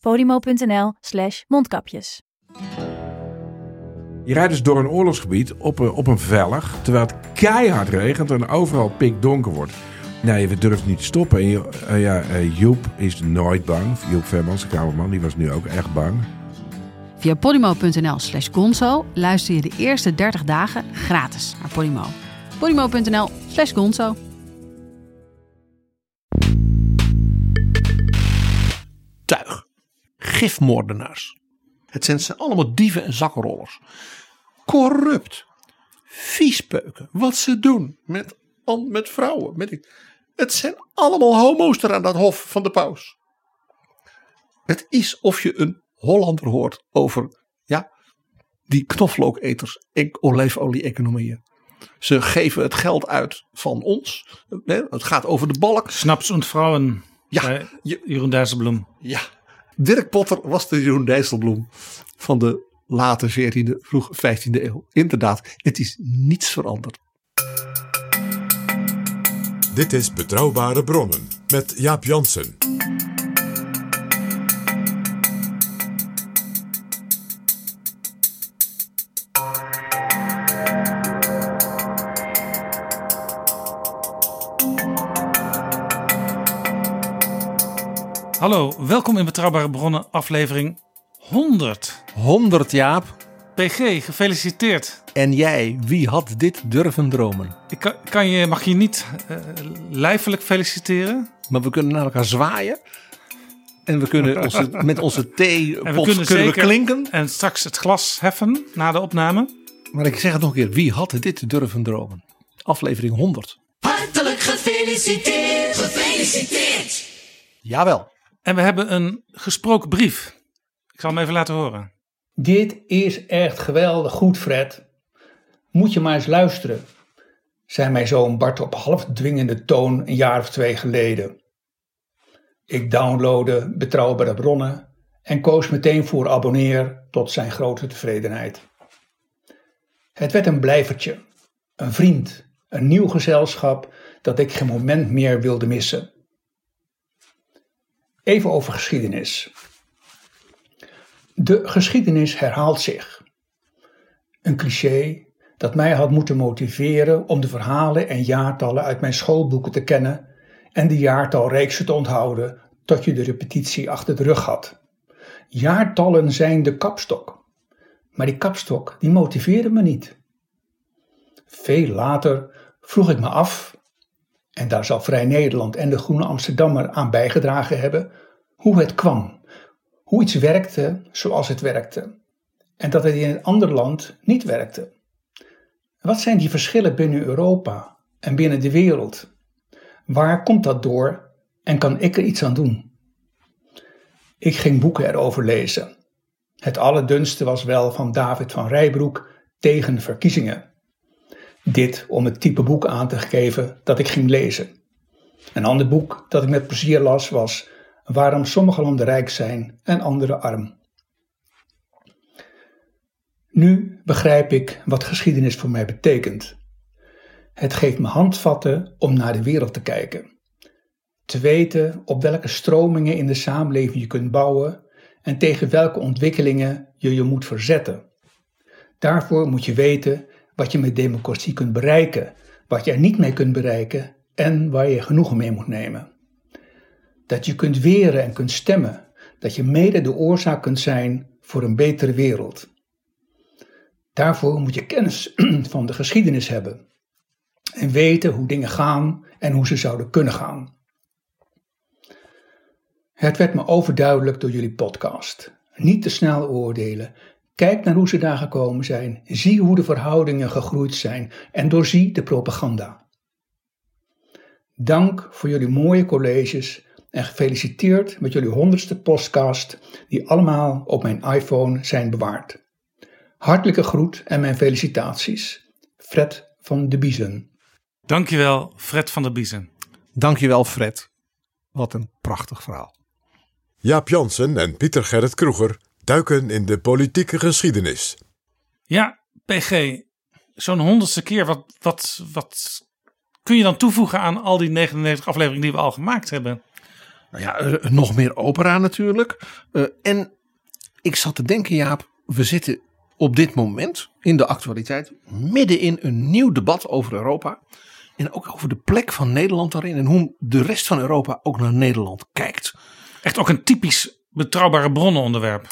Podimo.nl/mondkapjes. Je rijdt dus door een oorlogsgebied op een vellig, terwijl het keihard regent en overal pikdonker wordt. Nee, we durven niet te stoppen. Joep is nooit bang. Joep Venmans, de kamerman, die was nu ook echt bang. Via podimo.nl/gonzo luister je de eerste 30 dagen gratis naar Podimo. Podimo.nl/gonzo. Tuig. Gifmoordenaars. Het zijn allemaal dieven en zakkenrollers. Corrupt. Viespeuken. Wat ze doen met vrouwen. Het zijn allemaal homo's er aan dat hof van de paus. Het is of je een Hollander hoort over die knoflooketers en olijfolie-economieën. Ze geven het geld uit van ons. Het gaat over de balk. Snaps ontvrouwen. Ja. Jeroen Dijsselbloem. Ja. Dirk Potter was de Jeroen Dijsselbloem van de late 14e, vroeg 15e eeuw. Inderdaad, het is niets veranderd. Dit is Betrouwbare Bronnen met Jaap Jansen. Hallo, welkom in Betrouwbare Bronnen, aflevering 100. 100, Jaap. PG, gefeliciteerd. En jij, wie had dit durven dromen? Ik mag je niet lijfelijk feliciteren. Maar we kunnen naar elkaar zwaaien. En we kunnen met onze theepot kunnen we klinken. En straks het glas heffen na de opname. Maar ik zeg het nog een keer, wie had dit durven dromen? Aflevering 100. Hartelijk gefeliciteerd. Gefeliciteerd. Jawel. En we hebben een gesproken brief. Ik zal hem even laten horen. Dit is echt geweldig goed, Fred. Moet je maar eens luisteren, zei mijn zoon Bart op half dwingende toon een jaar of 2 geleden. Ik downloadde Betrouwbare Bronnen en koos meteen voor abonneer, tot zijn grote tevredenheid. Het werd een blijvertje, een vriend, een nieuw gezelschap dat ik geen moment meer wilde missen. Even over geschiedenis. De geschiedenis herhaalt zich. Een cliché dat mij had moeten motiveren om de verhalen en jaartallen uit mijn schoolboeken te kennen en de jaartalreeksen te onthouden tot je de repetitie achter de rug had. Jaartallen zijn de kapstok, maar die kapstok die motiveerde me niet. Veel later vroeg ik me af, en daar zal Vrij Nederland en de Groene Amsterdammer aan bijgedragen hebben, hoe het kwam. Hoe iets werkte zoals het werkte. En dat het in een ander land niet werkte. Wat zijn die verschillen binnen Europa en binnen de wereld? Waar komt dat door en kan ik er iets aan doen? Ik ging boeken erover lezen. Het allerdunste was wel van David van Rijbroek Tegen verkiezingen. Dit om het type boek aan te geven dat ik ging lezen. Een ander boek dat ik met plezier las was Waarom sommige landen rijk zijn en anderen arm. Nu begrijp ik wat geschiedenis voor mij betekent. Het geeft me handvatten om naar de wereld te kijken. Te weten op welke stromingen in de samenleving je kunt bouwen en tegen welke ontwikkelingen je moet verzetten. Daarvoor moet je weten wat je met democratie kunt bereiken, wat je er niet mee kunt bereiken en waar je genoegen mee moet nemen. Dat je kunt weren en kunt stemmen, dat je mede de oorzaak kunt zijn voor een betere wereld. Daarvoor moet je kennis van de geschiedenis hebben en weten hoe dingen gaan en hoe ze zouden kunnen gaan. Het werd me overduidelijk door jullie podcast. Niet te snel oordelen. Kijk naar hoe ze daar gekomen zijn, zie hoe de verhoudingen gegroeid zijn en doorzie de propaganda. Dank voor jullie mooie colleges en gefeliciteerd met jullie 100ste podcast die allemaal op mijn iPhone zijn bewaard. Hartelijke groet en mijn felicitaties. Fred van de Biezen. Dankjewel, Fred van de Biezen. Dankjewel, Fred. Wat een prachtig verhaal. Jaap Jansen en Pieter Gerrit Kroeger duiken in de politieke geschiedenis. Ja, PG, zo'n 100ste keer, wat kun je dan toevoegen aan al die 99 afleveringen die we al gemaakt hebben? Nou ja, nog meer opera natuurlijk. En ik zat te denken, Jaap, we zitten op dit moment in de actualiteit midden in een nieuw debat over Europa. En ook over de plek van Nederland daarin en hoe de rest van Europa ook naar Nederland kijkt. Echt ook een typisch betrouwbare bronnen onderwerp.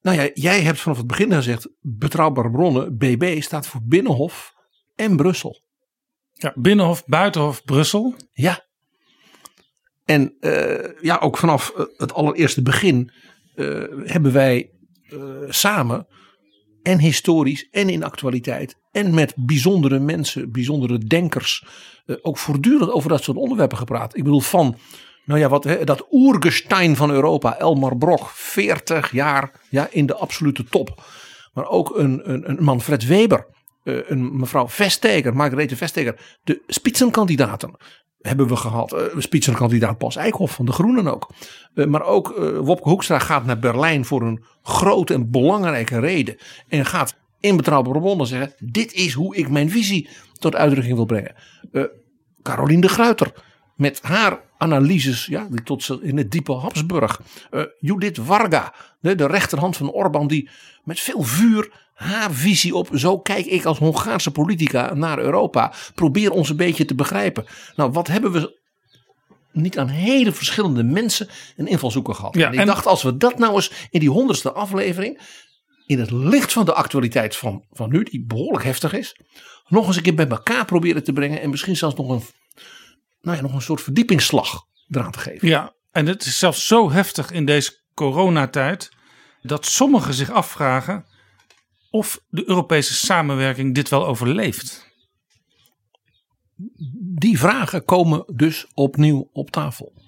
Nou ja, jij hebt vanaf het begin gezegd, betrouwbare bronnen, BB, staat voor Binnenhof en Brussel. Ja, Binnenhof, Buitenhof, Brussel. Ja. En ja, ook vanaf het allereerste begin hebben wij samen en historisch en in actualiteit en met bijzondere mensen, bijzondere denkers ook voortdurend over dat soort onderwerpen gepraat. Ik bedoel van, nou ja, dat Oergestein van Europa, Elmar Brok, 40 jaar ja, in de absolute top. Maar ook een Manfred Weber, een mevrouw Vestager, Margarethe Vestager, de spitsenkandidaten hebben we gehad. Spitsenkandidaat Bas Eickhoff van de Groenen ook. Maar ook Wopke Hoekstra gaat naar Berlijn voor een grote en belangrijke reden. En gaat in betrouwbare bronnen zeggen, dit is hoe ik mijn visie tot uitdrukking wil brengen. Caroline de Gruyter met haar analyses, ja, tot in het diepe Habsburg. Judith Varga, de rechterhand van Orbán, die met veel vuur haar visie op, zo kijk ik als Hongaarse politica naar Europa. Probeer ons een beetje te begrijpen. Nou, wat hebben we niet aan hele verschillende mensen en invalshoeken gehad. Ja, en ik dacht, als we dat nou eens in die 100ste aflevering, in het licht van de actualiteit van nu, die behoorlijk heftig is, nog eens een keer bij elkaar proberen te brengen en misschien zelfs nog een soort verdiepingsslag eraan te geven. Ja, en het is zelfs zo heftig in deze coronatijd dat sommigen zich afvragen of de Europese samenwerking dit wel overleeft. Die vragen komen dus opnieuw op tafel.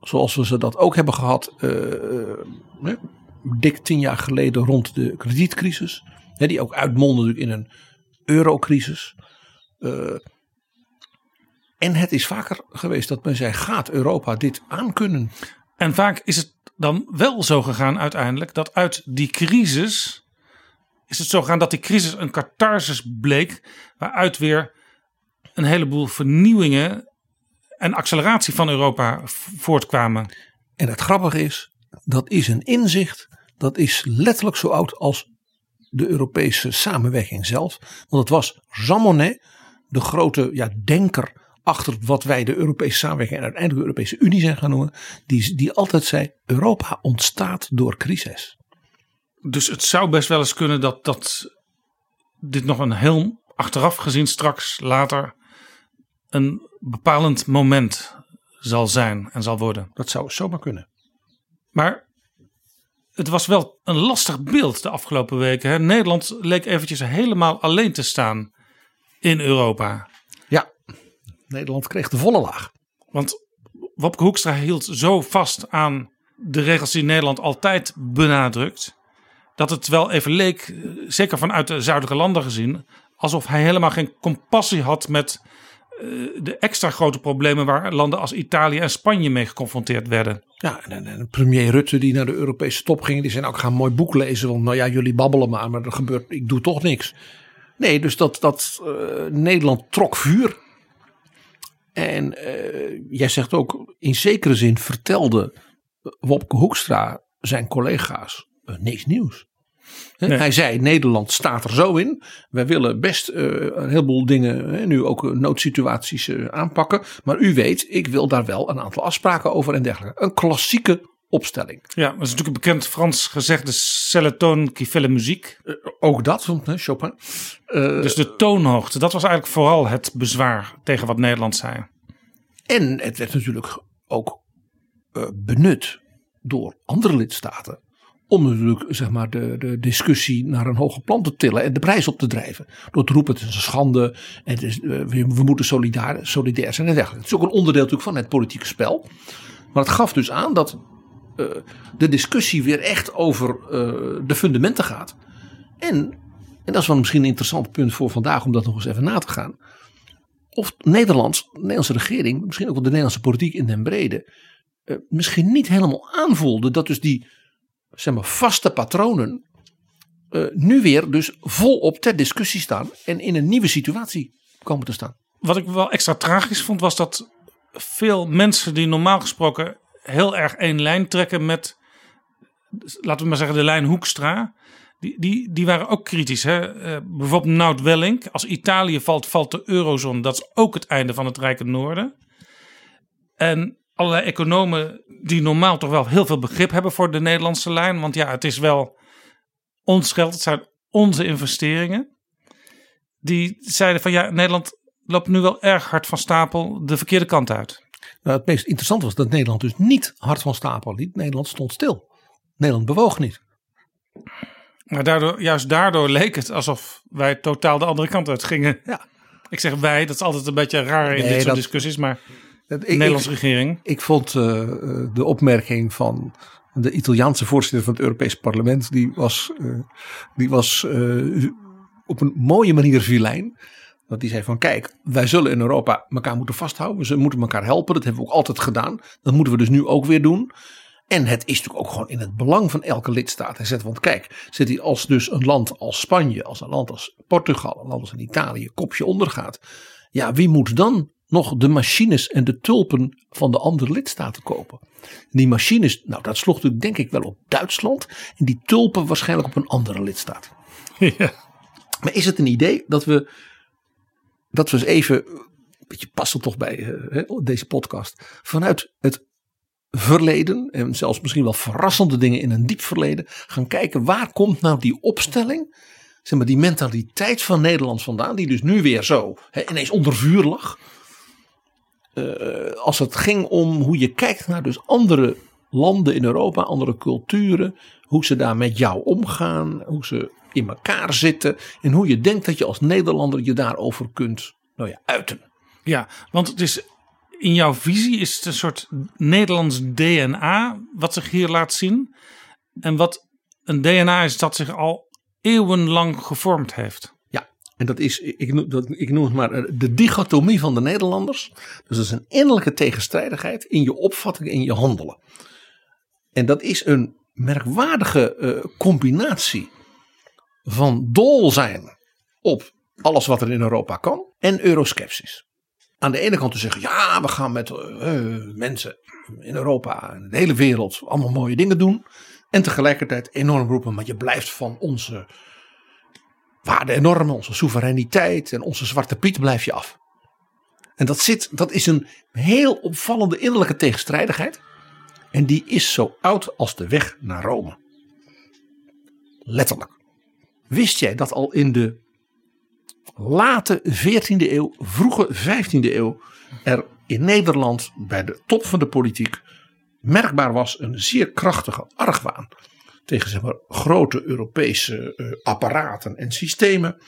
Zoals we ze dat ook hebben gehad dik 10 jaar geleden rond de kredietcrisis. Hè, die ook uitmondde natuurlijk in een eurocrisis. En het is vaker geweest dat men zei, gaat Europa dit aankunnen? En vaak is het dan wel zo gegaan uiteindelijk dat uit die crisis is het zo gegaan dat die crisis een catharsis bleek, waaruit weer een heleboel vernieuwingen en acceleratie van Europa voortkwamen. En het grappige is, dat is een inzicht, dat is letterlijk zo oud als de Europese samenwerking zelf. Want het was Jean Monnet, de grote denker achter wat wij de Europese samenwerking en uiteindelijk de Europese Unie zijn gaan noemen, die altijd zei, Europa ontstaat door crisis. Dus het zou best wel eens kunnen dat dit nog een heel achteraf gezien straks later een bepalend moment zal zijn en zal worden. Dat zou zomaar kunnen. Maar het was wel een lastig beeld de afgelopen weken. Hè? Nederland leek eventjes helemaal alleen te staan in Europa. Ja, Nederland kreeg de volle laag. Want Wopke Hoekstra hield zo vast aan de regels die Nederland altijd benadrukt, dat het wel even leek, zeker vanuit de zuidelijke landen gezien, alsof hij helemaal geen compassie had met de extra grote problemen waar landen als Italië en Spanje mee geconfronteerd werden. Ja, en premier Rutte die naar de Europese top ging, die zei, nou, ik ga een mooi boek lezen, want nou ja, jullie babbelen maar er gebeurt, ik doe toch niks. Nee, dus dat Nederland trok vuur. En jij zegt ook, in zekere zin vertelde Wopke Hoekstra zijn collega's niks nieuws. Nee. Hij zei, Nederland staat er zo in. Wij willen best een heleboel dingen, nu ook noodsituaties aanpakken. Maar u weet, ik wil daar wel een aantal afspraken over en dergelijke. Een klassieke opstelling. Ja, dat is natuurlijk een bekend Frans gezegde, c'est le ton qui fait la musique. Ook dat, Chopin. Dus de toonhoogte, dat was eigenlijk vooral het bezwaar tegen wat Nederland zei. En het werd natuurlijk ook benut door andere lidstaten om natuurlijk zeg maar, de discussie naar een hoger plan te tillen en de prijs op te drijven. Door te roepen, het is een schande, en we moeten solidair zijn en dergelijke. Het is ook een onderdeel natuurlijk van het politieke spel. Maar het gaf dus aan dat de discussie weer echt over de fundamenten gaat. En dat is wel misschien een interessant punt voor vandaag om dat nog eens even na te gaan. Of de Nederlandse regering, misschien ook wel de Nederlandse politiek in den brede, misschien niet helemaal aanvoelde dat dus die zeg maar, vaste patronen nu weer dus volop ter discussie staan en in een nieuwe situatie komen te staan. Wat ik wel extra tragisch vond was dat veel mensen die normaal gesproken heel erg één lijn trekken met, laten we maar zeggen, de lijn Hoekstra. Die waren ook kritisch. Hè? Bijvoorbeeld Noud Wellink. Als Italië valt, valt de eurozone. Dat is ook het einde van het Rijke Noorden. En allerlei economen die normaal toch wel heel veel begrip hebben voor de Nederlandse lijn. Want ja, het is wel ons geld. Het zijn onze investeringen. Die zeiden van ja, Nederland loopt nu wel erg hard van stapel de verkeerde kant uit. Nou, het meest interessante was dat Nederland dus niet hard van stapel liet. Nederland stond stil. Nederland bewoog niet. Maar juist daardoor leek het alsof wij totaal de andere kant uit gingen. Ja. Ik zeg wij, dat is altijd een beetje raar in dit soort discussies, maar de Nederlandse regering. Ik vond de opmerking van de Italiaanse voorzitter van het Europees Parlement, die was op een mooie manier vilijn. Want die zei van kijk, wij zullen in Europa elkaar moeten vasthouden. Ze moeten elkaar helpen, dat hebben we ook altijd gedaan. Dat moeten we dus nu ook weer doen. En het is natuurlijk ook gewoon in het belang van elke lidstaat. Hij zegt, want kijk, zit hij als dus een land als Spanje, als een land als Portugal, een land als Italië, kopje ondergaat. Ja, wie moet dan nog de machines en de tulpen van de andere lidstaten kopen? Die machines, nou dat sloeg natuurlijk denk ik wel op Duitsland. En die tulpen waarschijnlijk op een andere lidstaat. Ja. Maar is het een idee dat we eens even, een beetje passen toch bij deze podcast, vanuit het verleden en zelfs misschien wel verrassende dingen in een diep verleden gaan kijken waar komt nou die opstelling, zeg maar die mentaliteit van Nederland vandaan die dus nu weer zo ineens onder vuur lag als het ging om hoe je kijkt naar dus andere landen in Europa, andere culturen, hoe ze daar met jou omgaan, hoe ze in elkaar zitten en hoe je denkt dat je als Nederlander je daarover kunt uiten. Ja, want het is in jouw visie is het een soort Nederlands DNA wat zich hier laat zien. En wat een DNA is dat zich al eeuwenlang gevormd heeft. Ja, en dat is, ik noem het maar de dichotomie van de Nederlanders. Dus dat is een innerlijke tegenstrijdigheid in je opvatting, in je handelen. En dat is een merkwaardige combinatie van dol zijn op alles wat er in Europa kan en eurosceptisch. Aan de ene kant te zeggen, ja, we gaan met mensen in Europa en de hele wereld allemaal mooie dingen doen. En tegelijkertijd enorm roepen, maar je blijft van onze waarden en normen, onze soevereiniteit en onze zwarte Piet blijf je af. En dat is een heel opvallende innerlijke tegenstrijdigheid. En die is zo oud als de weg naar Rome. Letterlijk. Wist jij dat al in de late 14e eeuw, vroege 15e eeuw er in Nederland bij de top van de politiek merkbaar was een zeer krachtige argwaan tegen zeg maar, grote Europese apparaten en systemen.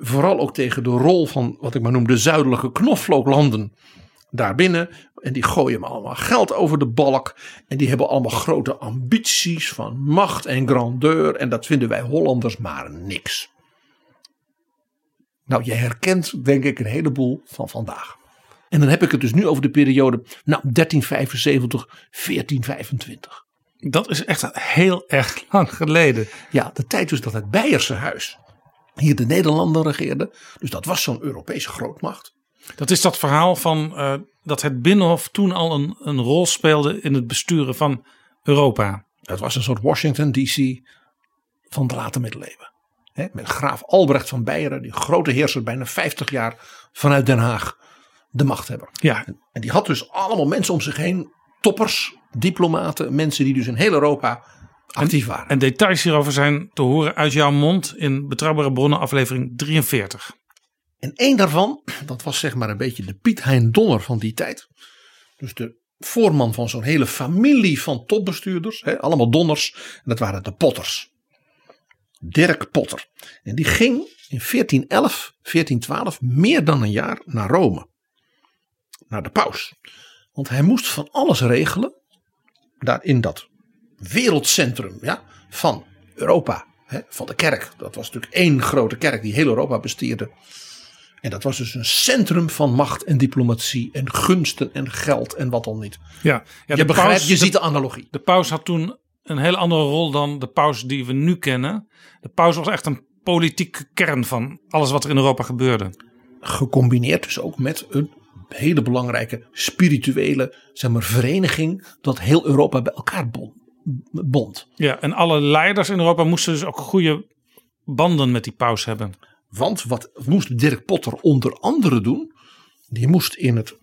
Vooral ook tegen de rol van wat ik maar noem de zuidelijke knoflooklanden daarbinnen. En die gooien allemaal geld over de balk. En die hebben allemaal grote ambities van macht en grandeur. En dat vinden wij Hollanders maar niks. Nou, je herkent denk ik een heleboel van vandaag. En dan heb ik het dus nu over de periode 1375, 1425. Dat is echt heel erg lang geleden. Ja, de tijd dus dat het Beierse huis hier de Nederlanden regeerde. Dus dat was zo'n Europese grootmacht. Dat is dat verhaal van dat het Binnenhof toen al een rol speelde in het besturen van Europa. Dat was een soort Washington D.C. van de late middeleeuwen. Met graaf Albrecht van Beieren, die grote heerser, bijna 50 jaar vanuit Den Haag, de machthebber. Ja. En die had dus allemaal mensen om zich heen, toppers, diplomaten, mensen die dus in heel Europa actief waren. En details hierover zijn te horen uit jouw mond in Betrouwbare Bronnen aflevering 43. En één daarvan, dat was zeg maar een beetje de Piet Hein Donner van die tijd. Dus de voorman van zo'n hele familie van topbestuurders, allemaal Donners, en dat waren de Potters. Dirk Potter. En die ging in 1411, 1412 meer dan een jaar naar Rome. Naar de paus. Want hij moest van alles regelen. Daar in dat wereldcentrum van Europa. Van de kerk. Dat was natuurlijk één grote kerk die heel Europa bestierde. En dat was dus een centrum van macht en diplomatie en gunsten en geld en wat dan niet. Je ziet de analogie. De paus had toen een heel andere rol dan de paus die we nu kennen. De paus was echt een politieke kern van alles wat er in Europa gebeurde. Gecombineerd dus ook met een hele belangrijke spirituele vereniging dat heel Europa bij elkaar bond. Ja, en alle leiders in Europa moesten dus ook goede banden met die paus hebben. Want wat moest Dirk Potter onder andere doen? Die moest in het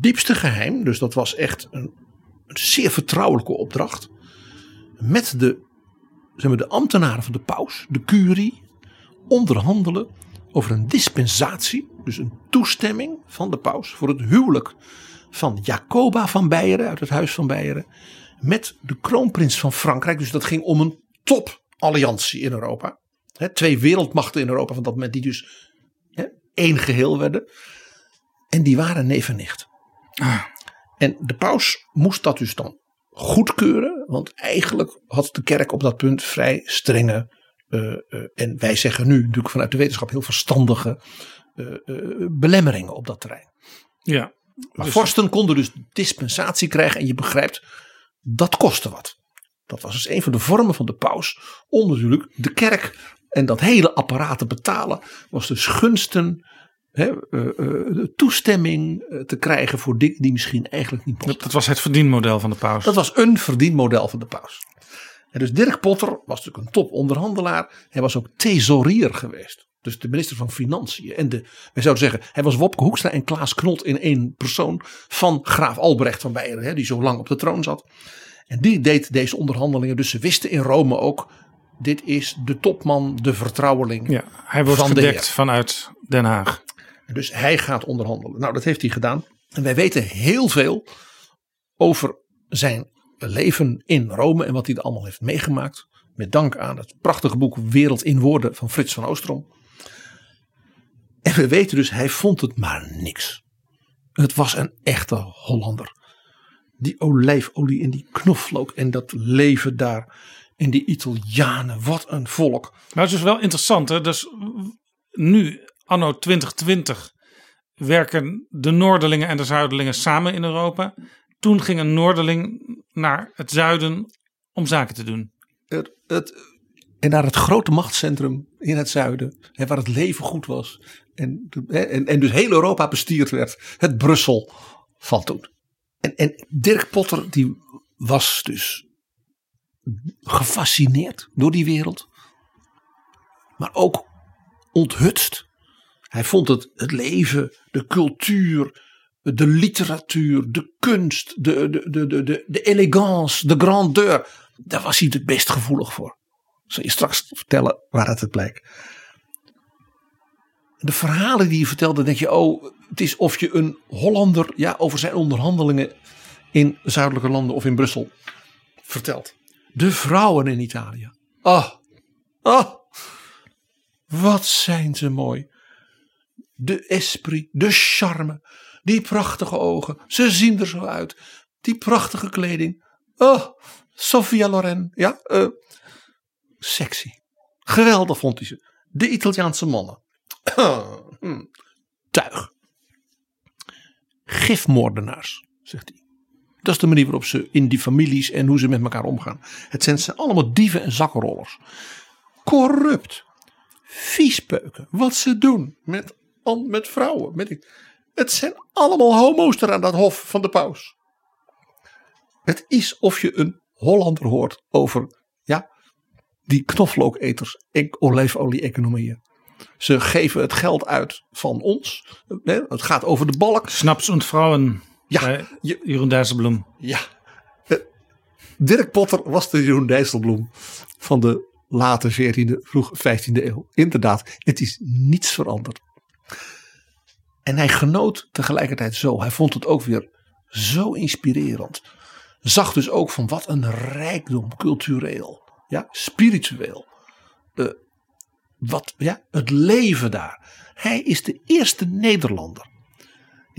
diepste geheim, dus dat was echt een zeer vertrouwelijke opdracht, met de ambtenaren van de paus, de curie, onderhandelen over een dispensatie, dus een toestemming van de paus voor het huwelijk van Jacoba van Beieren, uit het huis van Beieren, met de kroonprins van Frankrijk. Dus dat ging om een topalliantie in Europa. Twee wereldmachten in Europa van dat moment die dus één geheel werden. En die waren neef en nicht. En de paus moest dat dus dan goedkeuren. Want eigenlijk had de kerk op dat punt vrij strenge en wij zeggen nu natuurlijk vanuit de wetenschap heel verstandige belemmeringen op dat terrein. Ja, maar dus vorsten konden dus dispensatie krijgen en je begrijpt dat kostte wat. Dat was dus een van de vormen van de paus om natuurlijk de kerk en dat hele apparaat te betalen. Was dus gunsten, toestemming te krijgen voor dingen die misschien eigenlijk niet kosten. Dat was het verdienmodel van de paus. Dat was een verdienmodel van de paus. En dus Dirk Potter was natuurlijk een toponderhandelaar. Hij was ook thesaurier geweest. Dus de minister van Financiën. En wij zouden zeggen, hij was Wopke Hoekstra en Klaas Knot in één persoon van graaf Albrecht van Beieren. Die zo lang op de troon zat. En die deed deze onderhandelingen. Dus ze wisten in Rome ook, dit is de topman, de vertrouweling. Ja, hij wordt gedekt vanuit Den Haag. En dus hij gaat onderhandelen. Nou, dat heeft hij gedaan. En wij weten heel veel over zijn leven in Rome en wat hij er allemaal heeft meegemaakt. Met dank aan het prachtige boek Wereld in Woorden van Frits van Oostrom. En we weten dus, hij vond het maar niks. Het was een echte Hollander. Die olijfolie en die knoflook en dat leven daar. En die Italianen, wat een volk. Nou, het is wel interessant, hè? Dus nu, anno 2020, werken de Noorderlingen en de Zuiderlingen samen in Europa. Toen ging een Noorderling naar het zuiden om zaken te doen. En naar het grote machtscentrum in het zuiden. Hè, waar het leven goed was. En dus heel Europa bestierd werd. Het Brussel van toen. En Dirk Potter die was dus gefascineerd door die wereld. Maar ook onthutst. Hij vond het leven, de cultuur, de literatuur, de kunst, de elegance, de grandeur. Daar was hij het best gevoelig voor. Ik zal je straks vertellen waar het blijkt. De verhalen die je vertelde, denk je, het is of je een Hollander over zijn onderhandelingen in zuidelijke landen of in Brussel vertelt. De vrouwen in Italië. Wat zijn ze mooi. De esprit, de charme, die prachtige ogen. Ze zien er zo uit. Die prachtige kleding. Sophia Loren. Sexy. Geweldig vond hij ze. De Italiaanse mannen. Tuig. Gifmoordenaars, zegt hij. Dat is de manier waarop ze in die families en hoe ze met elkaar omgaan. Het zijn allemaal dieven en zakkenrollers. Corrupt. Viespeuken. Wat ze doen met vrouwen. Het zijn allemaal homo's er aan dat hof van de paus. Het is of je een Hollander hoort over die knoflooketers en olijfolie-economieën. Ze geven het geld uit van ons. Het gaat over de balk. Snaps en vrouwen. Ja. Jeroen Dijsselbloem. Ja. Dirk Potter was de Jeroen Dijsselbloem van de late 14e, vroeg 15e eeuw. Inderdaad, het is niets veranderd. En hij genoot tegelijkertijd zo. Hij vond het ook weer zo inspirerend. Zag dus ook van wat een rijkdom cultureel. Ja, spiritueel. Het leven daar. Hij is de eerste Nederlander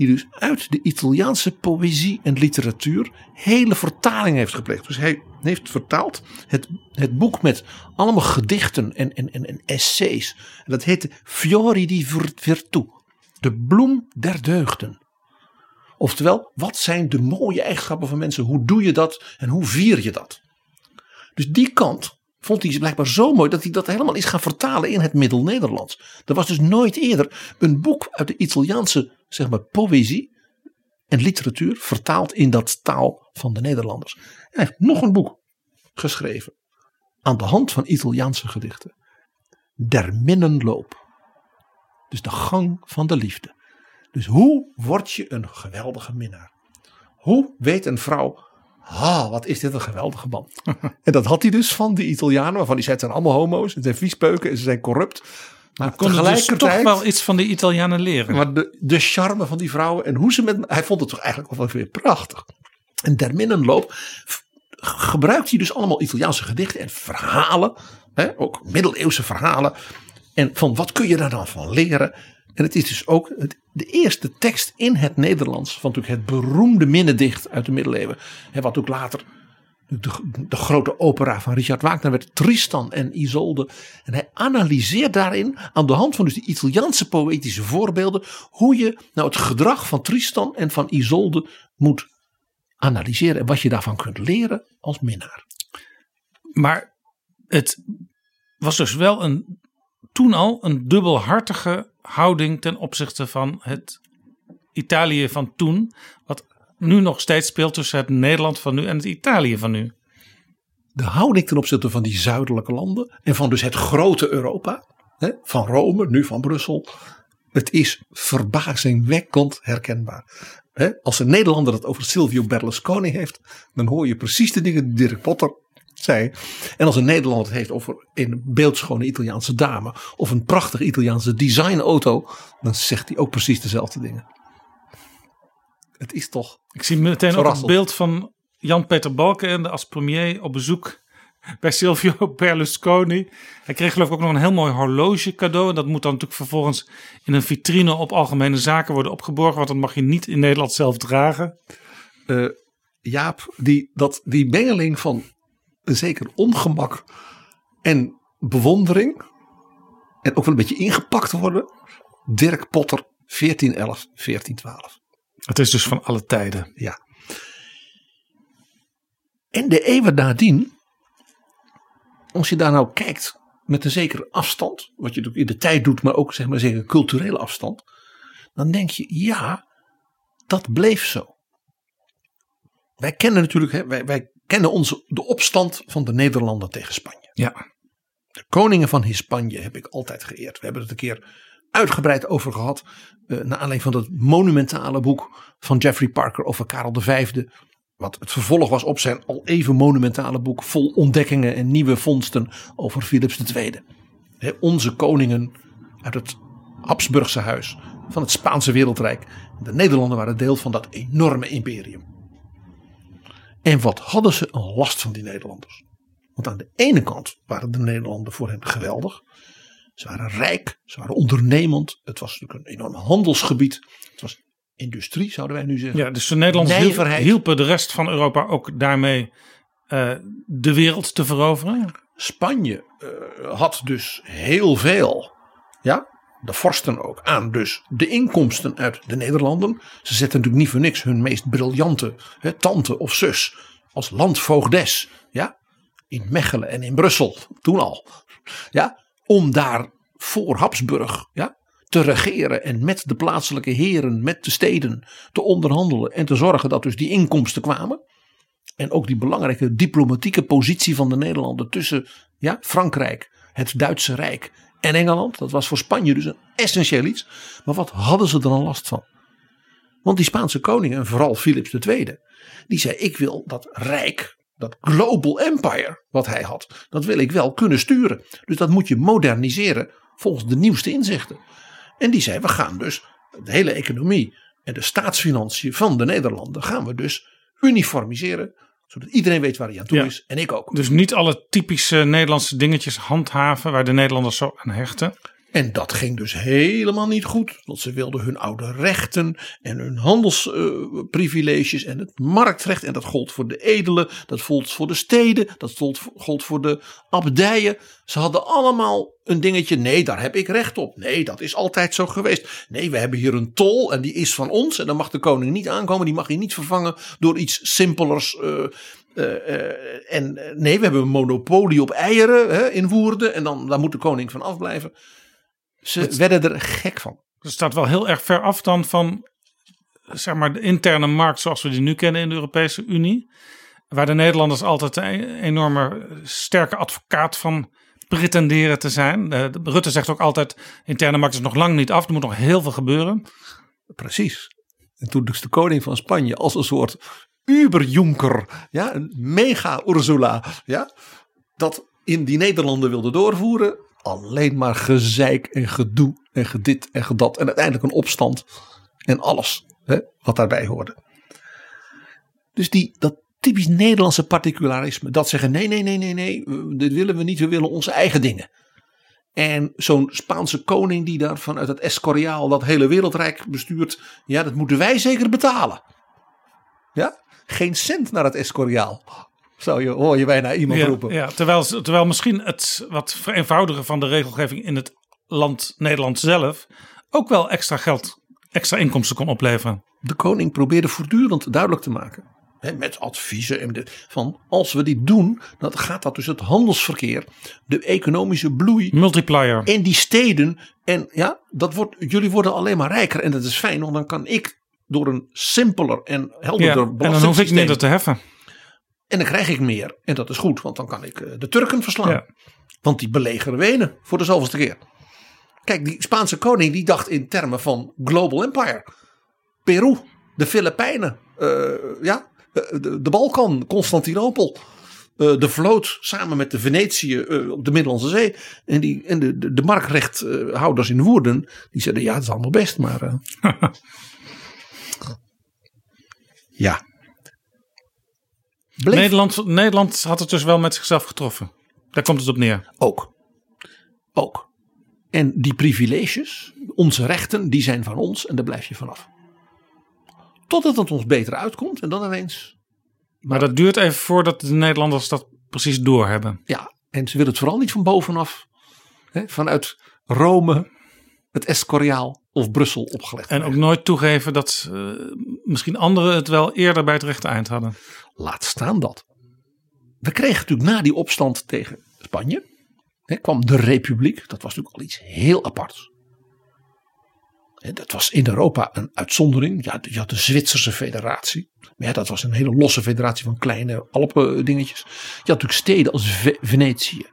die dus uit de Italiaanse poëzie en literatuur hele vertaling heeft gepleegd. Dus hij heeft vertaald het boek met allemaal gedichten en essays. En dat heette Fiori di Virtù, de bloem der deugden. Oftewel, wat zijn de mooie eigenschappen van mensen? Hoe doe je dat en hoe vier je dat? Dus die kant vond hij blijkbaar zo mooi dat hij dat helemaal is gaan vertalen in het Middel-Nederlands. Er was dus nooit eerder een boek uit de Italiaanse, zeg maar, poëzie en literatuur vertaald in dat taal van de Nederlanders. En hij heeft nog een boek geschreven aan de hand van Italiaanse gedichten. Der minnenloop. Dus de gang van de liefde. Dus hoe word je een geweldige minnaar? Hoe weet een vrouw... wat is dit een geweldige man. En dat had hij dus van die Italianen. Waarvan hij zei, het zijn allemaal homo's. Het zijn viespeuken en ze zijn corrupt. Maar kon tegelijkertijd dus toch wel iets van de Italianen leren. Maar de charme van die vrouwen. En hoe ze met... Hij vond het toch eigenlijk wel weer prachtig. En der minnenloop gebruikt hij dus allemaal Italiaanse gedichten. En verhalen. Hè, ook middeleeuwse verhalen. En van wat kun je daar dan van leren? En het is dus ook de eerste tekst in het Nederlands van natuurlijk het beroemde minnedicht uit de middeleeuwen. Wat ook later de grote opera van Richard Wagner werd, Tristan en Isolde. En hij analyseert daarin aan de hand van dus die Italiaanse poëtische voorbeelden hoe je nou het gedrag van Tristan en van Isolde moet analyseren. En wat je daarvan kunt leren als minnaar. Maar het was dus wel toen al een dubbelhartige houding ten opzichte van het Italië van toen, wat nu nog steeds speelt tussen het Nederland van nu en het Italië van nu. De houding ten opzichte van die zuidelijke landen en van dus het grote Europa, van Rome, nu van Brussel, het is verbazingwekkend herkenbaar. Als een Nederlander dat over Silvio Berlusconi heeft, dan hoor je precies de dingen die Dirk Potter zei. En als een Nederlander het heeft over een beeldschone Italiaanse dame of een prachtige Italiaanse designauto, dan zegt hij ook precies dezelfde dingen. Het is toch... Ik zie meteen ook het beeld van Jan-Peter Balkenende als premier op bezoek bij Silvio Berlusconi. Hij kreeg geloof ik ook nog een heel mooi horloge cadeau. En dat moet dan natuurlijk vervolgens in een vitrine op Algemene Zaken worden opgeborgen, want dat mag je niet in Nederland zelf dragen. Jaap, die mengeling van een zeker ongemak en bewondering. En ook wel een beetje ingepakt worden. Dirk Potter, 1411, 1412. Het is dus van alle tijden. Ja. En de eeuwen nadien. Als je daar nou kijkt met een zekere afstand. Wat je natuurlijk in de tijd doet. Maar ook zeg maar een zekere culturele afstand. Dan denk je ja. Dat bleef zo. Wij kennen natuurlijk. Wij kennen de opstand van de Nederlanden tegen Spanje. Ja. De koningen van Hispanje heb ik altijd geëerd. We hebben het een keer uitgebreid over gehad. Naar aanleiding van dat monumentale boek van Jeffrey Parker over Karel V. Wat het vervolg was op zijn al even monumentale boek vol ontdekkingen en nieuwe vondsten over Philips II. Onze koningen uit het Habsburgse huis van het Spaanse wereldrijk. De Nederlanden waren deel van dat enorme imperium. En wat hadden ze een last van die Nederlanders. Want aan de ene kant waren de Nederlanden voor hen geweldig. Ze waren rijk, ze waren ondernemend. Het was natuurlijk een enorm handelsgebied. Het was industrie, zouden wij nu zeggen. Ja, dus de Nederlanders hielpen de rest van Europa ook daarmee de wereld te veroveren. Spanje had dus heel veel, ja, de vorsten ook, aan dus de inkomsten uit de Nederlanden. Ze zetten natuurlijk niet voor niks hun meest briljante tante of zus als landvoogdes. Ja, in Mechelen en in Brussel, toen al. Ja, om daar voor Habsburg te regeren en met de plaatselijke heren, met de steden te onderhandelen. En te zorgen dat dus die inkomsten kwamen. En ook die belangrijke diplomatieke positie van de Nederlanden tussen Frankrijk, het Duitse Rijk en Engeland, dat was voor Spanje dus een essentieel iets. Maar wat hadden ze er dan last van? Want die Spaanse koningen, en vooral Philips II, die zei: ik wil dat rijk, dat global empire wat hij had, dat wil ik wel kunnen sturen. Dus dat moet je moderniseren volgens de nieuwste inzichten. En die zei: we gaan dus de hele economie en de staatsfinanciën van de Nederlanden gaan we dus uniformiseren, zodat iedereen weet waar hij aan toe is. En ik ook. Dus niet alle typische Nederlandse dingetjes handhaven waar de Nederlanders zo aan hechten. En dat ging dus helemaal niet goed. Want ze wilden hun oude rechten en hun handelsprivileges en het marktrecht. En dat gold voor de edelen, dat gold voor de steden, dat gold voor de abdijen. Ze hadden allemaal een dingetje. Nee, daar heb ik recht op. Nee, dat is altijd zo geweest. Nee, we hebben hier een tol en die is van ons. En dan mag de koning niet aankomen. Die mag je niet vervangen door iets simpelers. Nee, we hebben een monopolie op eieren in Woerden. En daar moet de koning van afblijven. Ze werden er gek van. Het staat wel heel erg ver af dan van zeg maar, de interne markt zoals we die nu kennen in de Europese Unie. Waar de Nederlanders altijd een enorme sterke advocaat van pretenderen te zijn. Rutte zegt ook altijd, interne markt is nog lang niet af. Er moet nog heel veel gebeuren. Precies. En toen dus de koning van Spanje als een soort uberjonker, ja, een mega Ursula, ja, dat in die Nederlanden wilde doorvoeren. Alleen maar gezeik en gedoe en gedit en gedat. En uiteindelijk een opstand en alles wat daarbij hoorde. Dus dat typisch Nederlandse particularisme. Dat zeggen nee, dit willen we niet. We willen onze eigen dingen. En zo'n Spaanse koning die daar vanuit het Escoriaal dat hele wereldrijk bestuurt. Ja, dat moeten wij zeker betalen. Ja, geen cent naar het Escoriaal. Hoor je bijna iemand roepen. Ja, terwijl misschien het wat vereenvoudigen van de regelgeving in het land Nederland zelf ook wel extra geld, extra inkomsten kon opleveren. De koning probeerde voortdurend duidelijk te maken. Met adviezen van als we dit doen, dan gaat dat dus het handelsverkeer, de economische bloei. Multiplier. En die steden. En ja, jullie worden alleen maar rijker. En dat is fijn, want dan kan ik door een simpeler en helderder belastingsysteem. En dan hoef ik minder te heffen. En dan krijg ik meer. En dat is goed, want dan kan ik de Turken verslaan. Ja. Want die belegeren Wenen voor de zoveelste keer. Kijk, die Spaanse koning die dacht in termen van global empire. Peru, de Filipijnen, de Balkan, Constantinopel, de vloot samen met de Venetië op de Middellandse Zee. En, de marktrechthouders in Woerden, die zeiden ja, het is allemaal best, maar... ja. Nederland had het dus wel met zichzelf getroffen. Daar komt het op neer. Ook. En die privileges, onze rechten, die zijn van ons en daar blijf je vanaf. Totdat het ons beter uitkomt en dan ineens. Maar dat duurt even voordat de Nederlanders dat precies doorhebben. Ja, en ze willen het vooral niet van bovenaf. Vanuit Rome, het Escoriaal of Brussel opgelegd. En ook nooit toegeven dat misschien anderen het wel eerder bij het rechte eind hadden. Laat staan dat. We kregen natuurlijk na die opstand tegen Spanje. Kwam de Republiek. Dat was natuurlijk al iets heel aparts. Dat was in Europa een uitzondering. Ja, je had de Zwitserse federatie. Maar ja, dat was een hele losse federatie van kleine Alpen-dingetjes. Je had natuurlijk steden als Venetië,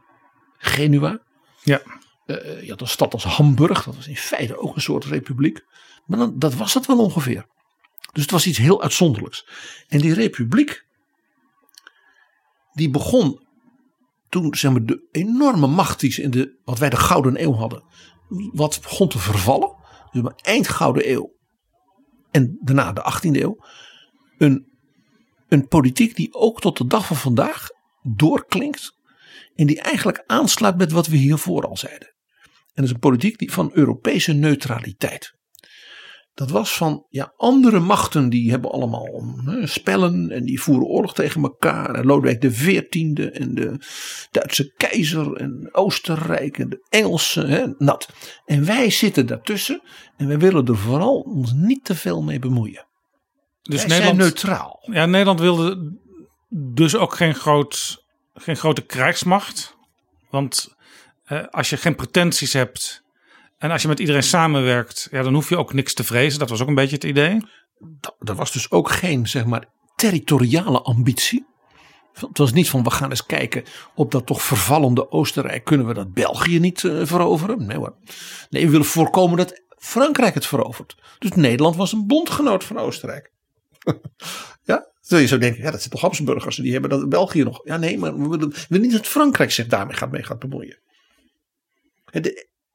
Genua. Ja. Je had een stad als Hamburg. Dat was in feite ook een soort republiek. Maar dat was het wel ongeveer. Dus het was iets heel uitzonderlijks. En die republiek, die begon toen zeg maar, de enorme macht die ze in wat wij de Gouden Eeuw hadden, wat begon te vervallen. Dus eind Gouden Eeuw en daarna de 18e eeuw. Een politiek die ook tot de dag van vandaag doorklinkt. En die eigenlijk aansluit met wat we hiervoor al zeiden. En dat is een politiek die van Europese neutraliteit. Dat was van ja, andere machten die hebben allemaal spellen en die voeren oorlog tegen elkaar. En Lodewijk XIV en de Duitse keizer en Oostenrijk en de Engelsen nat. En wij zitten daartussen en wij willen er vooral ons niet te veel mee bemoeien. Dus wij zijn neutraal. Ja, Nederland wilde dus ook geen grote krijgsmacht. Want als je geen pretenties hebt en als je met iedereen samenwerkt, ja, dan hoef je ook niks te vrezen. Dat was ook een beetje het idee. Er was dus ook geen, zeg maar, territoriale ambitie. Het was niet van, we gaan eens kijken op dat toch vervallende Oostenrijk. Kunnen we dat België niet veroveren? Nee hoor. Nee, we willen voorkomen dat Frankrijk het verovert. Dus Nederland was een bondgenoot van Oostenrijk. Ja, terwijl je zou denken, ja, dat zijn toch Habsburgers. Die hebben dat België nog. Ja, nee, maar we willen niet dat Frankrijk zich daarmee mee gaat bemoeien.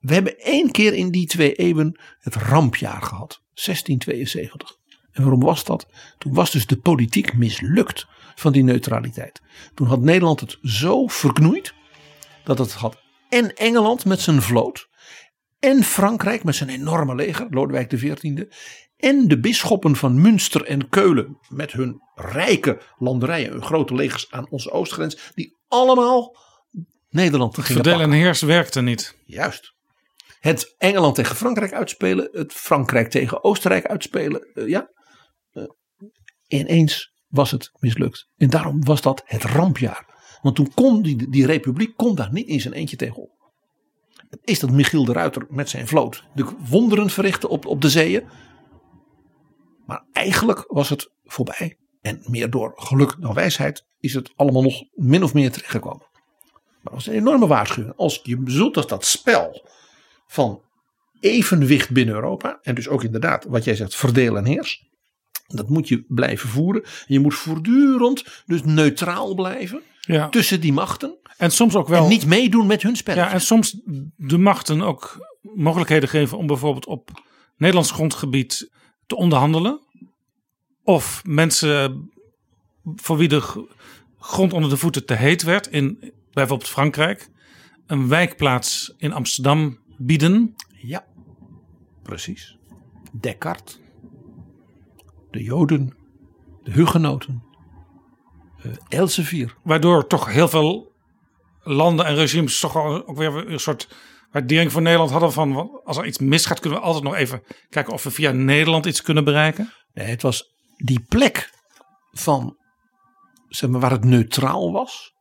We hebben één keer in die twee eeuwen het rampjaar gehad. 1672. En waarom was dat? Toen was dus de politiek mislukt van die neutraliteit. Toen had Nederland het zo verknoeid dat het had en Engeland met zijn vloot en Frankrijk met zijn enorme leger, Lodewijk XIV, en de bisschoppen van Münster en Keulen met hun rijke landerijen, hun grote legers aan onze oostgrens, die allemaal Nederland gingen pakken. Verdeel en heers werkte niet. Juist. Het Engeland tegen Frankrijk uitspelen, het Frankrijk tegen Oostenrijk uitspelen, ineens was het mislukt. En daarom was dat het rampjaar. Want toen kon die republiek kon daar niet in zijn eentje tegenop. Het is dat Michiel de Ruyter met zijn vloot de wonderen verrichtte op de zeeën. Maar eigenlijk was het voorbij. En meer door geluk dan wijsheid is het allemaal nog min of meer terechtgekomen. Maar dat was een enorme waarschuwing. Als je bedoelt dat dat spel van evenwicht binnen Europa, en dus ook inderdaad wat jij zegt, verdeel en heers, dat moet je blijven voeren. En je moet voortdurend dus neutraal blijven tussen die machten. En soms ook wel. En niet meedoen met hun spel. Ja, en soms de machten ook mogelijkheden geven om bijvoorbeeld op Nederlands grondgebied te onderhandelen. Of mensen voor wie de grond onder de voeten te heet werd in bijvoorbeeld Frankrijk een wijkplaats in Amsterdam bieden. Ja, precies. Descartes. De Joden, de Hugenoten, Elsevier. Waardoor toch heel veel landen en regimes toch ook weer een soort waardering voor Nederland hadden van, als er iets misgaat kunnen we altijd nog even kijken of we via Nederland iets kunnen bereiken. Nee, het was die plek van, zeg maar, waar het neutraal was.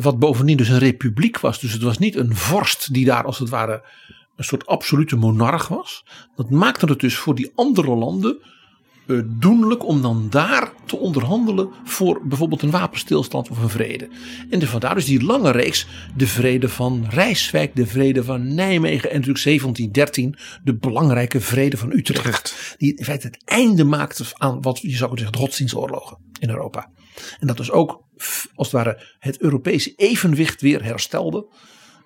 Wat bovendien dus een republiek was. Dus het was niet een vorst die daar als het ware een soort absolute monarch was. Dat maakte het dus voor die andere landen doenlijk om dan daar te onderhandelen voor bijvoorbeeld een wapenstilstand of een vrede. En vandaar dus die lange reeks, de vrede van Rijswijk, de vrede van Nijmegen en natuurlijk 1713 de belangrijke vrede van Utrecht. Die in feite het einde maakte aan wat je zou kunnen zeggen de godsdienstoorlogen in Europa. En dat dus ook als het ware het Europese evenwicht weer herstelde.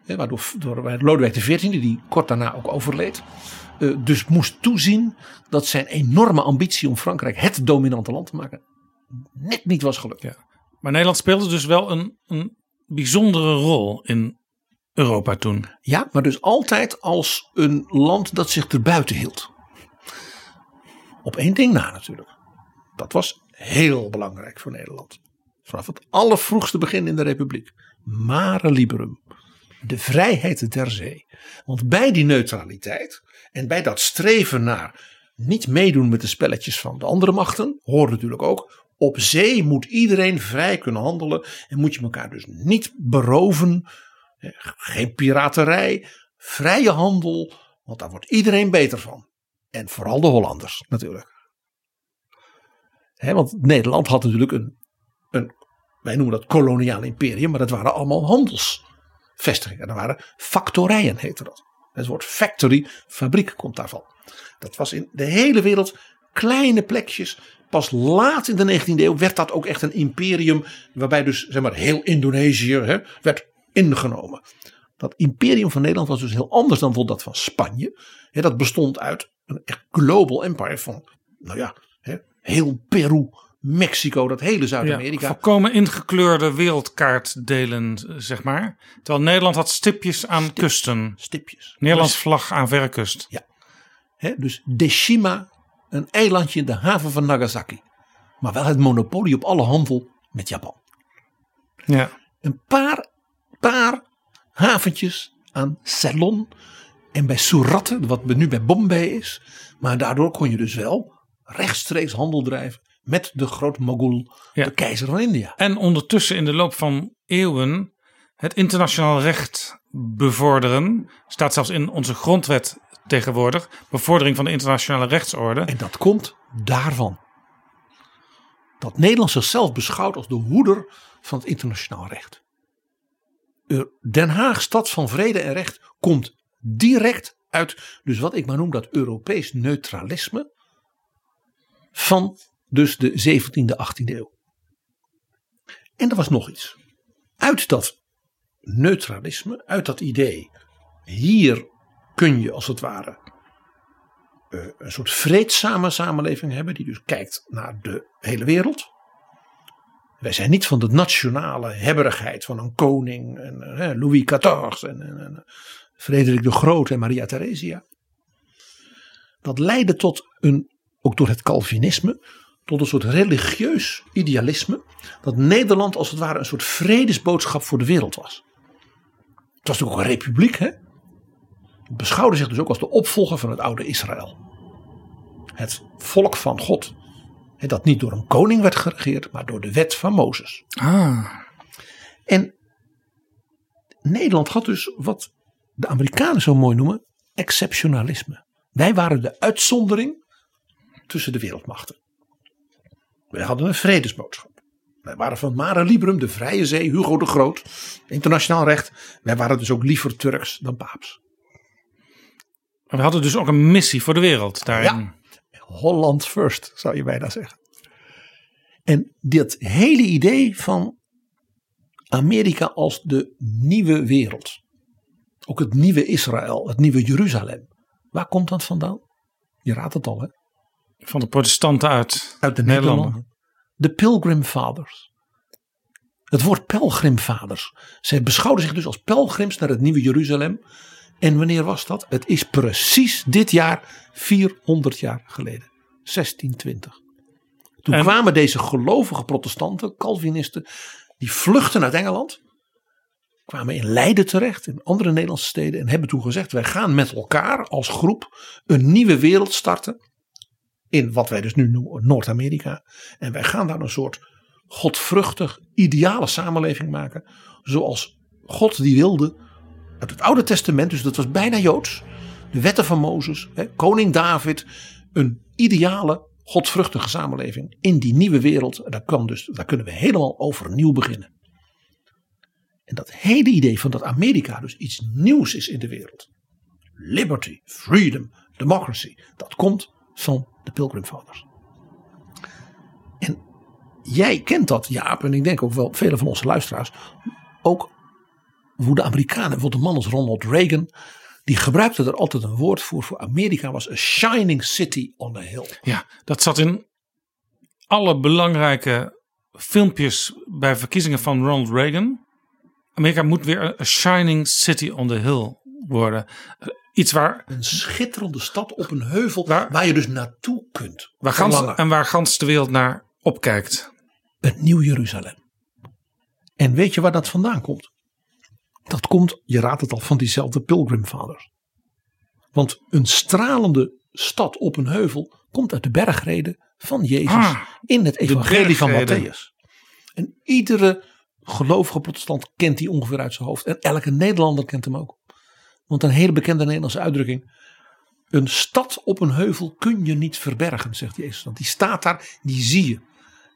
Waardoor Lodewijk XIV, die kort daarna ook overleed, dus moest toezien dat zijn enorme ambitie om Frankrijk het dominante land te maken net niet was gelukt. Ja. Maar Nederland speelde dus wel een bijzondere rol in Europa toen. Ja, maar dus altijd als een land dat zich erbuiten hield. Op één ding na natuurlijk. Dat was heel belangrijk voor Nederland. Vanaf het allervroegste begin in de republiek. Mare liberum. De vrijheid der zee. Want bij die neutraliteit en bij dat streven naar niet meedoen met de spelletjes van de andere machten hoort natuurlijk ook, op zee moet iedereen vrij kunnen handelen en moet je elkaar dus niet beroven. Geen piraterij, vrije handel, want daar wordt iedereen beter van. En vooral de Hollanders natuurlijk. Want Nederland had natuurlijk een wij noemen dat koloniaal imperium, maar dat waren allemaal handels. Vestigingen. Er waren factorijen, heette dat. Het woord factory, fabriek, komt daarvan. Dat was in de hele wereld kleine plekjes. Pas laat in de 19e eeuw werd dat ook echt een imperium, waarbij dus zeg maar heel Indonesië werd ingenomen. Dat imperium van Nederland was dus heel anders dan bijvoorbeeld dat van Spanje. Dat bestond uit een echt global empire van, heel Peru, Mexico, dat hele Zuid-Amerika. Ja, volkomen ingekleurde wereldkaartdelen, zeg maar. Terwijl Nederland had stipjes aan kusten. Stipjes. Nederlands vlag aan verre kust. Ja. Dus Deshima, een eilandje in de haven van Nagasaki. Maar wel het monopolie op alle handel met Japan. Ja. Een paar haventjes aan Ceylon en bij Surat, wat nu bij Bombay is. Maar daardoor kon je dus wel rechtstreeks handel drijven met de groot Mogul, de keizer van India. En ondertussen in de loop van eeuwen het internationaal recht bevorderen. Staat zelfs in onze grondwet tegenwoordig. Bevordering van de internationale rechtsorde. En dat komt daarvan. Dat Nederland zichzelf beschouwt als de hoeder van het internationaal recht. Den Haag, stad van vrede en recht, komt direct uit, dus wat ik maar noem dat Europees neutralisme van dus de 17e, 18e eeuw. En er was nog iets. Uit dat neutralisme, uit dat idee, hier kun je als het ware een soort vreedzame samenleving hebben, die dus kijkt naar de hele wereld. Wij zijn niet van de nationale hebberigheid van een koning, en Louis XIV en Frederik de Groot en Maria Theresia. Dat leidde tot een, ook door het Calvinisme, tot een soort religieus idealisme. Dat Nederland als het ware een soort vredesboodschap voor de wereld was. Het was natuurlijk ook een republiek, hè? Het beschouwde zich dus ook als de opvolger van het oude Israël. Het volk van God. Dat niet door een koning werd geregeerd, maar door de wet van Mozes. Ah. En Nederland had dus wat de Amerikanen zo mooi noemen, exceptionalisme. Wij waren de uitzondering tussen de wereldmachten. Wij hadden een vredesboodschap. Wij waren van Mare Liberum, de Vrije Zee, Hugo de Groot, internationaal recht. Wij waren dus ook liever Turks dan paaps. We hadden dus ook een missie voor de wereld daarin. Ja. Holland first, zou je bijna zeggen. En dit hele idee van Amerika als de nieuwe wereld. Ook het nieuwe Israël, het nieuwe Jeruzalem. Waar komt dat vandaan? Je raadt het al, hè? Van de protestanten uit de Nederlanden. De Pilgrimvaders. Het woord pelgrimvaders. Zij beschouwden zich dus als pelgrims naar het nieuwe Jeruzalem. En wanneer was dat? Het is precies dit jaar 400 jaar geleden. 1620. Toen kwamen deze gelovige protestanten, Calvinisten, die vluchtten uit Engeland. Kwamen in Leiden terecht, in andere Nederlandse steden. En hebben toen gezegd, wij gaan met elkaar als groep een nieuwe wereld starten. In wat wij dus nu noemen Noord-Amerika. En wij gaan daar een soort godvruchtig, ideale samenleving maken. Zoals God die wilde. Uit het Oude Testament, dus dat was bijna Joods. De wetten van Mozes, koning David. Een ideale, godvruchtige samenleving in die nieuwe wereld. Daar kunnen we helemaal overnieuw beginnen. En dat hele idee van dat Amerika dus iets nieuws is in de wereld. Liberty, freedom, democracy. Dat komt van de Pilgrimvaders. En jij kent dat, Jaap, en ik denk ook wel vele van onze luisteraars. Ook hoe de Amerikanen, bijvoorbeeld een man als Ronald Reagan, die gebruikte er altijd een woord voor Amerika was a shining city on a hill. Ja, dat zat in alle belangrijke filmpjes bij verkiezingen van Ronald Reagan. Amerika moet weer a shining city on the hill worden. Iets waar een schitterende stad op een heuvel waar je dus naartoe kunt. Waar gans de wereld naar opkijkt. Het Nieuw Jeruzalem. En weet je waar dat vandaan komt? Dat komt, je raadt het al, van diezelfde Pilgrimvaders. Want een stralende stad op een heuvel komt uit de bergreden van Jezus in het evangelie van Mattheüs. En iedere gelovige protestant kent die ongeveer uit zijn hoofd. En elke Nederlander kent hem ook. Want een hele bekende Nederlandse uitdrukking. Een stad op een heuvel kun je niet verbergen, zegt Jezus. Want die staat daar, die zie je.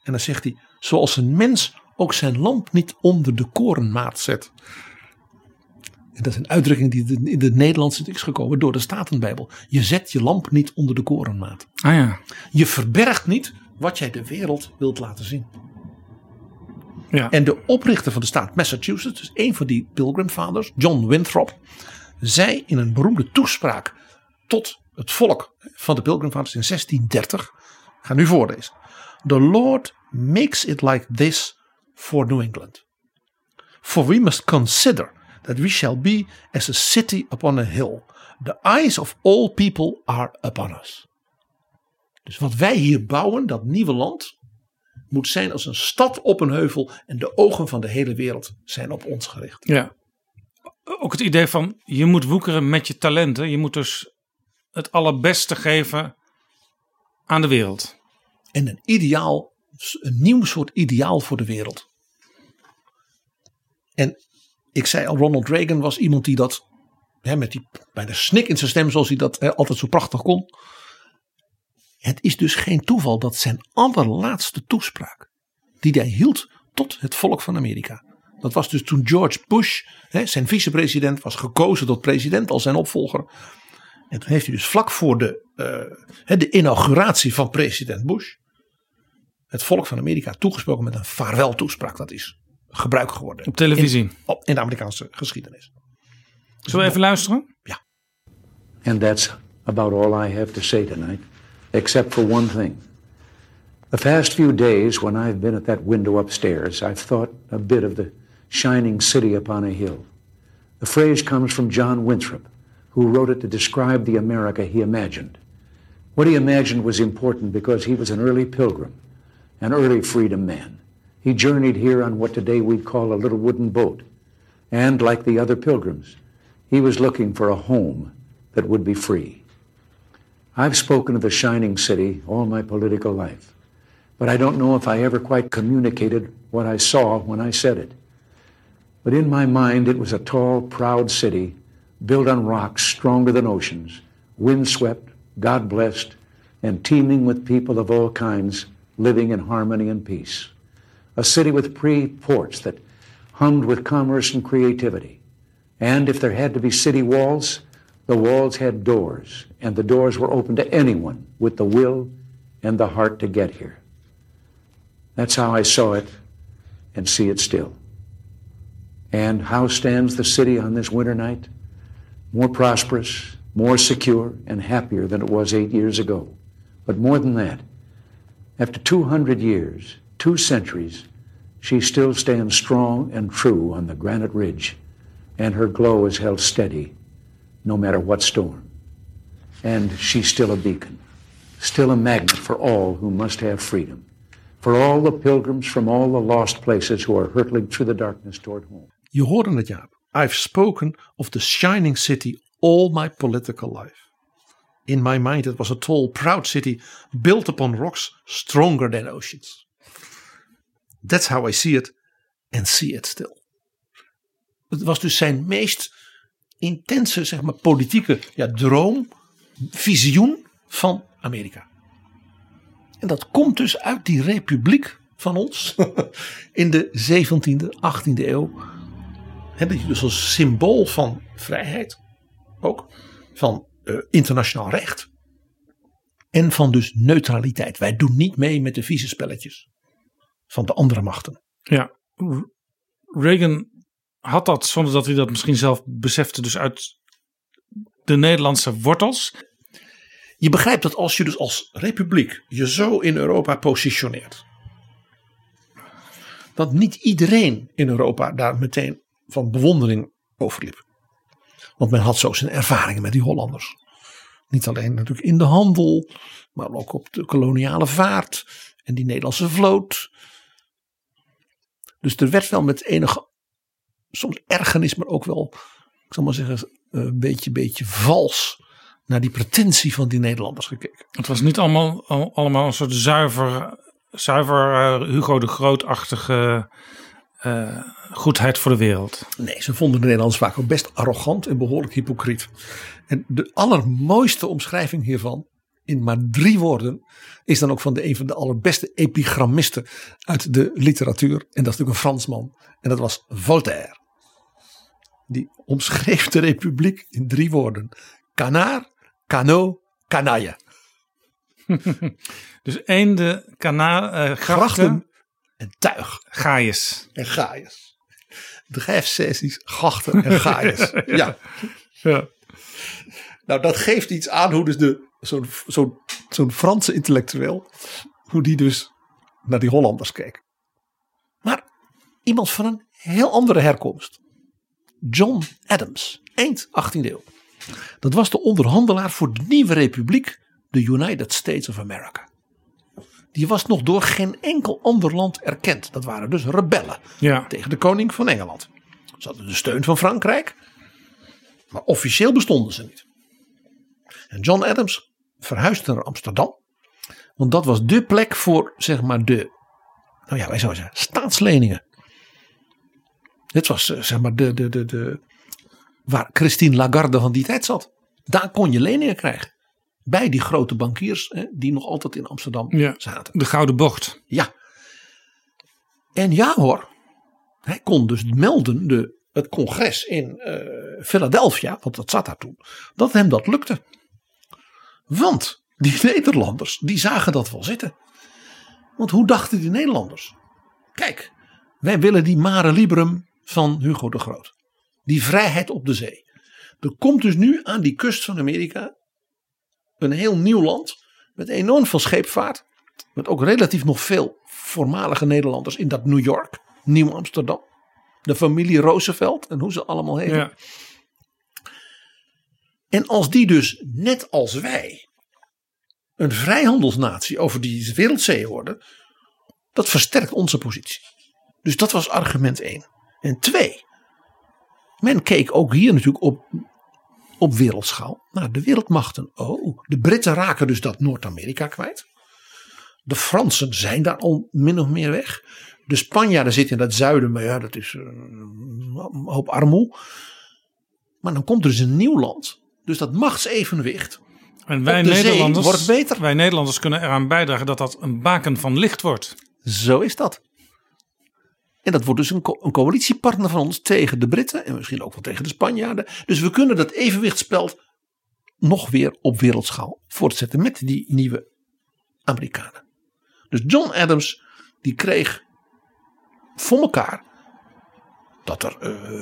En dan zegt hij, zoals een mens ook zijn lamp niet onder de korenmaat zet. En dat is een uitdrukking die in het Nederlands is gekomen door de Statenbijbel. Je zet je lamp niet onder de korenmaat. Ah ja. Je verbergt niet wat jij de wereld wilt laten zien. Ja. En de oprichter van de staat Massachusetts, dus een van die Pilgrimvaders, John Winthrop, zei in een beroemde toespraak tot het volk van de Pilgrimvaders in 1630. Ga nu voorlezen. The Lord makes it like this for New England. For we must consider that we shall be as a city upon a hill. The eyes of all people are upon us. Dus wat wij hier bouwen, dat nieuwe land, moet zijn als een stad op een heuvel. En de ogen van de hele wereld zijn op ons gericht. Ja. Ook het idee van je moet woekeren met je talenten. Je moet dus het allerbeste geven aan de wereld. En een ideaal, een nieuw soort ideaal voor de wereld. En ik zei al, Ronald Reagan was iemand die dat met die bijna snik in zijn stem, zoals hij dat altijd zo prachtig kon. Het is dus geen toeval dat zijn allerlaatste toespraak die hij hield tot het volk van Amerika. Dat was dus toen George Bush, zijn vicepresident, was gekozen tot president als zijn opvolger. En toen heeft hij dus vlak voor de inauguratie van president Bush het volk van Amerika toegesproken met een vaarweltoespraak. Dat is gebruik geworden. Op televisie. In de Amerikaanse geschiedenis. Zullen we even luisteren? Ja. And that's about all I have to say tonight. Except for one thing. The past few days when I've been at that window upstairs, I've thought a bit of the shining city upon a hill. The phrase comes from John Winthrop, who wrote it to describe the America he imagined. What he imagined was important because he was an early pilgrim, an early freedom man. He journeyed here on what today we'd call a little wooden boat. And, like the other pilgrims, he was looking for a home that would be free. I've spoken of the shining city all my political life, but I don't know if I ever quite communicated what I saw when I said it. But in my mind, it was a tall, proud city built on rocks stronger than oceans, windswept, God-blessed, and teeming with people of all kinds living in harmony and peace. A city with free ports that hummed with commerce and creativity. And if there had to be city walls, the walls had doors, and the doors were open to anyone with the will and the heart to get here. That's how I saw it and see it still. And how stands the city on this winter night? More prosperous, more secure, and happier than it was 8 years ago. But more than that, after 200 years, 2 centuries, she still stands strong and true on the granite ridge, and her glow is held steady no matter what storm. And she's still a beacon, still a magnet for all who must have freedom, for all the pilgrims from all the lost places who are hurtling through the darkness toward home. Je hoorde het, Jaap. I've spoken of the shining city all my political life. In my mind it was a tall, proud city built upon rocks stronger than oceans. That's how I see it and see it still. Het was dus zijn meest intense, zeg maar, politieke droom, visioen van Amerika. En dat komt dus uit die republiek van ons in de 17e, 18e eeuw. Die dus als symbool van vrijheid, ook van internationaal recht en van dus neutraliteit. Wij doen niet mee met de vieze spelletjes van de andere machten. Ja, Reagan had dat, zonder dat hij dat misschien zelf besefte, dus uit de Nederlandse wortels. Je begrijpt dat als je dus als republiek je zo in Europa positioneert, dat niet iedereen in Europa daar meteen van bewondering overliep. Want men had zo zijn ervaringen met die Hollanders. Niet alleen natuurlijk in de handel, maar ook op de koloniale vaart en die Nederlandse vloot. Dus er werd wel met enige, soms ergernis, maar ook wel, ik zal maar zeggen, een beetje vals naar die pretentie van die Nederlanders gekeken. Het was niet allemaal een soort zuiver Hugo de Groot-achtige goedheid voor de wereld. Nee, ze vonden de Nederlanders vaak ook best arrogant en behoorlijk hypocriet. En de allermooiste omschrijving hiervan, in maar 3 woorden, is dan ook van een van de allerbeste epigrammisten uit de literatuur. En dat is natuurlijk een Fransman. En dat was Voltaire. Die omschreef de republiek in 3 woorden. Canard, canot, canaille. Dus eenden, grachten en tuig. Gaaiers. De grijfsessies, grachten en gaaiers. Ja. Nou, dat geeft iets aan hoe dus zo'n Franse intellectueel, hoe die dus naar die Hollanders keek. Maar iemand van een heel andere herkomst. John Adams, eind 18e eeuw. Dat was de onderhandelaar voor de nieuwe republiek, de United States of America. Die was nog door geen enkel ander land erkend. Dat waren dus rebellen tegen de koning van Engeland. Ze hadden de steun van Frankrijk, maar officieel bestonden ze niet. En John Adams verhuisde naar Amsterdam, want dat was de plek voor, zeg maar, de, nou ja, wij zouden zeggen, staatsleningen. Dit was, zeg maar, waar Christine Lagarde van die tijd zat. Daar kon je leningen krijgen. Bij die grote bankiers, die nog altijd in Amsterdam zaten. De Gouden Bocht. Ja. En ja hoor, hij kon dus melden, het congres in Philadelphia, want dat zat daar toen, dat hem dat lukte. Want die Nederlanders, die zagen dat wel zitten. Want hoe dachten die Nederlanders? Kijk, wij willen die Mare Liberum van Hugo de Groot. Die vrijheid op de zee. Er komt dus nu aan die kust van Amerika een heel nieuw land met enorm veel scheepvaart. Met ook relatief nog veel voormalige Nederlanders in dat New York, Nieuw Amsterdam. de familie Roosevelt en hoe ze allemaal heten. Ja. En als die dus, net als wij, een vrijhandelsnatie over die wereldzeeën worden, dat versterkt onze positie. Dus dat was argument 1. En 2, men keek ook hier natuurlijk op wereldschaal naar de wereldmachten. Oh, de Britten raken dus dat Noord-Amerika kwijt. De Fransen zijn daar al min of meer weg. De Spanjaarden zitten in dat zuiden, maar ja, dat is een hoop armoe. Maar dan komt er dus een nieuw land. Dus dat machtsevenwicht en wordt beter. Wij Nederlanders kunnen eraan bijdragen dat dat een baken van licht wordt. Zo is dat. En dat wordt dus een coalitiepartner van ons tegen de Britten en misschien ook wel tegen de Spanjaarden. Dus we kunnen dat evenwichtsspel nog weer op wereldschaal voortzetten met die nieuwe Amerikanen. Dus John Adams die kreeg voor elkaar dat er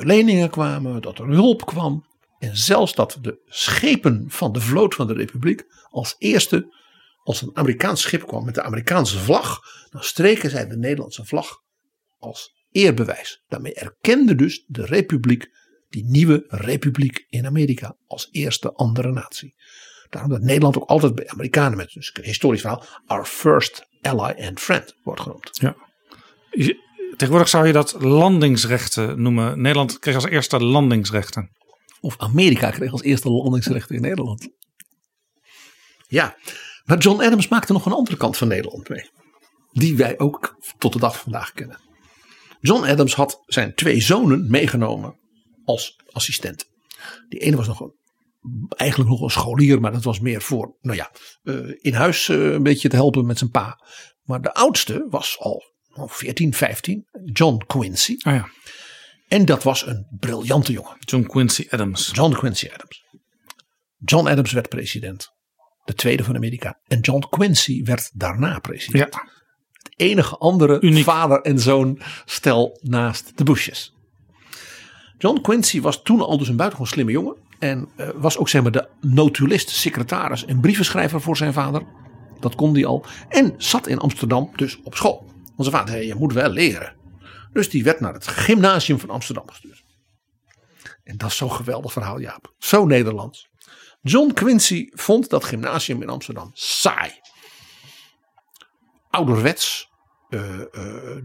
leningen kwamen, dat er hulp kwam. En zelfs dat de schepen van de vloot van de Republiek als eerste, als een Amerikaans schip kwam met de Amerikaanse vlag, dan streken zij de Nederlandse vlag als eerbewijs. Daarmee erkende dus de Republiek, die nieuwe Republiek in Amerika, als eerste andere natie. Daarom dat Nederland ook altijd bij Amerikanen met dus een historisch verhaal our first ally and friend wordt genoemd. Ja. Tegenwoordig zou je dat landingsrechten noemen. Nederland kreeg als eerste landingsrechten. Of Amerika kreeg als eerste landingsrechten in Nederland. Ja, maar John Adams maakte nog een andere kant van Nederland mee. Die wij ook tot de dag van vandaag kennen. John Adams had zijn 2 zonen meegenomen als assistent. Die ene was nog eigenlijk nog een scholier, maar dat was meer voor, in huis een beetje te helpen met zijn pa. Maar de oudste was al 14, 15, John Quincy. Ah ja. En dat was een briljante jongen. John Quincy Adams. John Adams werd president. De tweede van Amerika. En John Quincy werd daarna president. Ja. Het enige andere uniek vader en zoon stel naast de Bushes. John Quincy was toen al dus een buitengewoon slimme jongen. En was ook de notulist, secretaris en brievenschrijver voor zijn vader. Dat kon hij al. En zat in Amsterdam dus op school. Want zijn vader zei, je moet wel leren. Dus die werd naar het gymnasium van Amsterdam gestuurd. En dat is zo'n geweldig verhaal, Jaap. Zo Nederlands. John Quincy vond dat gymnasium in Amsterdam saai. Ouderwets.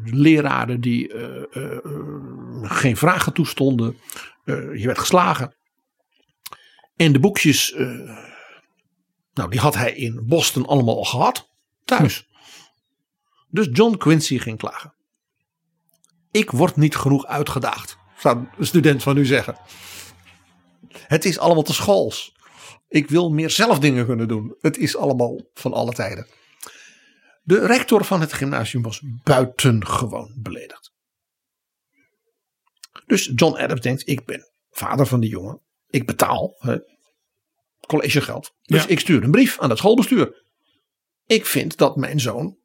Leraren die geen vragen toestonden. Je werd geslagen. En de boekjes, die had hij in Boston allemaal al gehad. Thuis. Dus John Quincy ging klagen. Ik word niet genoeg uitgedaagd, zou een student van u zeggen. Het is allemaal te schools. Ik wil meer zelf dingen kunnen doen. Het is allemaal van alle tijden. De rector van het gymnasium was buitengewoon beledigd. Dus John Adams denkt, ik ben vader van die jongen. Ik betaal collegegeld. Dus ik stuur een brief aan het schoolbestuur. Ik vind dat mijn zoon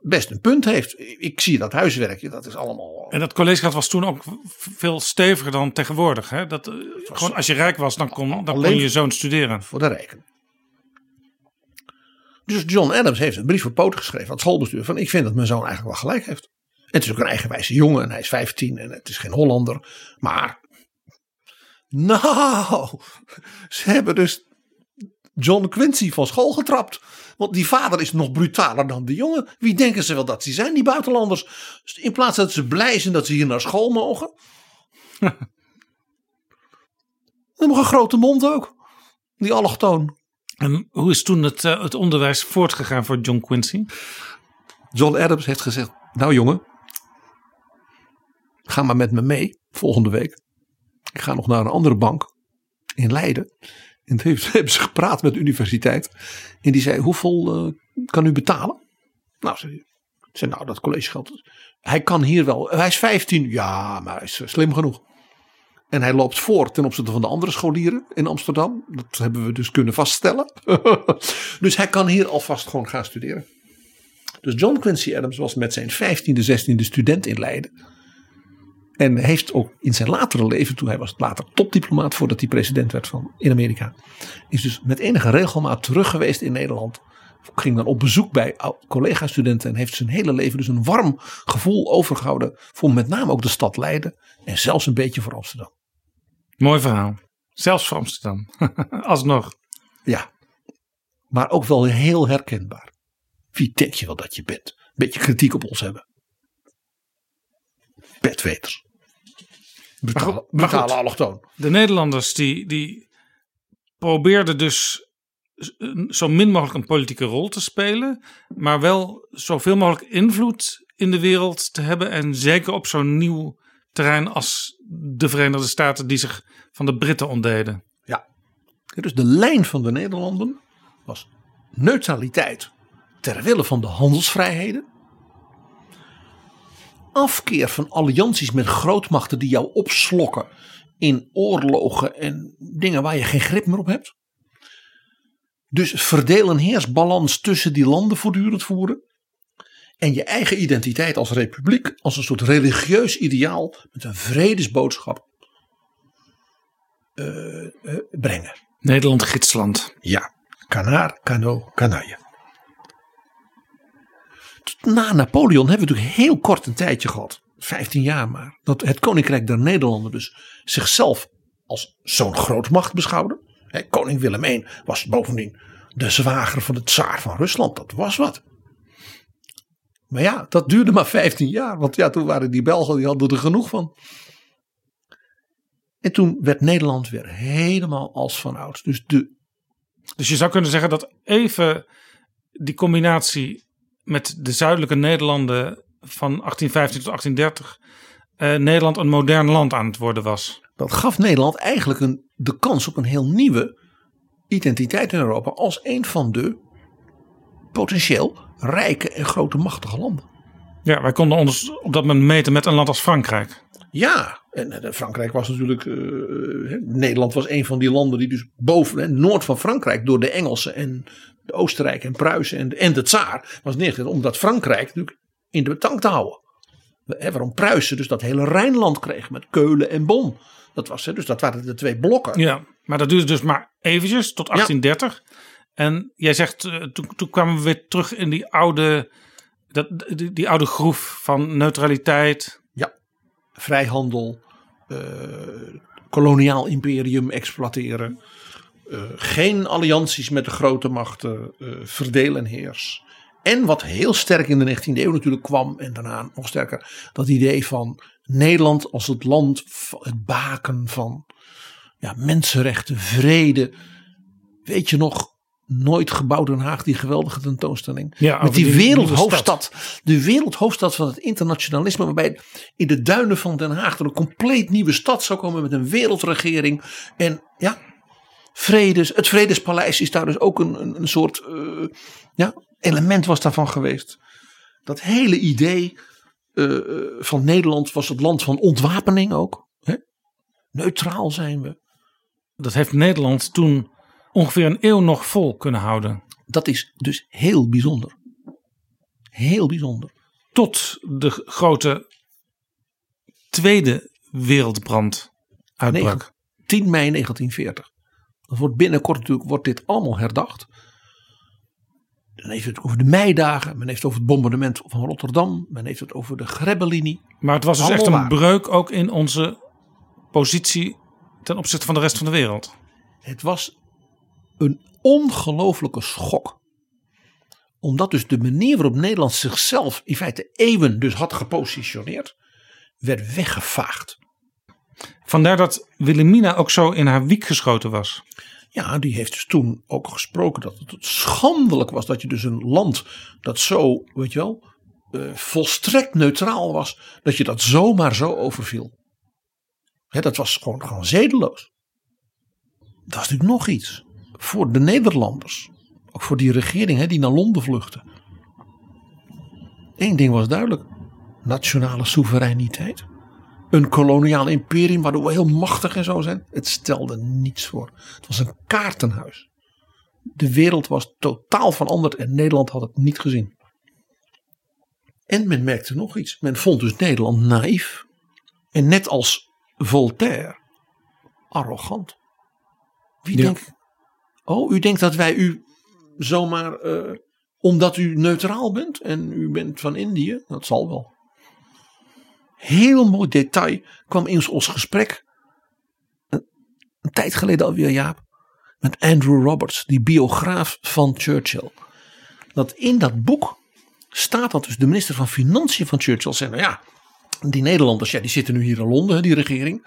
best een punt heeft. Ik zie dat huiswerkje, dat is allemaal. En dat collegegeld was toen ook veel steviger dan tegenwoordig. Hè? Dat, gewoon als je rijk was, dan kon je zoon studeren. Voor de rijken. Dus John Adams heeft een brief voor poten geschreven aan het schoolbestuur. Van ik vind dat mijn zoon eigenlijk wel gelijk heeft. En het is ook een eigenwijze jongen en hij is 15 en het is geen Hollander. Maar nou, ze hebben dus John Quincy van school getrapt. Want die vader is nog brutaler dan die jongen. Wie denken ze wel dat ze zijn, die buitenlanders? Dus in plaats dat ze blij zijn dat ze hier naar school mogen. En nog een grote mond ook. Die allochtoon. En hoe is toen het onderwijs voortgegaan voor John Quincy? John Adams heeft gezegd, nou jongen, ga maar met me mee volgende week. Ik ga nog naar een andere bank in Leiden. En toen hebben ze gepraat met de universiteit. En die zei, hoeveel kan u betalen? Nou, zei, nou dat collegegeld. Hij kan hier wel. Hij is 15. Ja, maar hij is slim genoeg. En hij loopt voor ten opzichte van de andere scholieren in Amsterdam. Dat hebben we dus kunnen vaststellen. Dus hij kan hier alvast gewoon gaan studeren. Dus John Quincy Adams was met zijn 15e, 16e student in Leiden. En heeft ook in zijn latere leven, toen hij was later topdiplomaat voordat hij president werd in Amerika. Is dus met enige regelmaat terug geweest in Nederland ging dan op bezoek bij collega-studenten en heeft zijn hele leven dus een warm gevoel overgehouden voor met name ook de stad Leiden en zelfs een beetje voor Amsterdam. Mooi verhaal. Zelfs voor Amsterdam. Alsnog. Ja. Maar ook wel heel herkenbaar. Wie denk je wel dat je bent? Een beetje kritiek op ons hebben. Bedweters. Brutale allochtoon. De Nederlanders die probeerden dus zo min mogelijk een politieke rol te spelen, maar wel zoveel mogelijk invloed in de wereld te hebben en zeker op zo'n nieuw terrein als de Verenigde Staten die zich van de Britten ontdeden. Ja, dus de lijn van de Nederlanden was neutraliteit ter wille van de handelsvrijheden, afkeer van allianties met grootmachten die jou opslokken in oorlogen en dingen waar je geen grip meer op hebt. Dus verdeel en heersbalans tussen die landen voortdurend voeren. En je eigen identiteit als republiek, als een soort religieus ideaal met een vredesboodschap brengen. Nederland, gidsland. Ja, kanaar, kano, kanaille. Na Napoleon hebben we natuurlijk heel kort een tijdje gehad, 15 jaar maar, dat het Koninkrijk der Nederlanden dus zichzelf als zo'n grootmacht beschouwde. Koning Willem I was bovendien de zwager van de tsaar van Rusland. Dat was wat. Maar ja, dat duurde maar 15 jaar. Want ja, toen waren die Belgen, die hadden er genoeg van. En toen werd Nederland weer helemaal als vanouds. Dus je zou kunnen zeggen dat even die combinatie met de zuidelijke Nederlanden van 1815 tot 1830... Nederland een modern land aan het worden was. Dat gaf Nederland eigenlijk de kans op een heel nieuwe identiteit in Europa als een van de potentieel rijke en grote machtige landen. Ja, wij konden ons op dat moment meten met een land als Frankrijk. Ja, en Frankrijk was natuurlijk, Nederland was een van die landen die dus boven, noord van Frankrijk door de Engelsen en de Oostenrijk en Pruisen en de tsaar was neergezet om dat Frankrijk natuurlijk in de tang te houden. Waarom Pruisen dus dat hele Rijnland kreeg met Keulen en Bonn. Dat was, dus dat waren de twee blokken. Ja, maar dat duurde dus maar eventjes tot 1830. Ja. En jij zegt, toen kwamen we weer terug in die oude groef van neutraliteit. Ja, vrijhandel, koloniaal imperium exploiteren. Geen allianties met de grote machten, verdeel en heers. En wat heel sterk in de 19e eeuw natuurlijk kwam en daarna nog sterker, dat idee van Nederland als het land, het baken van mensenrechten, vrede. Weet je nog, nooit gebouwd Den Haag, die geweldige tentoonstelling. Ja, met die wereldhoofdstad, de wereldhoofdstad van het internationalisme, waarbij in de duinen van Den Haag er een compleet nieuwe stad zou komen met een wereldregering. En ja, het Vredespaleis is daar dus ook een soort element was daarvan geweest. Dat hele idee van Nederland was het land van ontwapening ook. Hè? Neutraal zijn we. Dat heeft Nederland toen ongeveer een eeuw nog vol kunnen houden. Dat is dus heel bijzonder. Heel bijzonder. Tot de grote Tweede Wereldbrand uitbrak. 10 mei 1940. Dat wordt binnenkort natuurlijk, wordt dit allemaal herdacht. Dan heeft het over de meidagen. Men heeft het over het bombardement van Rotterdam. Men heeft het over de Grebbelinie. Maar het was dus echt een breuk ook in onze positie ten opzichte van de rest van de wereld. Het was een ongelooflijke schok. Omdat dus de manier waarop Nederland zichzelf in feite eeuwen dus had gepositioneerd, werd weggevaagd. Vandaar dat Wilhelmina ook zo in haar wiek geschoten was. Ja, die heeft dus toen ook gesproken dat het schandelijk was dat je dus een land dat zo, weet je wel, volstrekt neutraal was, dat je dat zomaar zo overviel. Hè, dat was gewoon zedeloos. Dat is natuurlijk nog iets. Voor de Nederlanders, ook voor die regering die naar Londen vluchtte. Eén ding was duidelijk: nationale soevereiniteit. Een koloniaal imperium waardoor we heel machtig en zo zijn. Het stelde niets voor. Het was een kaartenhuis. De wereld was totaal veranderd en Nederland had het niet gezien. En men merkte nog iets. Men vond dus Nederland naïef. En net als Voltaire, arrogant. Wie denkt, u denkt dat wij u zomaar Omdat u neutraal bent en u bent van Indië, dat zal wel. Heel mooi detail kwam in ons gesprek een tijd geleden alweer, Jaap, met Andrew Roberts, die biograaf van Churchill. Dat in dat boek staat dat dus de minister van Financiën van Churchill zei, nou ja, die Nederlanders, ja, die zitten nu hier in Londen, die regering.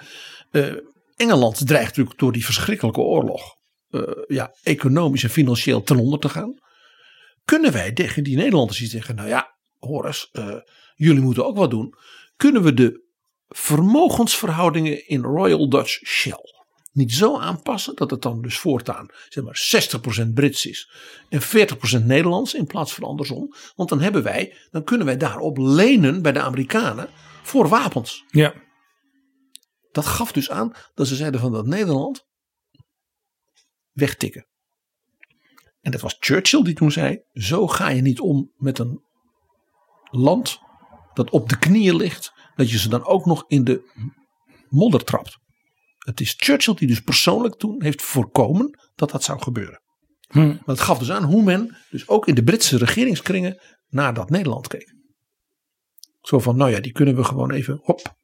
Engeland dreigt natuurlijk door die verschrikkelijke oorlog economisch en financieel ten onder te gaan. Kunnen wij tegen die Nederlanders die zeggen, nou ja, hoor eens, jullie moeten ook wat doen. Kunnen we de vermogensverhoudingen in Royal Dutch Shell niet zo aanpassen dat het dan dus voortaan zeg maar 60% Brits is en 40% Nederlands in plaats van andersom. Want dan hebben wij, dan kunnen wij daarop lenen bij de Amerikanen voor wapens. Ja. Dat gaf dus aan dat ze zeiden van dat Nederland wegtikken. En dat was Churchill die toen zei, zo ga je niet om met een land dat op de knieën ligt, dat je ze dan ook nog in de modder trapt. Het is Churchill die dus persoonlijk toen heeft voorkomen dat dat zou gebeuren. Maar het gaf dus aan hoe men dus ook in de Britse regeringskringen naar dat Nederland keek. Zo van, nou ja, die kunnen we gewoon even, hop.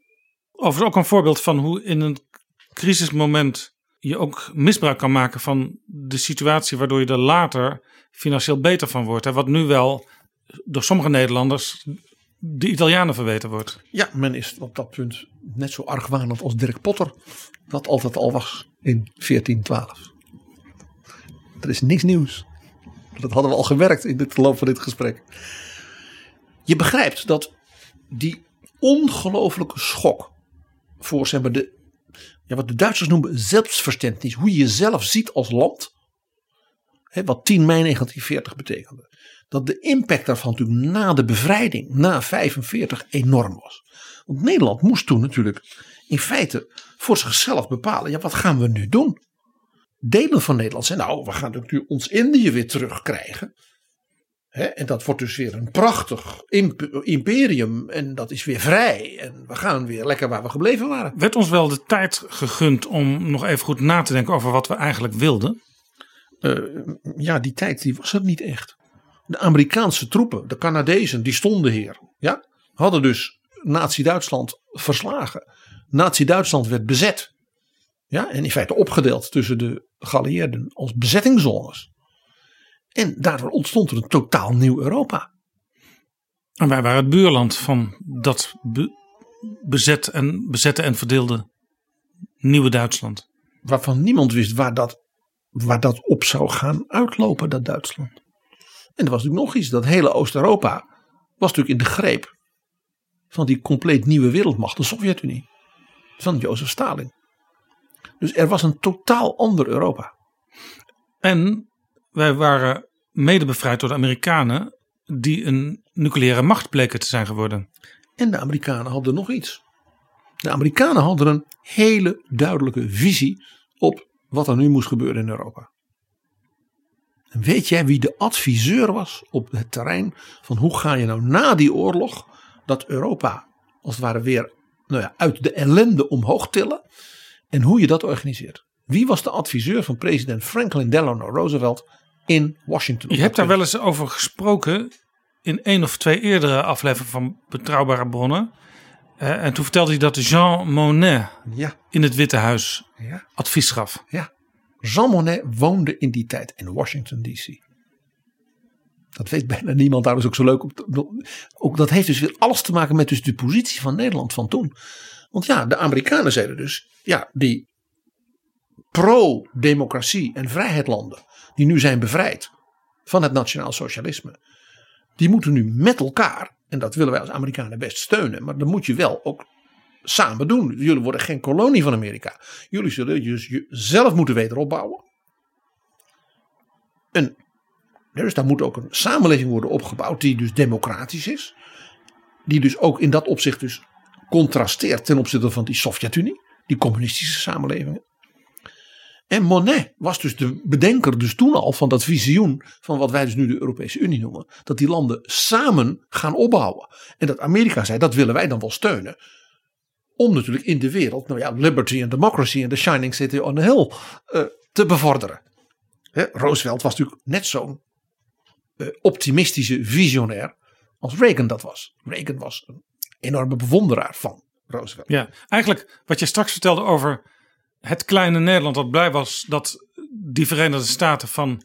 Overigens ook een voorbeeld van hoe in een crisismoment je ook misbruik kan maken van de situatie, waardoor je er later financieel beter van wordt. Hè? Wat nu wel door sommige Nederlanders de Italianen verweten wordt. Ja, men is op dat punt net zo argwanend als Dirk Potter. Dat altijd al was in 1412. Er is niks nieuws. Dat hadden we al gewerkt in het loop van dit gesprek. Je begrijpt dat die ongelofelijke schok voor zeg maar, wat de Duitsers noemen zelfverständnis. Hoe je jezelf ziet als land. Hè, wat 10 mei 1940 betekende. Dat de impact daarvan natuurlijk na de bevrijding, na 1945, enorm was. Want Nederland moest toen natuurlijk in feite voor zichzelf bepalen, ja, wat gaan we nu doen? Delen van Nederland zeiden, nou, we gaan natuurlijk ons Indië weer terugkrijgen. Hè, en dat wordt dus weer een prachtig imperium en dat is weer vrij. En we gaan weer lekker waar we gebleven waren. Werd ons wel de tijd gegund om nog even goed na te denken over wat we eigenlijk wilden? Ja, die tijd die was er niet echt. De Amerikaanse troepen, de Canadezen, die stonden hier. Ja, hadden dus Nazi-Duitsland verslagen. Nazi-Duitsland werd bezet. Ja, en in feite opgedeeld tussen de geallieerden als bezettingszones. En daardoor ontstond er een totaal nieuw Europa. En wij waren het buurland van dat bezette en verdeelde nieuwe Duitsland. Waarvan niemand wist waar dat op zou gaan uitlopen, dat Duitsland. En er was natuurlijk nog iets, dat hele Oost-Europa was natuurlijk in de greep van die compleet nieuwe wereldmacht, de Sovjet-Unie, van Jozef Stalin. Dus er was een totaal ander Europa. En wij waren mede bevrijd door de Amerikanen, die een nucleaire macht bleken te zijn geworden. En de Amerikanen hadden nog iets. De Amerikanen hadden een hele duidelijke visie op wat er nu moest gebeuren in Europa. En weet jij wie de adviseur was op het terrein van hoe ga je nou na die oorlog dat Europa als het ware weer uit de ellende omhoog tillen en hoe je dat organiseert? Wie was de adviseur van president Franklin Delano Roosevelt in Washington? Je hebt daar wel eens over gesproken in 1 of 2 eerdere afleveringen van Betrouwbare Bronnen. En toen vertelde hij dat Jean Monnet in het Witte Huis advies gaf. Ja. Jean Monnet woonde in die tijd in Washington D.C. Dat weet bijna niemand, daar is ook zo leuk. Ook dat heeft dus weer alles te maken met dus de positie van Nederland van toen. Want ja, de Amerikanen zeiden dus, ja, die pro-democratie en vrijheidlanden die nu zijn bevrijd van het nationaal socialisme, die moeten nu met elkaar, en dat willen wij als Amerikanen best steunen, maar dan moet je wel ook samen doen. Jullie worden geen kolonie van Amerika. Jullie zullen jezelf moeten wederopbouwen. En dus daar moet ook een samenleving worden opgebouwd die dus democratisch is. Die dus ook in dat opzicht dus contrasteert ten opzichte van die Sovjet-Unie. Die communistische samenlevingen. En Monnet was dus de bedenker dus toen al van dat visioen van wat wij dus nu de Europese Unie noemen. Dat die landen samen gaan opbouwen. En dat Amerika zei, dat willen wij dan wel steunen. Om natuurlijk in de wereld, liberty and democracy en the shining city on the hill te bevorderen. Roosevelt was natuurlijk net zo'n optimistische visionair als Reagan dat was. Reagan was een enorme bewonderaar van Roosevelt. Ja, eigenlijk wat je straks vertelde over het kleine Nederland dat blij was dat die Verenigde Staten van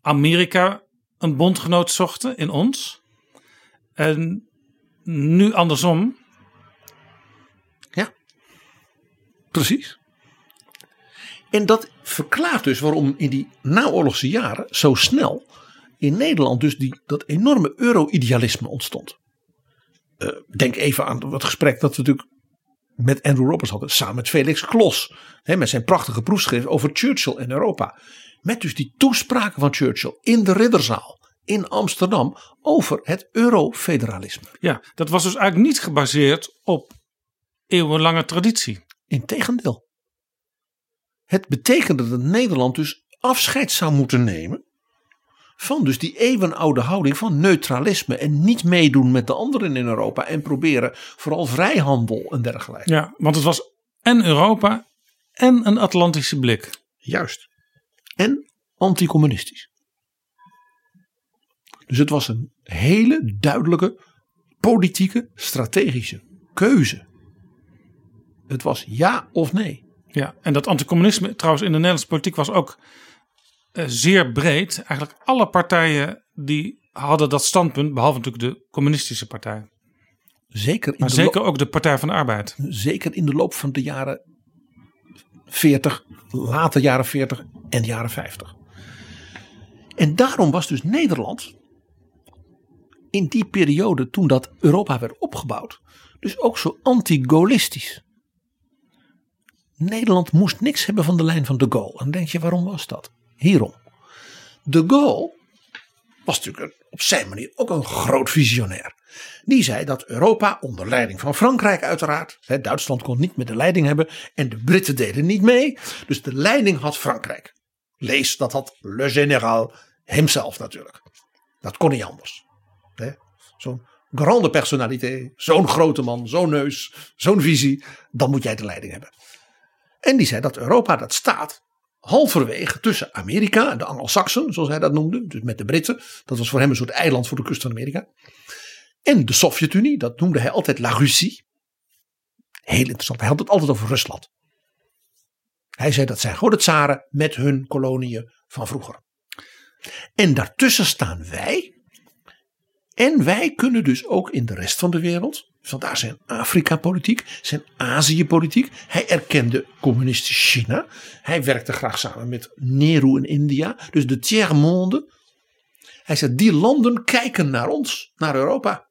Amerika een bondgenoot zochten in ons. En nu andersom. Ja, precies. En dat verklaart dus waarom in die naoorlogse jaren zo snel in Nederland dus dat enorme euro-idealisme ontstond. Denk even aan het gesprek dat we natuurlijk met Andrew Roberts hadden. Samen met Felix Klos. Hè, met zijn prachtige proefschrift over Churchill en Europa. Met dus die toespraken van Churchill in de Ridderzaal in Amsterdam over het eurofederalisme. Ja, dat was dus eigenlijk niet gebaseerd op eeuwenlange traditie. Integendeel. Het betekende dat Nederland dus afscheid zou moeten nemen van dus die eeuwenoude houding van neutralisme en niet meedoen met de anderen in Europa en proberen vooral vrijhandel en dergelijke. Ja, want het was en Europa en een Atlantische blik. Juist. En anticommunistisch. Dus het was een hele duidelijke politieke strategische keuze. Het was ja of nee. Ja, en dat anticommunisme trouwens in de Nederlandse politiek was ook zeer breed. Eigenlijk alle partijen die hadden dat standpunt, behalve natuurlijk de communistische partij. Zeker ook de Partij van de Arbeid. Zeker in de loop van de jaren 40, late jaren 40 en jaren 50. En daarom was dus Nederland in die periode toen dat Europa werd opgebouwd, dus ook zo anti-gaullistisch. Nederland moest niks hebben van de lijn van de Gaulle. En dan denk je, waarom was dat? Hierom. De Gaulle was natuurlijk op zijn manier ook een groot visionair. Die zei dat Europa onder leiding van Frankrijk uiteraard. Duitsland kon niet meer de leiding hebben. En de Britten deden niet mee. Dus de leiding had Frankrijk. Lees, dat had le général himself natuurlijk. Dat kon niet anders. Zo'n grande personaliteit. Zo'n grote man. Zo'n neus. Zo'n visie. Dan moet jij de leiding hebben. En die zei dat Europa dat staat halverwege tussen Amerika en de Angelsaksen, zoals hij dat noemde. Dus met de Britten. Dat was voor hem een soort eiland voor de kust van Amerika. En de Sovjet-Unie, dat noemde hij altijd La Russie. Heel interessant. Hij had het altijd over Rusland. Hij zei dat zijn gewoon de tsaren met hun koloniën van vroeger. En daartussen staan wij. En wij kunnen dus ook in de rest van de wereld. Vandaar zijn Afrika-politiek, zijn Azië-politiek. Hij erkende communistisch China. Hij werkte graag samen met Nehru in India. Dus de tiers monde. Hij zei, die landen kijken naar ons, naar Europa.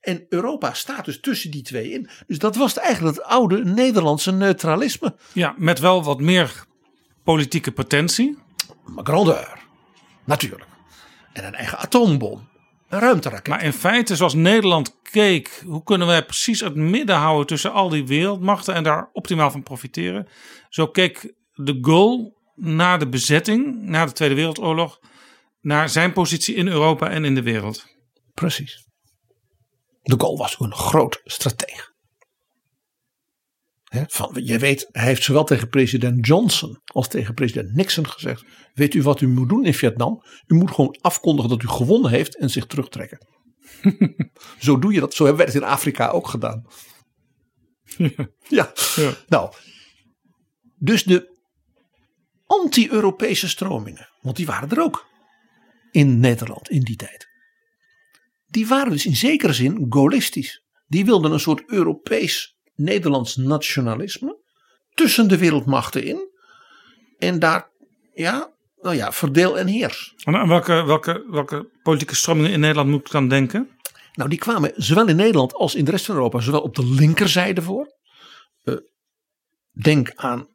En Europa staat dus tussen die twee in. Dus dat was eigenlijk het oude Nederlandse neutralisme. Ja, met wel wat meer politieke potentie. Maar grandeur, natuurlijk. En een eigen atoombom. Ruimteraket. Maar in feite, zoals Nederland keek, hoe kunnen wij precies het midden houden tussen al die wereldmachten en daar optimaal van profiteren? Zo keek de Gaulle na de bezetting, na de Tweede Wereldoorlog, naar zijn positie in Europa en in de wereld. Precies. De Gaulle was een groot strateeg. Je weet, hij heeft zowel tegen president Johnson als tegen president Nixon gezegd. Weet u wat u moet doen in Vietnam? U moet gewoon afkondigen dat u gewonnen heeft en zich terugtrekken. Zo doe je dat. Zo hebben wij het in Afrika ook gedaan. Ja. Nou. Dus de anti-Europese stromingen. Want die waren er ook. In Nederland in die tijd. Die waren dus in zekere zin gaullistisch. Die wilden een soort Europees Nederlands nationalisme tussen de wereldmachten in en daar verdeel en heers. En welke politieke stromingen in Nederland moet ik dan denken? Nou, die kwamen zowel in Nederland als in de rest van Europa zowel op de linkerzijde voor. Denk aan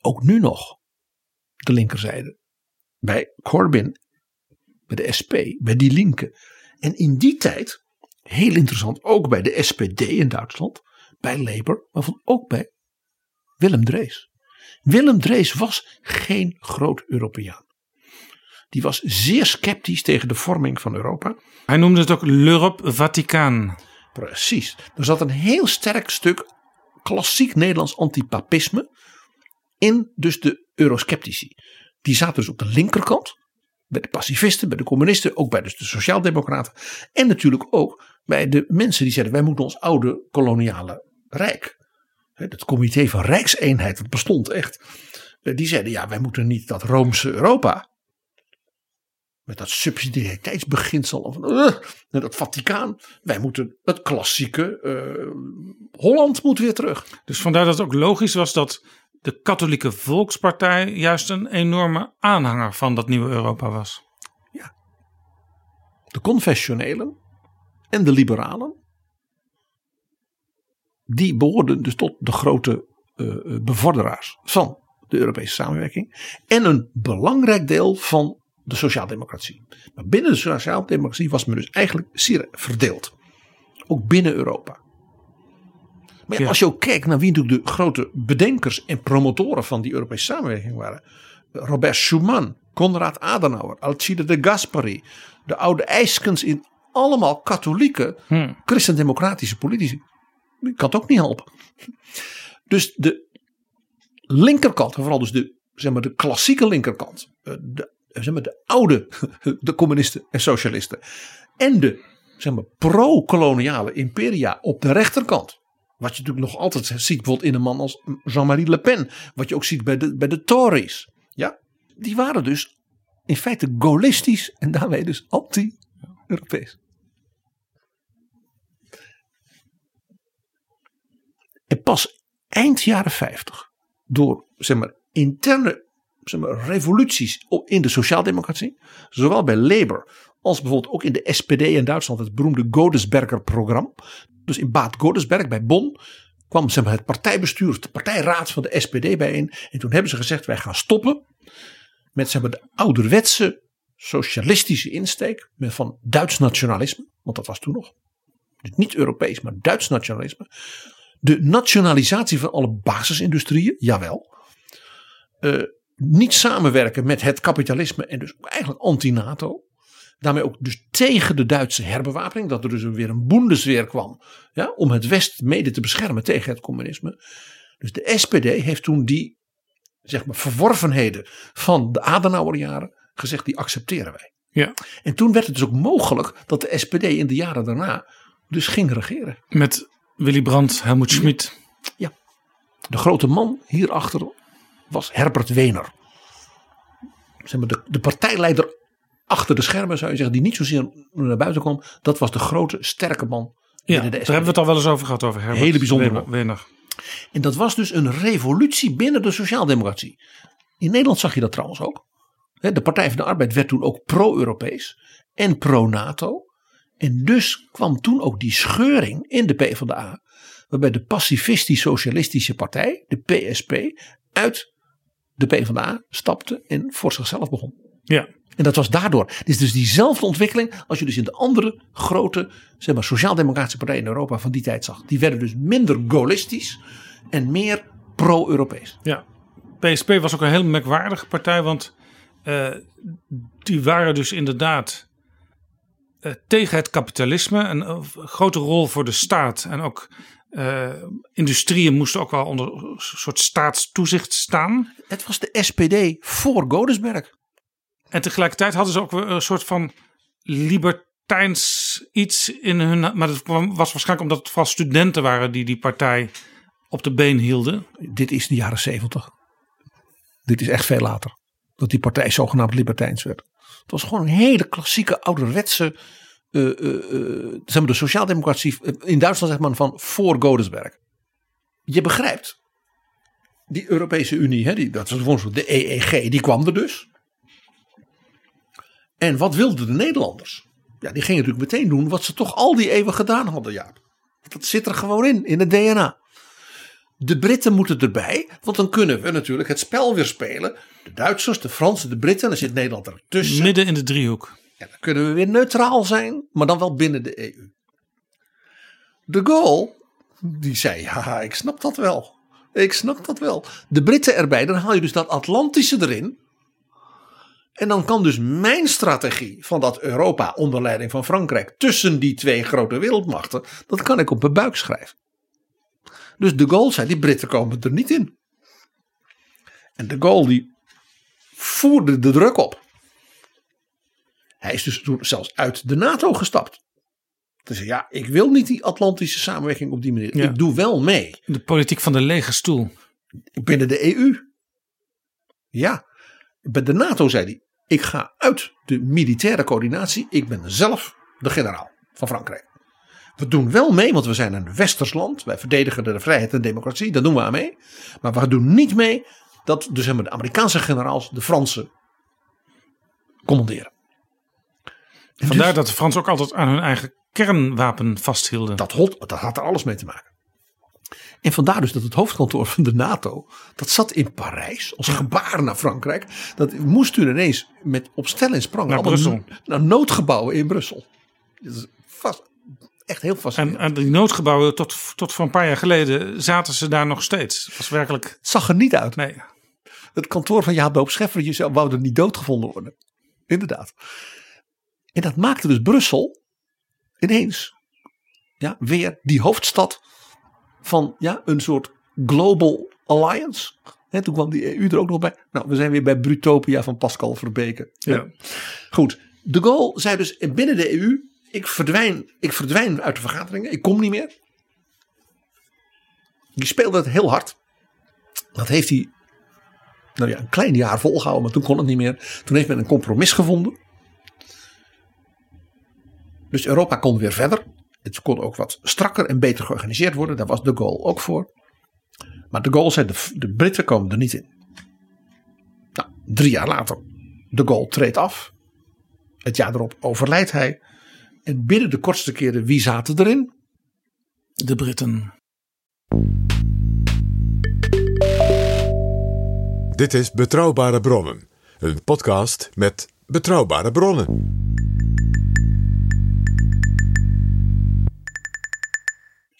ook nu nog de linkerzijde bij Corbyn, bij de SP, bij Die Linke. En in die tijd heel interessant, ook bij de SPD in Duitsland, bij Labour, maar ook bij Willem Drees. Willem Drees was geen groot Europeaan. Die was zeer sceptisch tegen de vorming van Europa. Hij noemde het ook l'Europe Vaticaan. Precies. Er zat een heel sterk stuk klassiek Nederlands antipapisme in dus de eurosceptici. Die zaten dus op de linkerkant. Bij de pacifisten, bij de communisten, ook bij dus de sociaaldemocraten. En natuurlijk ook bij de mensen die zeiden: wij moeten ons oude koloniale rijk. Het comité van Rijkseenheid, dat bestond echt. Die zeiden: ja, wij moeten niet dat Roomse Europa. Met dat subsidiariteitsbeginsel van dat Vaticaan. Wij moeten het klassieke Holland moet weer terug. Dus vandaar dat het ook logisch was dat de Katholieke Volkspartij juist een enorme aanhanger van dat nieuwe Europa was. Ja. De confessionelen en de liberalen. Die behoorden dus tot de grote bevorderaars van de Europese samenwerking. En een belangrijk deel van de sociaaldemocratie. Maar binnen de sociaaldemocratie was men dus eigenlijk zeer verdeeld. Ook binnen Europa. Maar ja, als je ook kijkt naar wie natuurlijk de grote bedenkers en promotoren van die Europese samenwerking waren. Robert Schuman, Konrad Adenauer, Alcide de Gasperi, de oude ijskens in allemaal katholieke, christendemocratische politici. Ik kan het ook niet helpen. Dus de linkerkant, en vooral dus de, zeg maar, de klassieke linkerkant, de oude, de communisten en socialisten en de, zeg maar, pro-koloniale imperia op de rechterkant. Wat je natuurlijk nog altijd ziet bijvoorbeeld in een man als Jean-Marie Le Pen. Wat je ook ziet bij de Tories. Ja? Die waren dus in feite gaullistisch en daarmee dus anti-Europees. En pas eind jaren 50 door, zeg maar, interne, zeg maar, revoluties in de sociaaldemocratie. Zowel bij Labour als bijvoorbeeld ook in de SPD in Duitsland. Het beroemde Godesberger-programma. Dus in Bad Godesberg bij Bonn kwam, zeg maar, het partijbestuur, de partijraad van de SPD bijeen. En toen hebben ze gezegd: wij gaan stoppen met, zeg maar, de ouderwetse socialistische insteek van Duits nationalisme. Want dat was toen nog. Dus niet Europees, maar Duits nationalisme. De nationalisatie van alle basisindustrieën, jawel. Niet samenwerken met het kapitalisme en dus eigenlijk anti-NATO. Daarmee ook dus tegen de Duitse herbewapening. Dat er dus weer een Bundeswehr kwam. Ja, om het West mede te beschermen tegen het communisme. Dus de SPD heeft toen die, zeg maar, verworvenheden van de Adenauerjaren gezegd: die accepteren wij. Ja. En toen werd het dus ook mogelijk dat de SPD in de jaren daarna dus ging regeren. Met Willy Brandt, Helmut Schmidt. Ja. De grote man hierachter was Herbert Wehner. Zeg maar de partijleider achter de schermen, zou je zeggen, die niet zozeer naar buiten kwam. Dat was de grote, sterke man. Ja, daar hebben we het al wel eens over gehad, over Herbert. Hele bijzonder Wehner. En dat was dus een revolutie binnen de sociaaldemocratie. In Nederland zag je dat trouwens ook. De Partij van de Arbeid werd toen ook pro-Europees en pro-NATO. En dus kwam toen ook die scheuring in de PvdA. Waarbij de pacifistisch-socialistische partij, de PSP, uit de PvdA stapte en voor zichzelf begon. Ja. En dat was daardoor. Het is dus diezelfde ontwikkeling als je dus in de andere grote, zeg maar, sociaal-democratische partijen in Europa van die tijd zag. Die werden dus minder gaullistisch en meer pro-Europees. Ja, PSP was ook een heel merkwaardige partij, want die waren dus inderdaad tegen het kapitalisme. Een grote rol voor de staat en ook industrieën moesten ook wel onder een soort staatstoezicht staan. Het was de SPD voor Godesberg. En tegelijkertijd hadden ze ook weer een soort van libertijns iets in hun. Maar dat was waarschijnlijk omdat het vooral studenten waren die die partij op de been hielden. Dit is de jaren 70. Dit is echt veel later. Dat die partij zogenaamd libertijns werd. Het was gewoon een hele klassieke ouderwetse, zeg maar, de sociaaldemocratie. In Duitsland zegt men van voor Godesberg. Je begrijpt. Die Europese Unie, hè, dat was de EEG, die kwam er dus. En wat wilden de Nederlanders? Ja, die gingen natuurlijk meteen doen wat ze toch al die eeuwen gedaan hadden, Jaap. Dat zit er gewoon in het DNA. De Britten moeten erbij, want dan kunnen we natuurlijk het spel weer spelen. De Duitsers, de Fransen, de Britten, dan zit Nederland ertussen. Midden in de driehoek. Ja, dan kunnen we weer neutraal zijn, maar dan wel binnen de EU. De Gaulle, die zei: ja, ik snap dat wel. Ik snap dat wel. De Britten erbij, dan haal je dus dat Atlantische erin. En dan kan dus mijn strategie van dat Europa onder leiding van Frankrijk tussen die twee grote wereldmachten, dat kan ik op mijn buik schrijven. Dus de Gaulle zei: die Britten komen er niet in. En de Gaulle die voerde de druk op. Hij is dus toen zelfs uit de NATO gestapt. Dus ja, ik wil niet die Atlantische samenwerking op die manier. Ja. Ik doe wel mee. De politiek van de lege stoel. Binnen de EU. Ja. Bij de NATO zei hij, ik ga uit de militaire coördinatie. Ik ben zelf de generaal van Frankrijk. We doen wel mee, want we zijn een westers land. Wij verdedigen de vrijheid en democratie. Daar doen we aan mee. Maar we doen niet mee dat dus de Amerikaanse generaals de Fransen commanderen. En vandaar dus, dat de Fransen ook altijd aan hun eigen kernwapen vasthielden. Dat had er alles mee te maken. En vandaar dus dat het hoofdkantoor van de NATO, dat zat in Parijs als gebaar naar Frankrijk. Dat moest toen ineens met op stel en sprang naar noodgebouwen in Brussel. Dat is vast, echt heel fascinerend. En die noodgebouwen, tot voor een paar jaar geleden, zaten ze daar nog steeds. Het was werkelijk... Het zag er niet uit. Nee. Het kantoor van Jaap Scheffer wou er niet doodgevonden worden. Inderdaad. En dat maakte dus Brussel ineens weer die hoofdstad van een soort global alliance. He, toen kwam die EU er ook nog bij. Nou, we zijn weer bij Brutopia van Pascal Verbeke. Ja. Goed, de Gaulle zei dus binnen de EU, ik verdwijn uit de vergaderingen, ik kom niet meer. Die speelde het heel hard. Dat heeft hij een klein jaar volgehouden, maar toen kon het niet meer. Toen heeft men een compromis gevonden. Dus Europa kon weer verder. Het kon ook wat strakker en beter georganiseerd worden. Daar was de Gaulle ook voor. Maar de Gaulle zei, de Britten komen er niet in. Nou, 3 jaar later. De Gaulle treedt af. Het jaar erop overlijdt hij. En binnen de kortste keren, wie zaten erin? De Britten. Dit is Betrouwbare Bronnen. Een podcast met betrouwbare bronnen.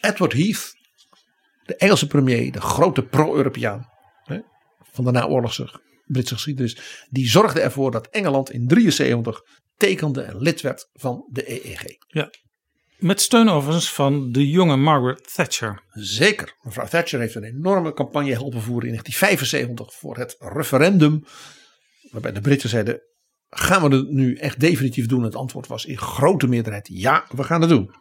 Edward Heath, de Engelse premier, de grote pro-Europeaan van de naoorlogse Britse geschiedenis, die zorgde ervoor dat Engeland in 1973 tekende en lid werd van de EEG. Ja, met steun overigens van de jonge Margaret Thatcher. Zeker, mevrouw Thatcher heeft een enorme campagne helpen voeren in 1975 voor het referendum, waarbij de Britten zeiden, gaan we het nu echt definitief doen? Het antwoord was in grote meerderheid, ja, we gaan het doen.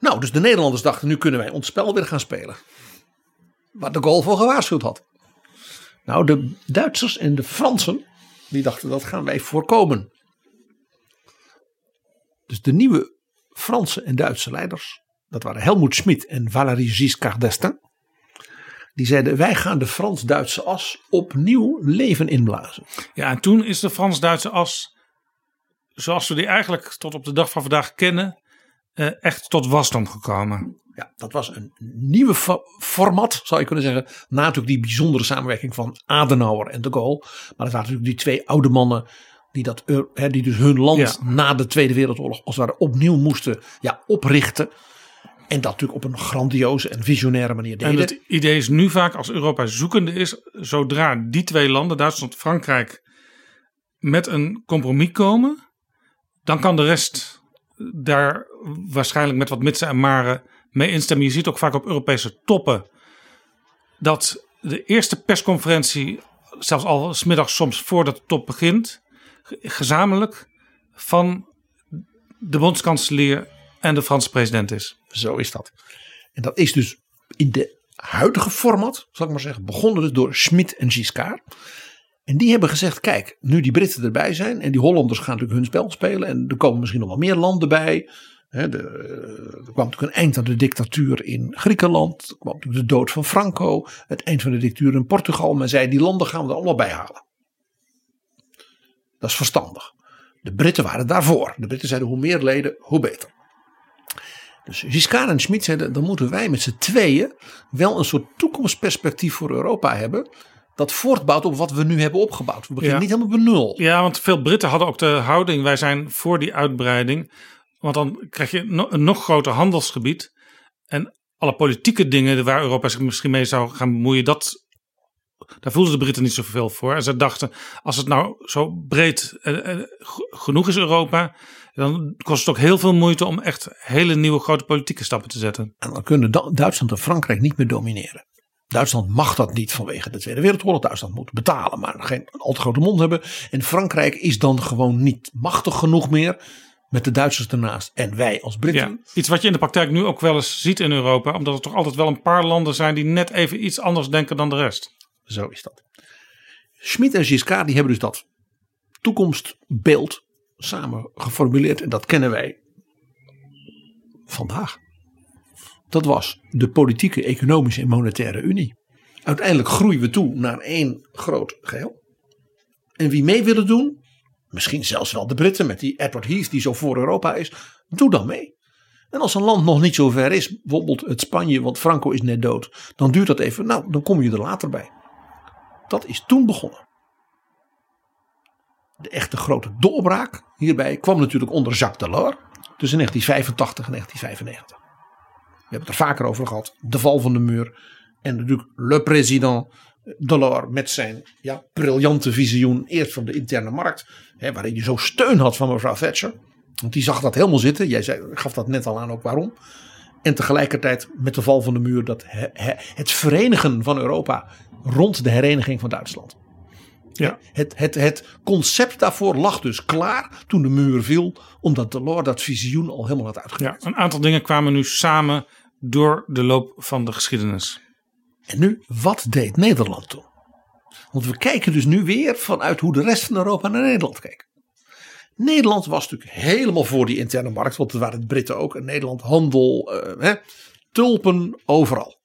Nou, dus de Nederlanders dachten, nu kunnen wij ons spel weer gaan spelen. Waar de Gaulle voor gewaarschuwd had. Nou, de Duitsers en de Fransen, die dachten, dat gaan wij voorkomen. Dus de nieuwe Franse en Duitse leiders, dat waren Helmut Schmidt en Valéry Giscard d'Estaing. Die zeiden, wij gaan de Frans-Duitse as opnieuw leven inblazen. Ja, en toen is de Frans-Duitse as, zoals we die eigenlijk tot op de dag van vandaag kennen, echt tot wasdom gekomen. Ja, dat was een nieuwe format, zou je kunnen zeggen. Na natuurlijk die bijzondere samenwerking van Adenauer en de Gaulle. Maar dat waren natuurlijk die twee oude mannen die dus hun land na de Tweede Wereldoorlog als het ware opnieuw moesten oprichten. En dat natuurlijk op een grandioze en visionaire manier deden. En het idee is nu vaak, als Europa zoekende is, zodra die twee landen, Duitsland en Frankrijk, met een compromis komen, dan kan de rest daar waarschijnlijk met wat mitsen en maren mee instemmen. Je ziet ook vaak op Europese toppen dat de eerste persconferentie, zelfs al 's middags soms voordat de top begint, gezamenlijk van de bondskanselier en de Franse president is. Zo is dat. En dat is dus in de huidige format, zal ik maar zeggen, begonnen dus door Schmidt en Giscard. En die hebben gezegd, kijk, nu die Britten erbij zijn en die Hollanders gaan natuurlijk hun spel spelen en er komen misschien nog wel meer landen bij. Er kwam natuurlijk een eind aan de dictatuur in Griekenland. Er kwam natuurlijk de dood van Franco. Het eind van de dictatuur in Portugal. Men zei, die landen gaan we er allemaal bij halen. Dat is verstandig. De Britten waren daarvoor. De Britten zeiden, hoe meer leden, hoe beter. Dus Giscard en Schmid zeiden, dan moeten wij met z'n tweeën wel een soort toekomstperspectief voor Europa hebben, dat voortbouwt op wat we nu hebben opgebouwd. We beginnen niet helemaal bij nul. Ja, want veel Britten hadden ook de houding, wij zijn voor die uitbreiding. Want dan krijg je een nog groter handelsgebied. En alle politieke dingen waar Europa zich misschien mee zou gaan bemoeien, daar voelden de Britten niet zoveel voor. En ze dachten, als het nou zo breed genoeg is Europa, dan kost het ook heel veel moeite om echt hele nieuwe grote politieke stappen te zetten. En dan kunnen Duitsland en Frankrijk niet meer domineren. Duitsland mag dat niet vanwege de Tweede Wereldoorlog. Duitsland moet betalen, maar geen al te grote mond hebben. En Frankrijk is dan gewoon niet machtig genoeg meer, met de Duitsers ernaast en wij als Britten. Ja, iets wat je in de praktijk nu ook wel eens ziet in Europa, omdat er toch altijd wel een paar landen zijn die net even iets anders denken dan de rest. Zo is dat. Schmidt en Giscard die hebben dus dat toekomstbeeld samen geformuleerd en dat kennen wij vandaag. Dat was de politieke, economische en monetaire unie. Uiteindelijk groeien we toe naar één groot geheel. En wie mee willen doen, misschien zelfs wel de Britten met die Edward Heath die zo voor Europa is, doe dan mee. En als een land nog niet zo ver is, bijvoorbeeld het Spanje, want Franco is net dood, dan duurt dat even, nou dan kom je er later bij. Dat is toen begonnen. De echte grote doorbraak hierbij kwam natuurlijk onder Jacques Delors tussen 1985 en 1995. We hebben het er vaker over gehad. De val van de muur en natuurlijk le président Delors met zijn briljante visioen. Eerst van de interne markt, waarin hij zo steun had van mevrouw Thatcher. Want die zag dat helemaal zitten. Jij gaf dat net al aan ook waarom. En tegelijkertijd met de val van de muur dat het verenigen van Europa rond de hereniging van Duitsland. Ja. Het concept daarvoor lag dus klaar toen de muur viel, omdat Delors dat visioen al helemaal had uitgewerkt. Ja, een aantal dingen kwamen nu samen door de loop van de geschiedenis. En nu, wat deed Nederland toen? Want we kijken dus nu weer vanuit hoe de rest van Europa naar Nederland keek. Nederland was natuurlijk helemaal voor die interne markt, want er waren de Britten ook. En Nederland handel, tulpen overal.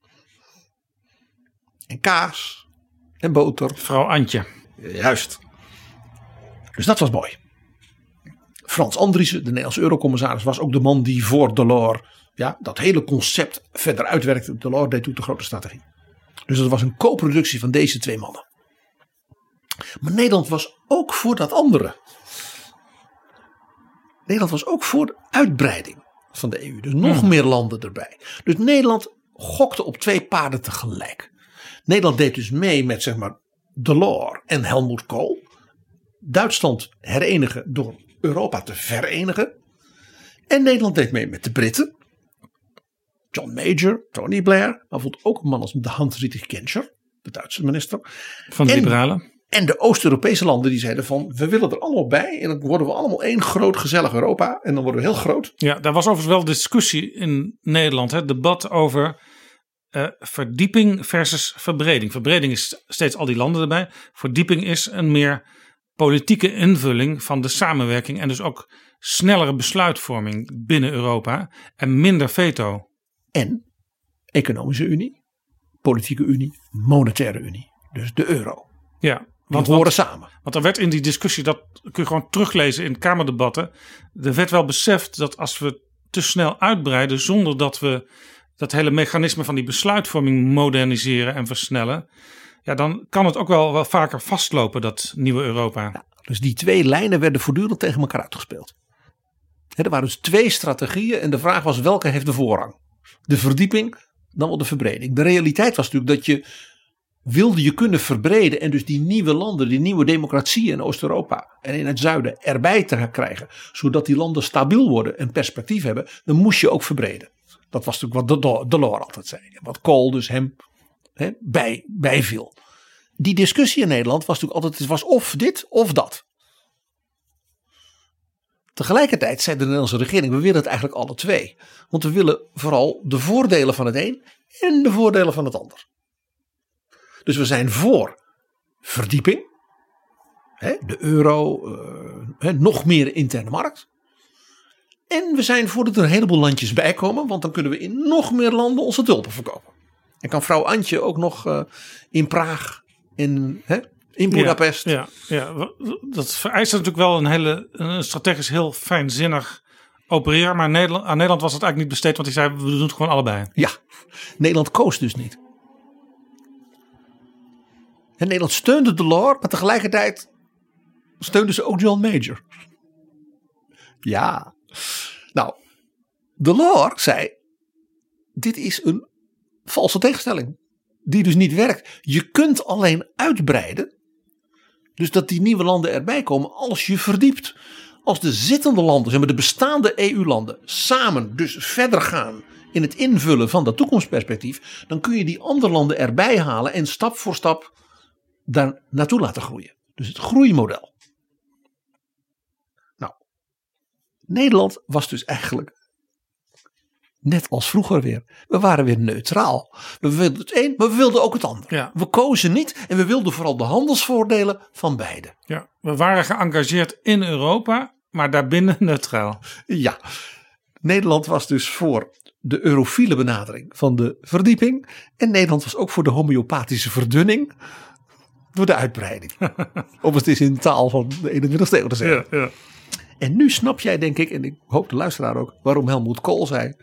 En kaas en boter. Vrouw Antje. Juist. Dus dat was mooi. Frans Andriessen, de Nederlandse eurocommissaris, was ook de man die voor Delors dat hele concept verder uitwerkte. Delors deed toen de grote strategie. Dus dat was een co-productie van deze twee mannen. Maar Nederland was ook voor dat andere. Nederland was ook voor de uitbreiding van de EU. Dus nog meer landen erbij. Dus Nederland gokte op twee paarden tegelijk. Nederland deed dus mee met Delors en Helmut Kohl. Duitsland herenigen door Europa te verenigen. En Nederland deed mee met de Britten. John Major, Tony Blair. Maar bijvoorbeeld ook een man als de Hans-Dietrich Genscher, de Duitse minister. Van de liberalen. En de Oost-Europese landen die zeiden van, we willen er allemaal bij. En dan worden we allemaal één groot gezellig Europa. En dan worden we heel groot. Ja, daar was overigens wel discussie in Nederland. Het debat over verdieping versus verbreding. Verbreding is steeds al die landen erbij. Verdieping is een meer politieke invulling van de samenwerking. En dus ook snellere besluitvorming binnen Europa. En minder veto. En economische unie, politieke unie, monetaire unie. Dus de euro. Ja, want we horen samen. Want er werd in die discussie, dat kun je gewoon teruglezen in kamerdebatten. Er werd wel beseft dat als we te snel uitbreiden zonder dat we dat hele mechanisme van die besluitvorming moderniseren en versnellen. Ja, dan kan het ook wel vaker vastlopen, dat nieuwe Europa. Ja, dus die twee lijnen werden voortdurend tegen elkaar uitgespeeld. Er waren dus twee strategieën en de vraag was welke heeft de voorrang? De verdieping, dan wel de verbreding. De realiteit was natuurlijk dat je wilde je kunnen verbreden en dus die nieuwe landen, die nieuwe democratieën in Oost-Europa en in het zuiden erbij te gaan krijgen, zodat die landen stabiel worden en perspectief hebben, dan moest je ook verbreden. Dat was natuurlijk wat Delors altijd zei, wat Kohl dus hem bijviel. Die discussie in Nederland was natuurlijk altijd, het was of dit of dat. Tegelijkertijd zei de Nederlandse regering, we willen het eigenlijk alle twee. Want we willen vooral de voordelen van het een en de voordelen van het ander. Dus we zijn voor verdieping, de euro, nog meer interne markt. En we zijn voor dat er een heleboel landjes bij komen, want dan kunnen we in nog meer landen onze tulpen verkopen. En kan vrouw Antje ook nog in Praag, in Budapest. Ja, dat vereist natuurlijk wel een strategisch heel fijnzinnig opereren. Maar aan Nederland was het eigenlijk niet besteed, want hij zei we doen het gewoon allebei. Ja, Nederland koos dus niet. En Nederland steunde Delors, maar tegelijkertijd steunde ze ook John Major. Ja, nou, Delors zei, dit is een valse tegenstelling, die dus niet werkt. Je kunt alleen uitbreiden, dus dat die nieuwe landen erbij komen als je verdiept. Als de zittende landen, de bestaande EU-landen, samen dus verder gaan in het invullen van dat toekomstperspectief, dan kun je die andere landen erbij halen en stap voor stap daar naartoe laten groeien. Dus het groeimodel. Nou, Nederland was dus eigenlijk net als vroeger weer. We waren weer neutraal. We wilden het een, maar we wilden ook het ander. Ja. We kozen niet en we wilden vooral de handelsvoordelen van beide. Ja, we waren geëngageerd in Europa, maar daarbinnen neutraal. Ja, Nederland was dus voor de eurofiele benadering van de verdieping. En Nederland was ook voor de homeopathische verdunning door de uitbreiding. Om het eens in taal van de 21ste eeuw te zeggen. Ja, ja. En nu snap jij, denk ik, en ik hoop de luisteraar ook, waarom Helmut Kohl zei: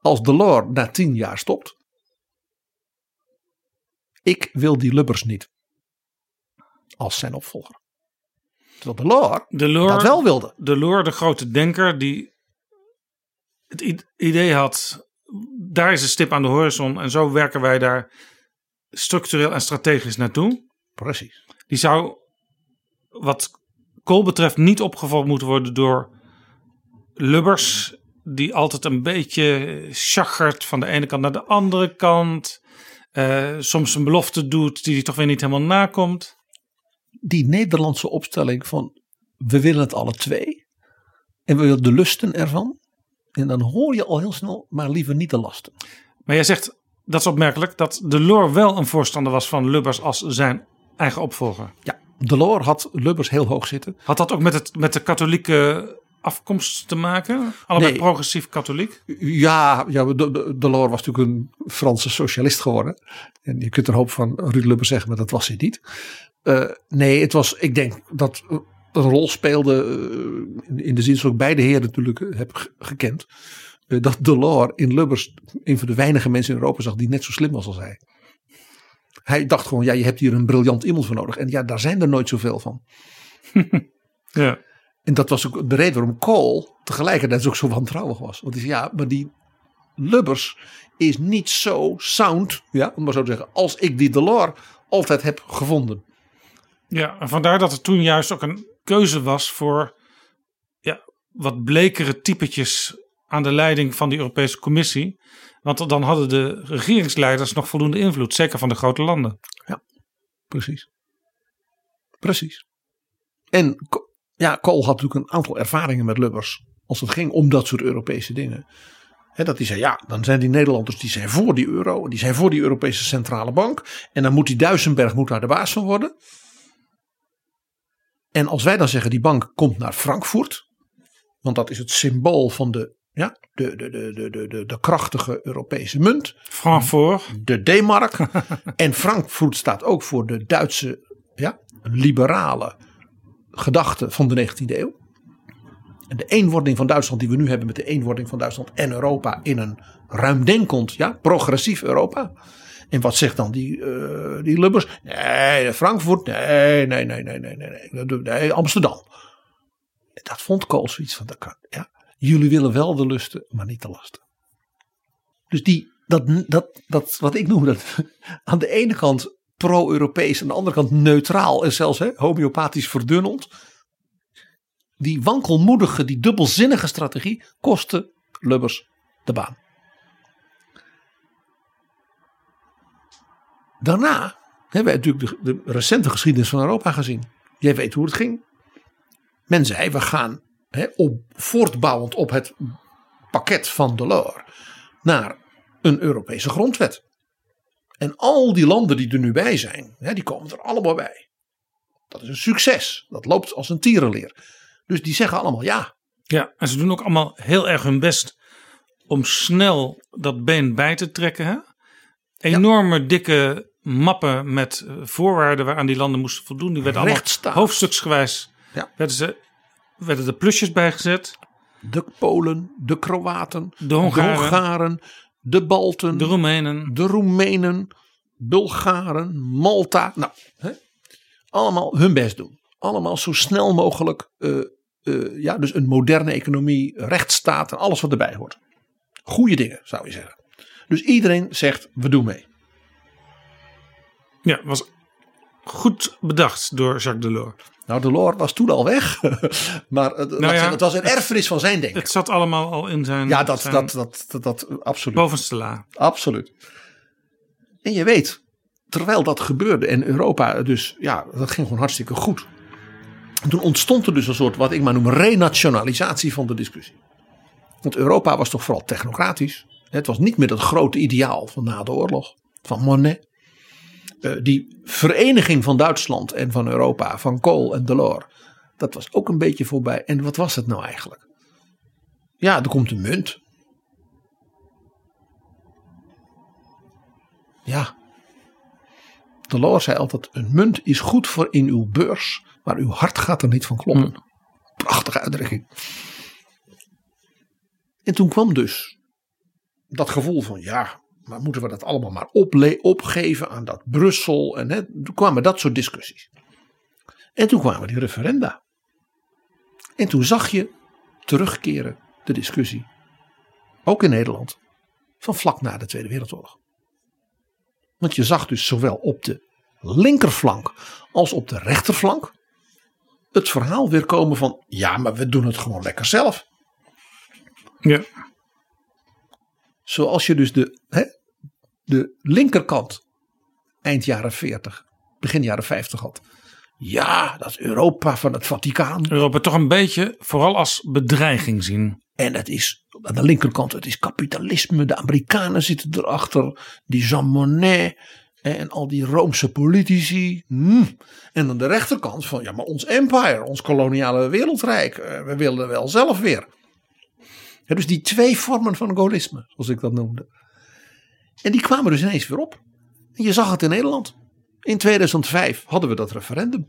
als Delors na 10 jaar stopt, ik wil die Lubbers niet als zijn opvolger. Terwijl Delors dat wel wilde. Delors, de grote denker die het idee had, daar is een stip aan de horizon en zo werken wij daar structureel en strategisch naartoe. Precies. Die zou wat Kohl betreft niet opgevolgd moeten worden door Lubbers, die altijd een beetje schaggert van de ene kant naar de andere kant. Soms een belofte doet die hij toch weer niet helemaal nakomt. Die Nederlandse opstelling van we willen het alle twee en we willen de lusten ervan. En dan hoor je al heel snel, maar liever niet de lasten. Maar jij zegt, dat is opmerkelijk, dat Delors wel een voorstander was van Lubbers als zijn eigen opvolger. Ja, Delors had Lubbers heel hoog zitten. Had dat ook met de katholieke afkomst te maken? Allebei nee. Progressief katholiek? Ja, Delors was natuurlijk een Franse socialist geworden. En je kunt er hoop van Ruud Lubbers zeggen, maar dat was hij niet. Nee, het was, ik denk dat een rol speelde in de zin zoals ik beide heren natuurlijk heb gekend. Dat Delors in Lubbers een van de weinige mensen in Europa zag die net zo slim was als hij. Hij dacht gewoon, ja, je hebt hier een briljant iemand voor nodig. En ja, daar zijn er nooit zoveel van. Ja. En dat was ook de reden waarom Kohl tegelijkertijd ook zo wantrouwig was. Want hij zei, ja, maar die Lubbers is niet zo sound, ja, om maar zo te zeggen, als ik die Delors altijd heb gevonden. Ja, en vandaar dat er toen juist ook een keuze was voor ja, wat blekere typetjes aan de leiding van die Europese Commissie. Want dan hadden de regeringsleiders nog voldoende invloed, zeker van de grote landen. Ja, precies. Precies. En ja, Kohl had natuurlijk een aantal ervaringen met Lubbers als het ging om dat soort Europese dingen. He, dat hij zei, ja, dan zijn die Nederlanders die zijn voor die euro, die zijn voor die Europese Centrale Bank. En dan moet die Duisenberg moet daar de baas van worden. En als wij dan zeggen, die bank komt naar Frankfurt, want dat is het symbool van de krachtige Europese munt. Frankfurt. De D-mark. En Frankfurt staat ook voor de Duitse ja, liberale gedachten van de 19e eeuw. En de eenwording van Duitsland die we nu hebben met de eenwording van Duitsland en Europa in een ruimdenkend, ja, progressief Europa. En wat zegt dan die Lubbers? Nee, Frankfurt, nee, Amsterdam. Dat vond Kohl zoiets van, dat kan, ja. Jullie willen wel de lusten, maar niet de lasten. Dus dat wat ik noem, dat aan de ene kant pro-Europees, aan de andere kant neutraal en zelfs homeopathisch verdunneld. Die wankelmoedige, die dubbelzinnige strategie kostte Lubbers de baan. Daarna hebben we natuurlijk de recente geschiedenis van Europa gezien. Jij weet hoe het ging. Men zei, we gaan voortbouwend op het pakket van Delors naar een Europese grondwet. En al die landen die er nu bij zijn, die komen er allemaal bij. Dat is een succes. Dat loopt als een tierenleer. Dus die zeggen allemaal ja. Ja, en ze doen ook allemaal heel erg hun best om snel dat been bij te trekken. Hè? Enorme dikke mappen met voorwaarden waaraan die landen moesten voldoen. Die werden allemaal hoofdstuksgewijs. Ja. Werden de plusjes bijgezet. De Polen, de Kroaten, de Hongaren, de Balten, de Roemenen, Bulgaren, Malta. Nou, allemaal hun best doen. Allemaal zo snel mogelijk. Dus een moderne economie, rechtsstaat en alles wat erbij hoort. Goeie dingen, zou je zeggen. Dus iedereen zegt, we doen mee. Ja, was goed bedacht door Jacques Delors. Nou, Delors was toen al weg. Maar het was een erfenis van zijn denken. Het zat allemaal al in zijn... Ja, dat absoluut. Bovenste la. Absoluut. En je weet, terwijl dat gebeurde en Europa dus... Ja, dat ging gewoon hartstikke goed. En toen ontstond er dus een soort, wat ik maar noem, renationalisatie van de discussie. Want Europa was toch vooral technocratisch. Het was niet meer dat grote ideaal van na de oorlog. Van Monnet. Die vereniging van Duitsland en van Europa, van Kohl en Delors, dat was ook een beetje voorbij. En wat was het nou eigenlijk? Ja, er komt een munt. Ja. Delors zei altijd, een munt is goed voor in uw beurs, maar uw hart gaat er niet van kloppen. Prachtige uitdrukking. En toen kwam dus dat gevoel van ja... Maar moeten we dat allemaal maar opgeven aan dat Brussel? En toen kwamen dat soort discussies. En toen kwamen die referenda. En toen zag je terugkeren de discussie. Ook in Nederland. Van vlak na de Tweede Wereldoorlog. Want je zag dus zowel op de linkerflank als op de rechterflank het verhaal weer komen van ja, maar we doen het gewoon lekker zelf. Ja. Zoals je dus de linkerkant eind jaren 40, begin jaren 50 had. Ja, dat Europa van het Vaticaan. Europa toch een beetje vooral als bedreiging zien. En het is aan de linkerkant, het is kapitalisme. De Amerikanen zitten erachter. Die Jean Monnet en al die Roomse politici. En aan de rechterkant van ja, maar ons empire, ons koloniale wereldrijk. We willen wel zelf weer. Ja, dus die twee vormen van gaullisme, zoals ik dat noemde. En die kwamen dus ineens weer op. En je zag het in Nederland. In 2005 hadden we dat referendum.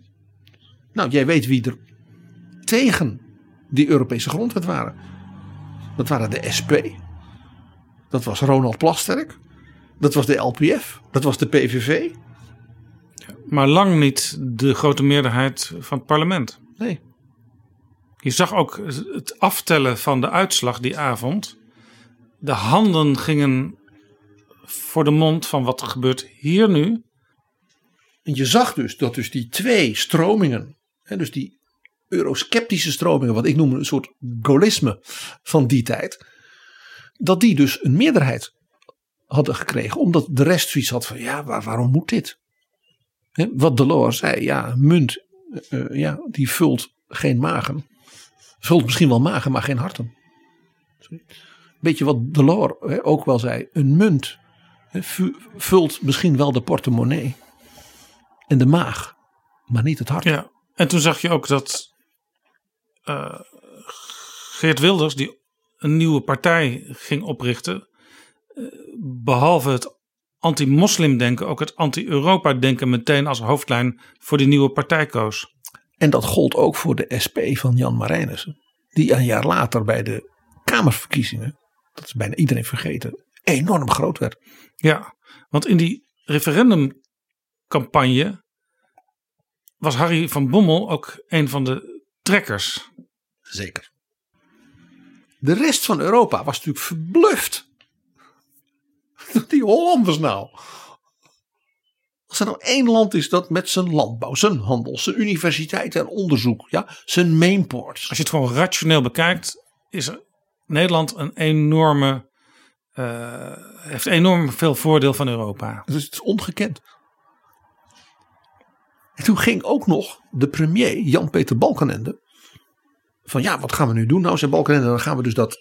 Nou, jij weet wie er tegen die Europese grondwet waren. Dat waren de SP. Dat was Ronald Plasterk. Dat was de LPF. Dat was de PVV. Maar lang niet de grote meerderheid van het parlement. Nee. Je zag ook het aftellen van de uitslag die avond. De handen gingen voor de mond van wat er gebeurt hier nu. En je zag dus dat dus die twee stromingen. Hè, dus die eurosceptische stromingen. Wat ik noem een soort gaullisme van die tijd. Dat die dus een meerderheid hadden gekregen. Omdat de rest zoiets had van ja, waarom moet dit? Hè, wat Delors zei. Ja, een munt die vult geen magen. Vult misschien wel magen, maar geen harten. Beetje wat Delors ook wel zei. Een munt vult misschien wel de portemonnee. En de maag. Maar niet het hart. Ja, en toen zag je ook dat Geert Wilders, die een nieuwe partij ging oprichten, behalve het anti-moslim denken, ook het anti-Europa denken meteen als hoofdlijn voor die nieuwe partij koos. En dat gold ook voor de SP van Jan Marijnissen. Die een jaar later bij de Kamerverkiezingen, dat is bijna iedereen vergeten, enorm groot werd. Ja, want in die referendumcampagne was Harry van Bommel ook een van de trekkers. Zeker. De rest van Europa was natuurlijk verbluft. Die Hollanders nou. Als er nou één land is dat met zijn landbouw, zijn handel, zijn universiteiten en onderzoek, ja, zijn mainports. Als je het gewoon rationeel bekijkt, is Nederland heeft enorm veel voordeel van Europa. Dus het is ongekend. En toen ging ook nog de premier Jan-Peter Balkenende van ja, wat gaan we nu doen? Nou, zei Balkenende, dan gaan we dus dat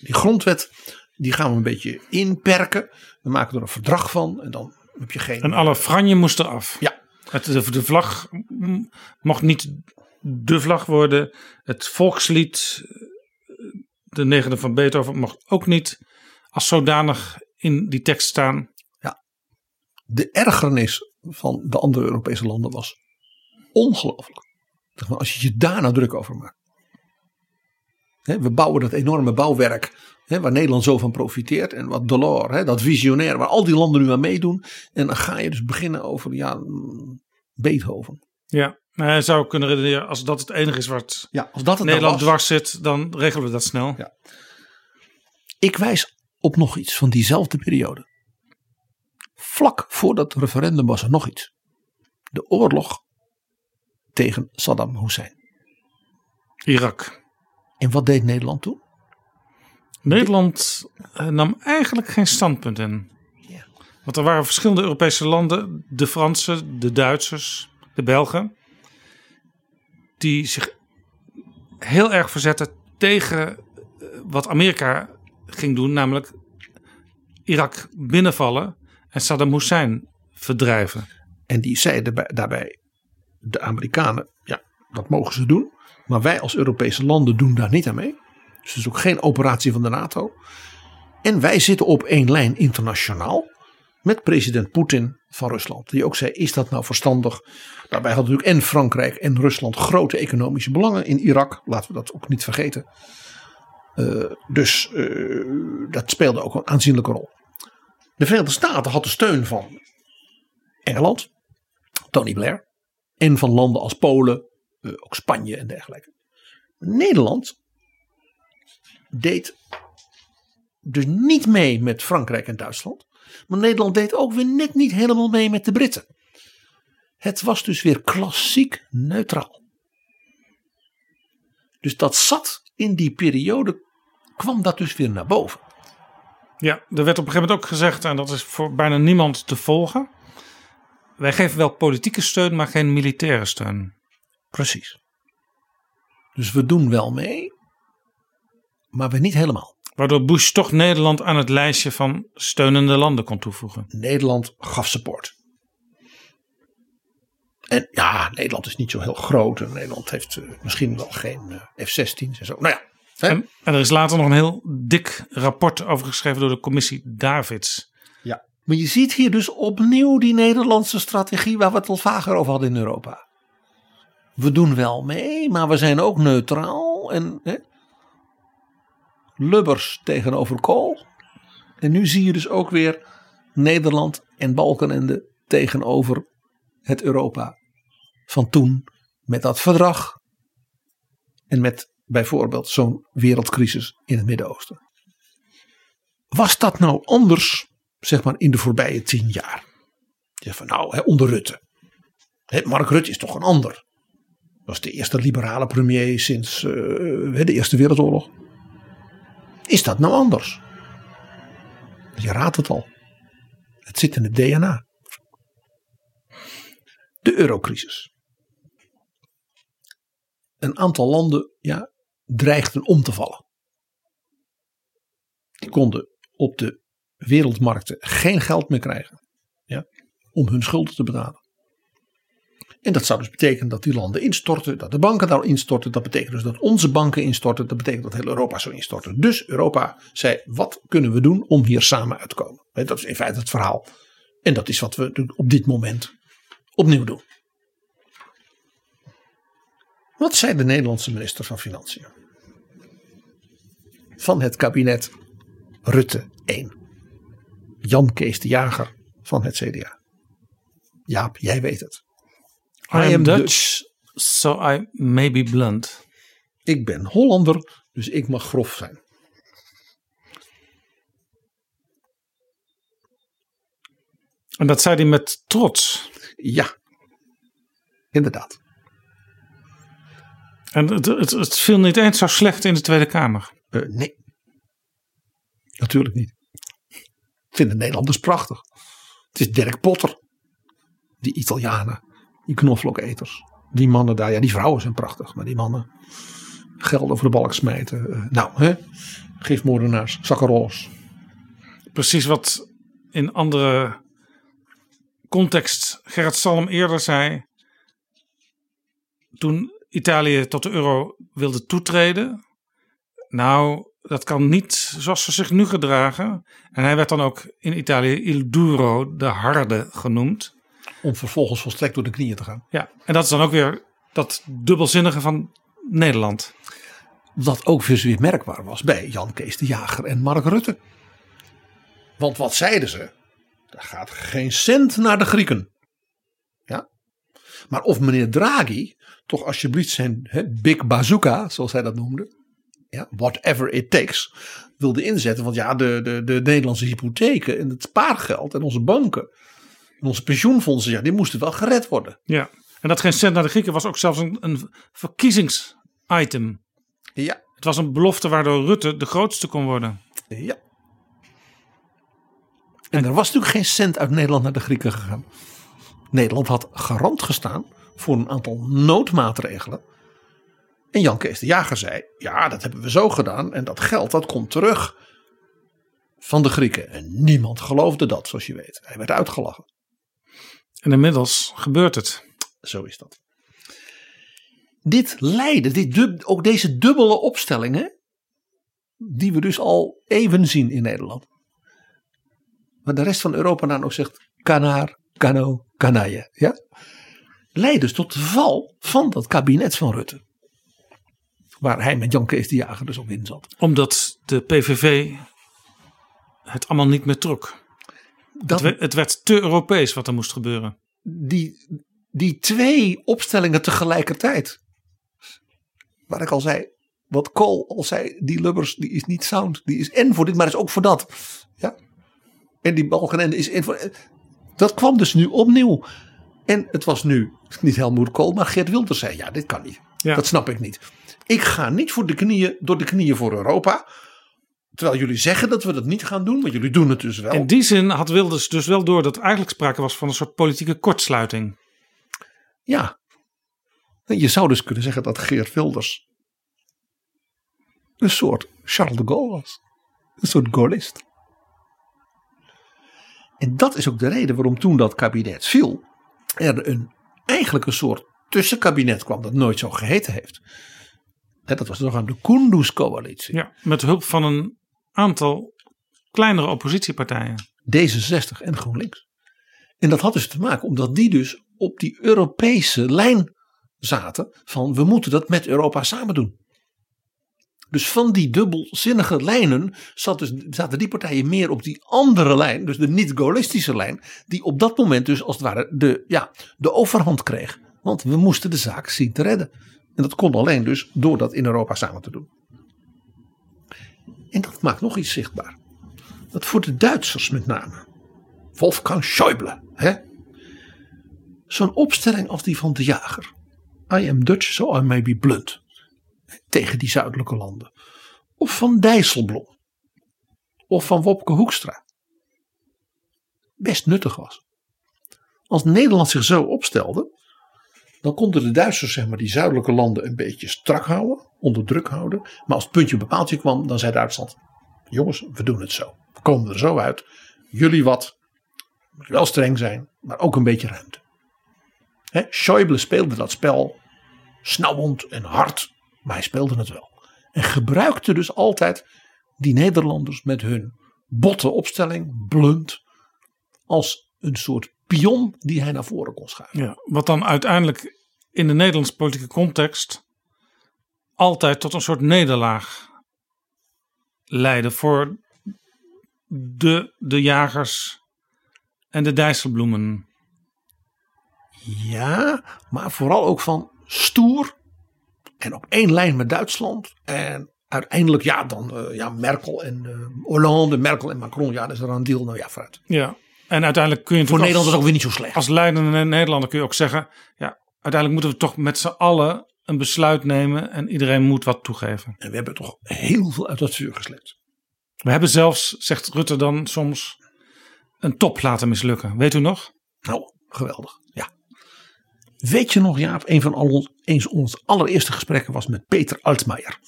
die grondwet, die gaan we een beetje inperken. We maken er een verdrag van en dan heb je geen... En alle franje moest eraf. Ja. De vlag mocht niet de vlag worden. Het volkslied, de negende van Beethoven, mocht ook niet als zodanig in die tekst staan. Ja. De ergernis van de andere Europese landen was ongelooflijk. Als je je daar nou druk over maakt. We bouwen dat enorme bouwwerk, waar Nederland zo van profiteert. En wat Delors, dat visionair, waar al die landen nu aan meedoen. En dan ga je dus beginnen over Beethoven. Ja, hij zou kunnen redeneren, als dat het enige is wat Nederland dwars zit, dan regelen we dat snel. Ja. Ik wijs op nog iets van diezelfde periode. Vlak voor dat referendum was er nog iets. De oorlog tegen Saddam Hussein. Irak. En wat deed Nederland toen? Nederland nam eigenlijk geen standpunt in. Ja. Want er waren verschillende Europese landen, de Fransen, de Duitsers, de Belgen, die zich heel erg verzetten tegen wat Amerika ging doen, namelijk Irak binnenvallen en Saddam Hussein verdrijven. En die zeiden daarbij, de Amerikanen, ja, dat mogen ze doen, maar wij als Europese landen doen daar niet aan mee. Dus het is ook geen operatie van de NATO. En wij zitten op één lijn internationaal met president Poetin van Rusland. Die ook zei, is dat nou verstandig? Daarbij hadden natuurlijk en Frankrijk en Rusland grote economische belangen in Irak. Laten we dat ook niet vergeten. Dat speelde ook een aanzienlijke rol. De Verenigde Staten had de steun van Engeland, Tony Blair. En van landen als Polen, ook Spanje en dergelijke. Nederland deed dus niet mee met Frankrijk en Duitsland. Maar Nederland deed ook weer net niet helemaal mee met de Britten. Het was dus weer klassiek neutraal. Dus dat zat in die periode, kwam dat dus weer naar boven. Ja, er werd op een gegeven moment ook gezegd, en dat is voor bijna niemand te volgen, wij geven wel politieke steun, maar geen militaire steun. Precies. Dus we doen wel mee, maar we niet helemaal. Waardoor Bush toch Nederland aan het lijstje van steunende landen kon toevoegen. Nederland gaf support. En ja, Nederland is niet zo heel groot. En Nederland heeft misschien wel geen F-16's en zo. Nou ja. Hè? En er is later nog een heel dik rapport over geschreven door de commissie Davids. Ja, maar je ziet hier dus opnieuw die Nederlandse strategie waar we het al vaker over hadden in Europa. We doen wel mee, maar we zijn ook neutraal en... Hè? Lubbers tegenover Kool. En nu zie je dus ook weer Nederland en Balkenende tegenover het Europa van toen. Met dat verdrag. En met bijvoorbeeld zo'n wereldcrisis in het Midden-Oosten. Was dat nou anders, zeg maar, in de voorbije 10 jaar? Zeg van nou, onder Rutte. Mark Rutte is toch een ander. Was de eerste liberale premier sinds de Eerste Wereldoorlog. Is dat nou anders? Je raadt het al. Het zit in het DNA. De eurocrisis. Een aantal landen dreigden om te vallen. Die konden op de wereldmarkten geen geld meer krijgen. Ja, om hun schulden te betalen. En dat zou dus betekenen dat die landen instorten, dat de banken daar instorten. Dat betekent dus dat onze banken instorten. Dat betekent dat heel Europa zou instorten. Dus Europa zei, wat kunnen we doen om hier samen uit te komen? Dat is in feite het verhaal. En dat is wat we op dit moment opnieuw doen. Wat zei de Nederlandse minister van Financiën? Van het kabinet Rutte 1. Jan Kees de Jager van het CDA. Jaap, jij weet het. I am Dutch, so I may be blunt. Ik ben Hollander, dus ik mag grof zijn. En dat zei hij met trots. Ja, inderdaad. En het viel niet eens zo slecht in de Tweede Kamer. Nee, natuurlijk niet. Ik vind de Nederlanders prachtig. Het is Dirk Potter, die Italianen. Die knoflooketers. Die mannen daar. Ja, die vrouwen zijn prachtig. Maar die mannen. Geld over de balk smijten. Gifmoordenaars. Zakkenrollers. Precies wat in andere context Gerrit Salm eerder zei. Toen Italië tot de euro wilde toetreden. Nou, dat kan niet zoals ze zich nu gedragen. En hij werd dan ook in Italië Il Duro, de harde, genoemd. Om vervolgens volstrekt door de knieën te gaan. Ja, en dat is dan ook weer dat dubbelzinnige van Nederland. Dat ook weer merkbaar was bij Jan Kees de Jager en Mark Rutte. Want wat zeiden ze? Er gaat geen cent naar de Grieken. Ja? Maar of meneer Draghi toch alsjeblieft zijn big bazooka, zoals hij dat noemde. Ja, whatever it takes, wilde inzetten. Want ja, de Nederlandse hypotheken en het spaargeld en onze banken... En onze pensioenfondsen, die moesten wel gered worden. Ja. En dat geen cent naar de Grieken was ook zelfs een verkiezingsitem. Ja. Het was een belofte waardoor Rutte de grootste kon worden. Ja. En er was natuurlijk geen cent uit Nederland naar de Grieken gegaan. Nederland had garant gestaan voor een aantal noodmaatregelen. En Jan Kees de Jager zei, ja, dat hebben we zo gedaan. En dat geld, dat komt terug van de Grieken. En niemand geloofde dat, zoals je weet. Hij werd uitgelachen. En inmiddels gebeurt het. Zo is dat. Dit leidde, ook deze dubbele opstellingen, die we dus al even zien in Nederland. Maar de rest van Europa dan ook zegt, kanaar, kano, kanaille. Ja? Leidde dus tot de val van dat kabinet van Rutte. Waar hij met Jan Kees de Jager dus op in zat. Omdat de PVV het allemaal niet meer trok. Het werd te Europees wat er moest gebeuren. Die twee opstellingen tegelijkertijd. Waar ik al zei, wat Kool al zei, die Lubbers, die is niet sound. Die is en voor dit, maar is ook voor dat. Ja. En die Balkenende is en voor... Dat kwam dus nu opnieuw. En het was nu niet Helmut Kohl, maar Geert Wilders zei, ja, dit kan niet. Ja. Dat snap ik niet. Ik ga niet door de knieën voor Europa. Terwijl jullie zeggen dat we dat niet gaan doen, maar jullie doen het dus wel. In die zin had Wilders dus wel door dat eigenlijk sprake was van een soort politieke kortsluiting. Ja. Je zou dus kunnen zeggen dat Geert Wilders een soort Charles de Gaulle was. Een soort Gaullist. En dat is ook de reden waarom toen dat kabinet viel, er eigenlijk een soort tussenkabinet kwam dat nooit zo geheten heeft. Dat was nog aan de Kunduz-coalitie. Ja, met hulp van een aantal kleinere oppositiepartijen. D66 en GroenLinks. En dat had dus te maken omdat die dus op die Europese lijn zaten van we moeten dat met Europa samen doen. Dus van die dubbelzinnige lijnen zaten die partijen meer op die andere lijn, dus de niet-gaullistische lijn, die op dat moment dus als het ware de overhand kreeg. Want we moesten de zaak zien te redden. En dat kon alleen dus door dat in Europa samen te doen. En dat maakt nog iets zichtbaar. Dat voor de Duitsers met name, Wolfgang Schäuble, zo'n opstelling als die van de Jager. I am Dutch, so I may be blunt. Tegen die zuidelijke landen. Of van Dijsselbloem. Of van Wopke Hoekstra. Best nuttig was. Als Nederland zich zo opstelde, dan konden de Duitsers, zeg maar, die zuidelijke landen een beetje strak houden, onder druk houden. Maar als het puntje op een paaltje kwam, dan zei Duitsland, jongens, we doen het zo. We komen er zo uit. Jullie wat. Moet wel streng zijn, maar ook een beetje ruimte. Schäuble speelde dat spel snauwend en hard, maar hij speelde het wel. En gebruikte dus altijd die Nederlanders met hun botte opstelling, blunt, als een soort pion die hij naar voren kon schuiven. Ja, wat dan uiteindelijk in de Nederlandse politieke context altijd tot een soort nederlaag leidde voor de Jagers en de Dijsselbloemen. Ja, maar vooral ook van stoer en op één lijn met Duitsland. En uiteindelijk Merkel en Hollande, Merkel en Macron. Ja, dat is er een deal. Nou ja, vooruit. Ja. En uiteindelijk kun je voor Nederland is ook weer niet zo slecht. Als leidende Nederlander kun je ook zeggen, ja, uiteindelijk moeten we toch met z'n allen een besluit nemen en iedereen moet wat toegeven. En we hebben toch heel veel uit dat vuur gesleept. We hebben zelfs, zegt Rutte dan soms, een top laten mislukken. Weet u nog? Nou, geweldig. Ja. Weet je nog, Jaap, een van onze allereerste gesprekken was met Peter Altmaier.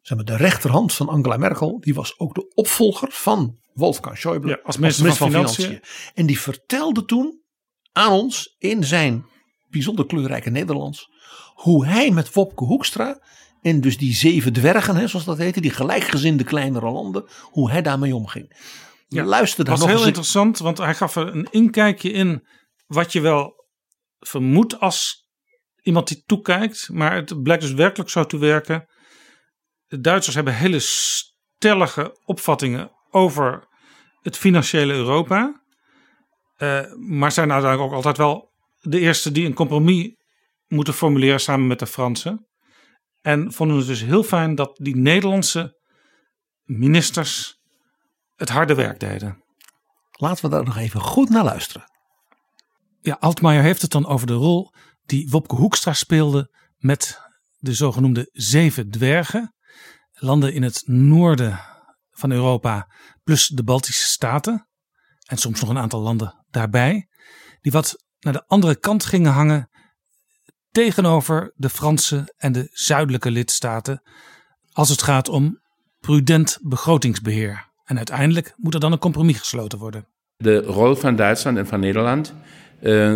Zeg maar, de rechterhand van Angela Merkel, die was ook de opvolger van Wolfgang Schäuble als minister van Financiën. En die vertelde toen aan ons in zijn bijzonder kleurrijke Nederlands hoe hij met Wopke Hoekstra en dus die 7 dwergen, zoals dat heette, die gelijkgezinde kleinere landen, hoe hij daarmee omging. Ja, luisterde was nog heel interessant, want hij gaf er een inkijkje in wat je wel vermoedt als iemand die toekijkt, maar het blijkt dus werkelijk zo te werken. De Duitsers hebben hele stellige opvattingen over het financiële Europa. Maar zijn uiteindelijk ook altijd wel de eerste die een compromis moeten formuleren samen met de Fransen. En vonden het dus heel fijn dat die Nederlandse ministers het harde werk deden. Laten we daar nog even goed naar luisteren. Ja, Altmaier heeft het dan over de rol die Wopke Hoekstra speelde met de zogenoemde 7 dwergen. Landen in het noorden van Europa plus de Baltische staten en soms nog een aantal landen daarbij. Die wat naar de andere kant gingen hangen tegenover de Franse en de zuidelijke lidstaten als het gaat om prudent begrotingsbeheer. En uiteindelijk moet er dan een compromis gesloten worden. De rol van Duitsland en van Nederland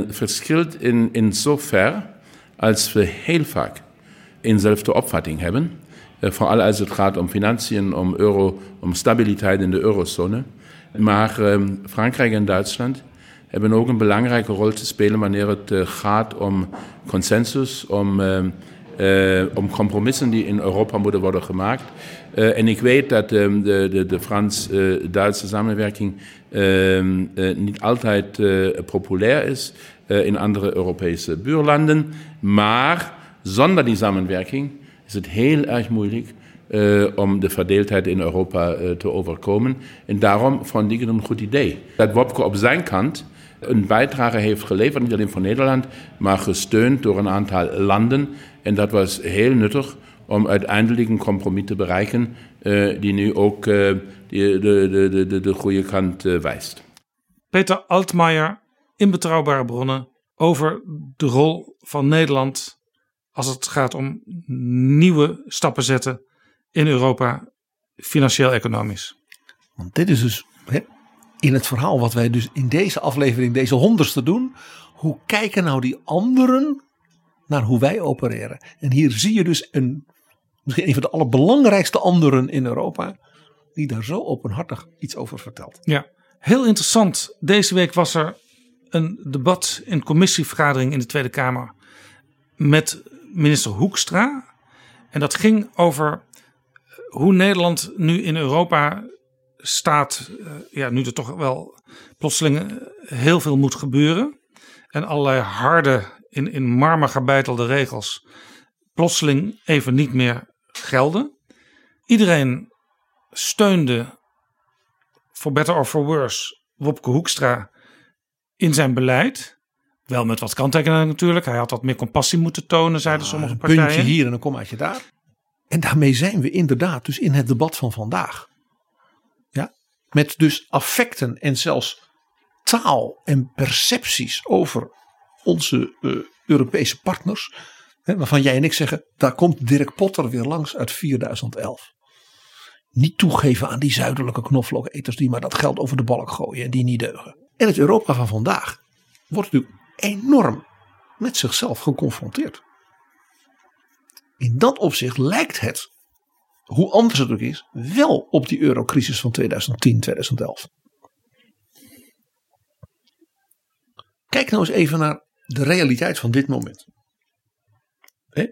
verschilt in zover als we heel vaak eenzelfde opvatting hebben. Vooral als het gaat om financiën, om euro, om stabiliteit in de eurozone. Maar Frankrijk en Duitsland hebben ook een belangrijke rol te spelen wanneer het gaat om consensus, om compromissen die in Europa moeten worden gemaakt. En ik weet dat de Frans-Duitse samenwerking niet altijd populair is in andere Europese buurlanden. Maar zonder die samenwerking is het heel erg moeilijk om de verdeeldheid in Europa te overkomen. En daarom vond ik het een goed idee dat Wopke op zijn kant een bijdrage heeft geleverd, niet alleen van Nederland, maar gesteund door een aantal landen. En dat was heel nuttig om uiteindelijk een compromis te bereiken die nu ook de goede kant wijst. Peter Altmaier in Betrouwbare Bronnen over de rol van Nederland als het gaat om nieuwe stappen zetten in Europa, financieel-economisch. Want dit is dus in het verhaal wat wij dus in deze aflevering, deze 100ste doen. Hoe kijken nou die anderen naar hoe wij opereren? En hier zie je dus misschien een van de allerbelangrijkste anderen in Europa die daar zo openhartig iets over vertelt. Ja, heel interessant. Deze week was er een debat in commissievergadering in de Tweede Kamer met minister Hoekstra. En dat ging over hoe Nederland nu in Europa staat. Ja, nu er toch wel plotseling heel veel moet gebeuren. En allerlei harde, in marmer gebeitelde regels plotseling even niet meer gelden. Iedereen steunde, for better or for worse, Wopke Hoekstra in zijn beleid. Wel met wat kanttekeningen natuurlijk. Hij had wat meer compassie moeten tonen, zeiden sommige partijen. Een puntje hier en een kommaatje daar. En daarmee zijn we inderdaad dus in het debat van vandaag. Ja, met dus affecten en zelfs taal en percepties over onze Europese partners. Hè, waarvan jij en ik zeggen, daar komt Dirk Potter weer langs uit 2011. Niet toegeven aan die zuidelijke knoflooketers die maar dat geld over de balk gooien en die niet deugen. En het Europa van vandaag wordt natuurlijk enorm met zichzelf geconfronteerd. In dat opzicht lijkt het, hoe anders het ook is, wel op die eurocrisis van 2010-2011. Kijk nou eens even naar de realiteit van dit moment.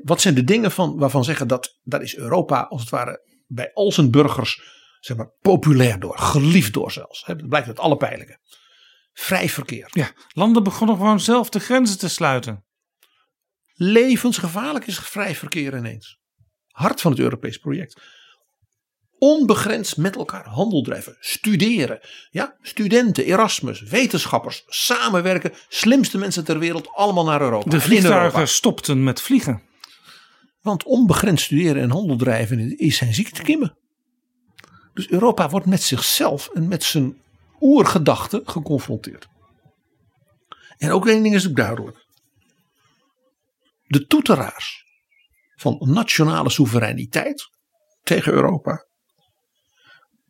Wat zijn de dingen waarvan zeggen dat is Europa als het ware bij al zijn burgers, zeg maar, populair door, geliefd door zelfs. Dat blijkt uit alle peilingen. Vrij verkeer. Ja, landen begonnen gewoon zelf de grenzen te sluiten. Levensgevaarlijk is vrij verkeer ineens. Hart van het Europees project. Onbegrensd met elkaar handel drijven. Studeren. Ja, studenten, Erasmus, wetenschappers. Samenwerken. Slimste mensen ter wereld allemaal naar Europa. De vliegtuigen stopten met vliegen. Want onbegrensd studeren en handel drijven is zijn ziektekiemen. Dus Europa wordt met zichzelf en met zijn oergedachten geconfronteerd. En ook één ding is ook duidelijk. De toeteraars van nationale soevereiniteit tegen Europa,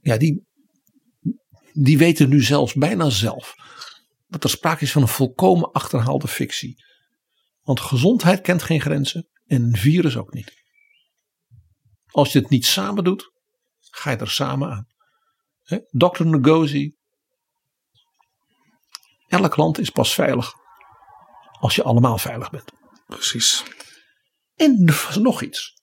ja, die weten nu zelfs bijna zelf dat er sprake is van een volkomen achterhaalde fictie. Want gezondheid kent geen grenzen en een virus ook niet. Als je het niet samen doet, ga je er samen aan. Dr. Ngozi. Elk land is pas veilig als je allemaal veilig bent. Precies. En er was nog iets.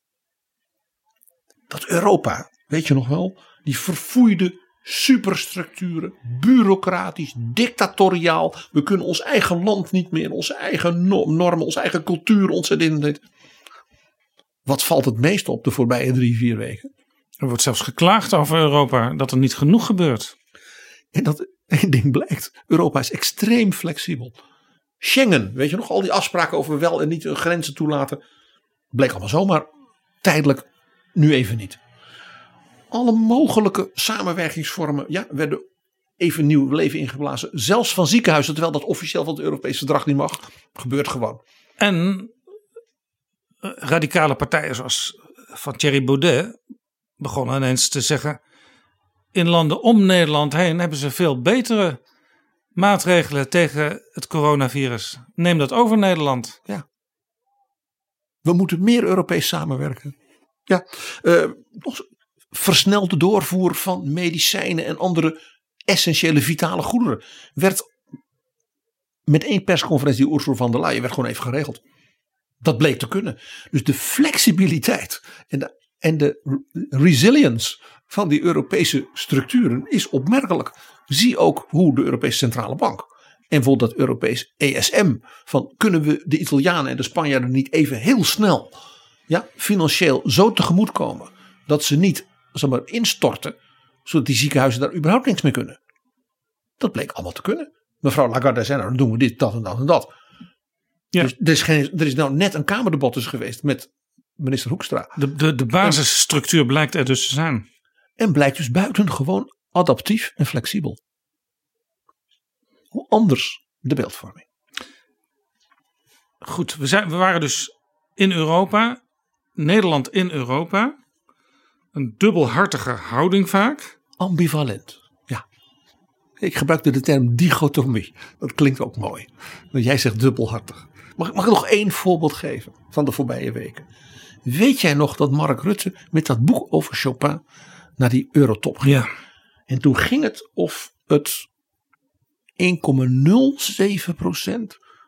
Dat Europa, weet je nog wel, die verfoeide superstructuren, bureaucratisch, dictatoriaal. We kunnen ons eigen land niet meer, onze eigen normen, onze eigen cultuur, onze dingen. Wat valt het meest op de voorbije 3-4 weken? Er wordt zelfs geklaagd over Europa dat er niet genoeg gebeurt. En dat één ding blijkt. Europa is extreem flexibel. Schengen, weet je nog, al die afspraken over wel en niet grenzen toelaten. Bleek allemaal zomaar tijdelijk, nu even niet. Alle mogelijke samenwerkingsvormen werden even nieuw leven ingeblazen. Zelfs van ziekenhuizen, terwijl dat officieel van het Europees verdrag niet mag. Gebeurt gewoon. En radicale partijen zoals van Thierry Baudet begonnen ineens te zeggen: in landen om Nederland heen hebben ze veel betere maatregelen tegen het coronavirus. Neem dat over, Nederland. Ja. We moeten meer Europees samenwerken. Ja. Versnelde doorvoer van medicijnen en andere essentiële vitale goederen werd met één persconferentie die Ursula van der Leyen werd gewoon even geregeld. Dat bleek te kunnen. Dus de flexibiliteit en de resilience van die Europese structuren is opmerkelijk. Zie ook hoe de Europese Centrale Bank en bijvoorbeeld dat Europees ESM van kunnen we de Italianen en de Spanjaarden niet even heel snel financieel zo tegemoetkomen dat ze niet instorten, zodat die ziekenhuizen daar überhaupt niks mee kunnen. Dat bleek allemaal te kunnen. Mevrouw Lagarde zei: nou, dan doen we dit, dat en dat en dat. Ja. Dus er is nou net een kamerdebat dus geweest met minister Hoekstra. De basisstructuur blijkt er dus te zijn. En blijkt dus buitengewoon adaptief en flexibel. Hoe anders de beeldvorming. Goed, we waren dus in Europa. Nederland in Europa. Een dubbelhartige houding vaak. Ambivalent, ja. Ik gebruikte de term dichotomie. Dat klinkt ook mooi. Want jij zegt dubbelhartig. Mag ik nog één voorbeeld geven van de voorbije weken? Weet jij nog dat Mark Rutte met dat boek over Chopin naar die Eurotop ging? Ja. En toen ging het of het 1,07%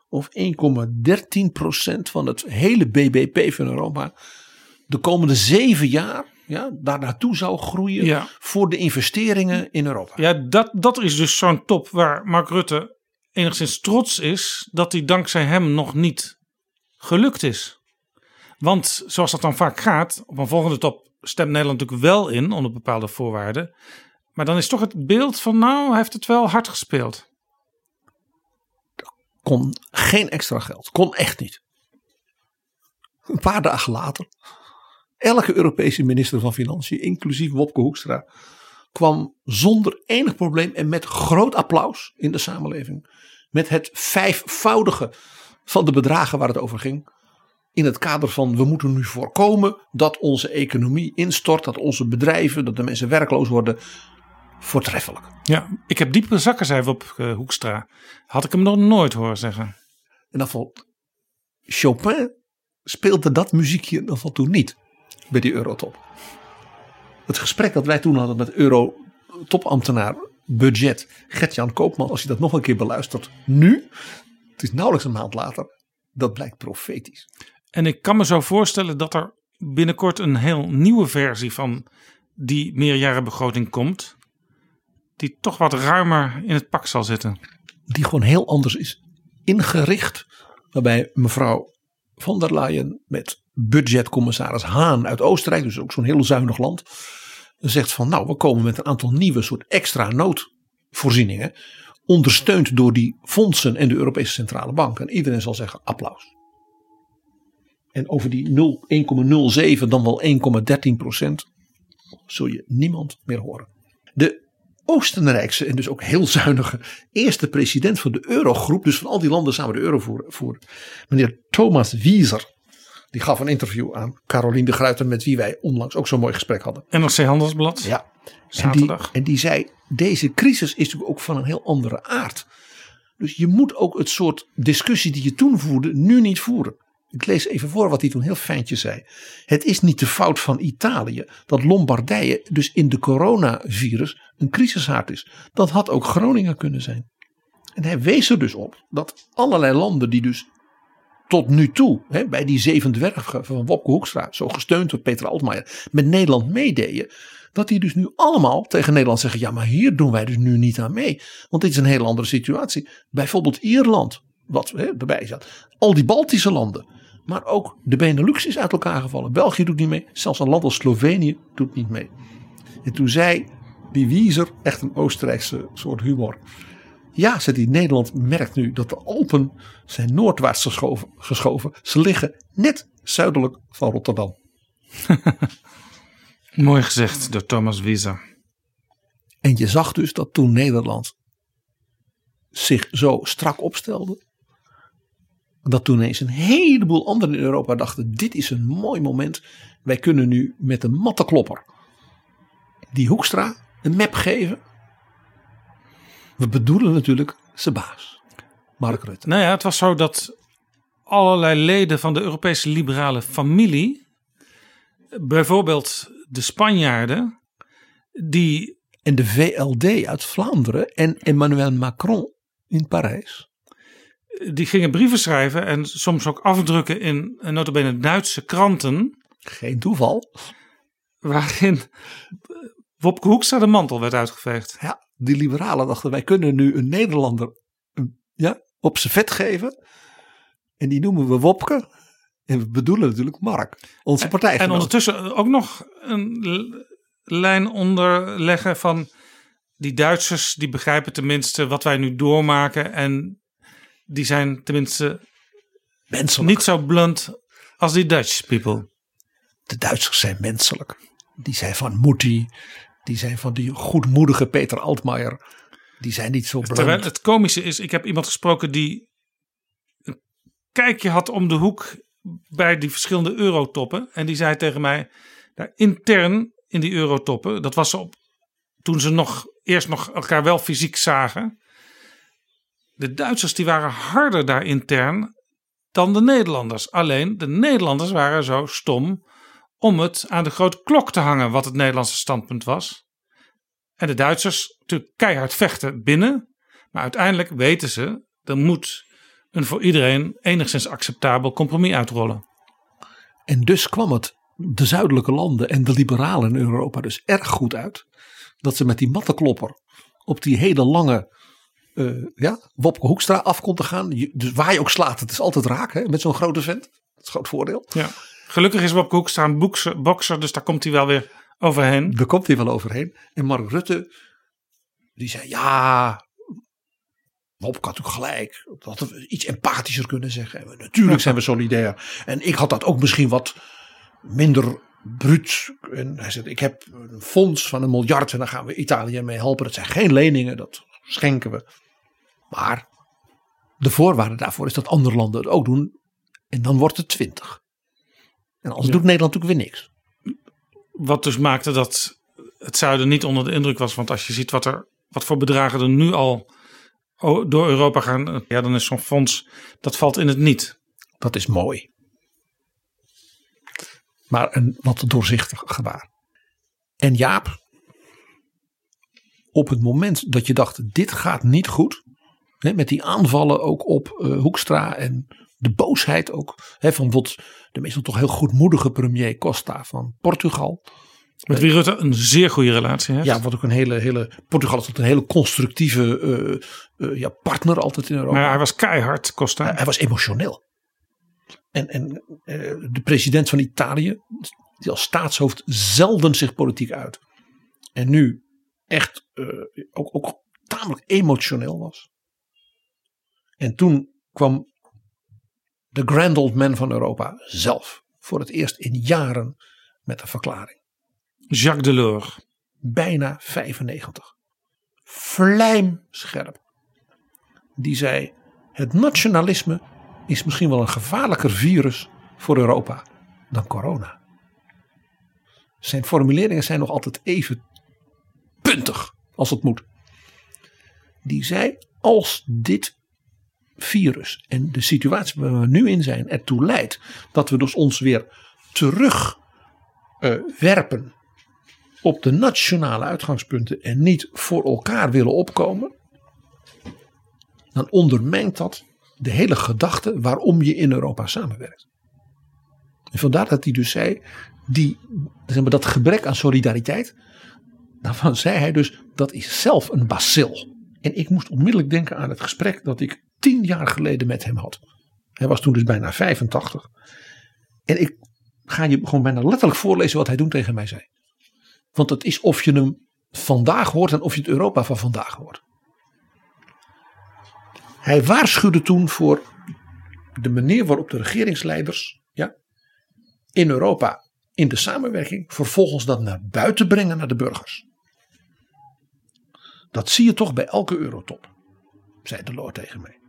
of 1,13% van het hele BBP van Europa de komende 7 jaar... daar naartoe zou groeien voor de investeringen in Europa. Ja, dat is dus zo'n top waar Mark Rutte enigszins trots is dat die dankzij hem nog niet gelukt is. Want zoals dat dan vaak gaat, op een volgende top stemt Nederland natuurlijk wel in onder bepaalde voorwaarden. Maar dan is toch het beeld van hij heeft het wel hard gespeeld. Kon geen extra geld, kon echt niet. Een paar dagen later, elke Europese minister van Financiën, inclusief Wopke Hoekstra, kwam zonder enig probleem en met groot applaus in de samenleving met het 5-voudige van de bedragen waar het over ging. In het kader van: we moeten nu voorkomen dat onze economie instort, dat onze bedrijven, dat de mensen werkloos worden. Voortreffelijk. Ja, ik heb diepe zakken, zei Wopke Hoekstra. Had ik hem nog nooit horen zeggen. En dan valt Chopin speelde dat muziekje dan van toen niet bij die Eurotop. Het gesprek dat wij toen hadden met Eurotopambtenaar budget Gert-Jan Koopman, als je dat nog een keer beluistert nu, het is nauwelijks een maand later, dat blijkt profetisch. En ik kan me zo voorstellen dat er binnenkort een heel nieuwe versie van die meerjarenbegroting komt, die toch wat ruimer in het pak zal zitten. Die gewoon heel anders is ingericht, waarbij mevrouw van der Leyen met budgetcommissaris Haan uit Oostenrijk, dus ook zo'n heel zuinig land, zegt van: we komen met een aantal nieuwe soort extra noodvoorzieningen, ondersteund door die fondsen en de Europese Centrale Bank. En iedereen zal zeggen: applaus. En over die 1,07 dan wel 1,13% zul je niemand meer horen. De Oostenrijkse en dus ook heel zuinige eerste president van de eurogroep, dus van al die landen samen de euro voeren, meneer Thomas Wieser, die gaf een interview aan Caroline de Gruyter, met wie wij onlangs ook zo'n mooi gesprek hadden. NRC Handelsblad. Ja. Zaterdag. En die zei: deze crisis is natuurlijk ook van een heel andere aard. Dus je moet ook het soort discussie die je toen voerde nu niet voeren. Ik lees even voor wat hij toen heel fijntje zei. Het is niet de fout van Italië dat Lombardije dus in de coronavirus een crisishaard is. Dat had ook Groningen kunnen zijn. En hij wees er dus op dat allerlei landen die dus tot nu toe bij die 7 dwergen van Wopke Hoekstra, zo gesteund door Peter Altmaier, met Nederland meededen, dat die dus nu allemaal tegen Nederland zeggen: ja, maar hier doen wij dus nu niet aan mee. Want dit is een heel andere situatie. Bijvoorbeeld Ierland, wat erbij zat. Al die Baltische landen. Maar ook de Benelux is uit elkaar gevallen. België doet niet mee. Zelfs een land als Slovenië doet niet mee. En toen zei die Wieser, echt een Oostenrijkse soort humor, Ja, zegt hij, Nederland merkt nu dat de Alpen zijn noordwaarts geschoven. Ze liggen net zuidelijk van Rotterdam. Mooi gezegd door Thomas Wieser. En je zag dus dat toen Nederland zich zo strak opstelde, dat toen eens een heleboel anderen in Europa dachten, dit is een mooi moment. Wij kunnen nu met de mattenklopper die Hoekstra een map geven. We bedoelen natuurlijk zijn baas, Mark Rutte. Nou ja, het was zo dat allerlei leden van de Europese liberale familie, bijvoorbeeld de Spanjaarden, die... En de VLD uit Vlaanderen en Emmanuel Macron in Parijs. Die gingen brieven schrijven en soms ook afdrukken in nota bene Duitse kranten. Geen toeval. Waarin Wopke Hoekstra de mantel werd uitgeveegd. Ja. Die liberalen dachten, wij kunnen nu een Nederlander op zijn vet geven. En die noemen we Wopke. En we bedoelen natuurlijk Mark, onze partijgenoot. En ondertussen ook nog een lijn onderleggen van die Duitsers. Die begrijpen tenminste wat wij nu doormaken. En die zijn tenminste menselijk. Niet zo blunt als die Dutch people. De Duitsers zijn menselijk. Die zijn van moetie. Die zijn van die goedmoedige Peter Altmaier. Die zijn niet zo blunt. Terwijl het komische is, ik heb iemand gesproken die een kijkje had om de hoek bij die verschillende eurotoppen. En die zei tegen mij, nou, intern in die eurotoppen, dat was toen ze eerst nog elkaar wel fysiek zagen. De Duitsers die waren harder daar intern dan de Nederlanders. Alleen de Nederlanders waren zo stom om het aan de grote klok te hangen wat het Nederlandse standpunt was. En de Duitsers natuurlijk keihard vechten binnen. Maar uiteindelijk weten ze, er moet een voor iedereen enigszins acceptabel compromis uitrollen. En dus kwam het de zuidelijke landen en de liberalen in Europa dus erg goed uit. Dat ze met die mattenklopper op die hele lange Wopke Hoekstra af kon te gaan. Dus waar je ook slaat, het is altijd raak hè, met zo'n grote vent. Dat is een groot voordeel. Ja. Gelukkig is Wopke Hoekstra een bokser, dus daar komt hij wel weer overheen. Daar komt hij wel overheen. En Mark Rutte, die zei ja, Wopke had ook gelijk. Dat hadden we iets empathischer kunnen zeggen. En natuurlijk zijn we solidair. En ik had dat ook misschien wat minder bruut. En hij zei, ik heb een fonds van 1 miljard en daar gaan we Italië mee helpen. Dat zijn geen leningen, dat schenken we. Maar de voorwaarde daarvoor is dat andere landen het ook doen. En dan wordt het 20. En anders doet Nederland natuurlijk weer niks. Wat dus maakte dat het zuiden niet onder de indruk was. Want als je ziet wat voor bedragen er nu al door Europa gaan. Ja, dan is zo'n fonds, dat valt in het niet. Dat is mooi. Maar een wat doorzichtig gebaar. En Jaap, op het moment dat je dacht, dit gaat niet goed. Hè, met die aanvallen ook op Hoekstra en de boosheid ook. Hè, van wat de meestal toch heel goedmoedige premier Costa van Portugal. Met wie Rutte een zeer goede relatie heeft. Ja, wat ook een hele Portugal is een hele constructieve partner altijd in Europa. Maar hij was keihard, Costa. Hij was emotioneel. En de president van Italië, die als staatshoofd zelden zich politiek uit. En nu echt ook tamelijk emotioneel was. En toen kwam de grand old man van Europa zelf voor het eerst in jaren met een verklaring. Jacques Delors. Bijna 95. Vlijmscherp. Die zei, het nationalisme is misschien wel een gevaarlijker virus voor Europa dan corona. Zijn formuleringen zijn nog altijd even puntig als het moet. Die zei, als dit virus en de situatie waar we nu in zijn ertoe leidt dat we dus ons weer terugwerpen op de nationale uitgangspunten en niet voor elkaar willen opkomen, dan ondermijnt dat de hele gedachte waarom je in Europa samenwerkt. En vandaar dat hij dus zei, dat gebrek aan solidariteit, daarvan zei hij dus, dat is zelf een bacil. En ik moest onmiddellijk denken aan het gesprek dat ik 10 jaar geleden met hem had. Hij was toen dus bijna 85. En ik ga je gewoon bijna letterlijk voorlezen wat hij toen tegen mij zei. Want het is of je hem vandaag hoort en of je het Europa van vandaag hoort. Hij waarschuwde toen voor de manier waarop de regeringsleiders in Europa in de samenwerking vervolgens dat naar buiten brengen naar de burgers. Dat zie je toch bij elke eurotop, zei Delors tegen mij.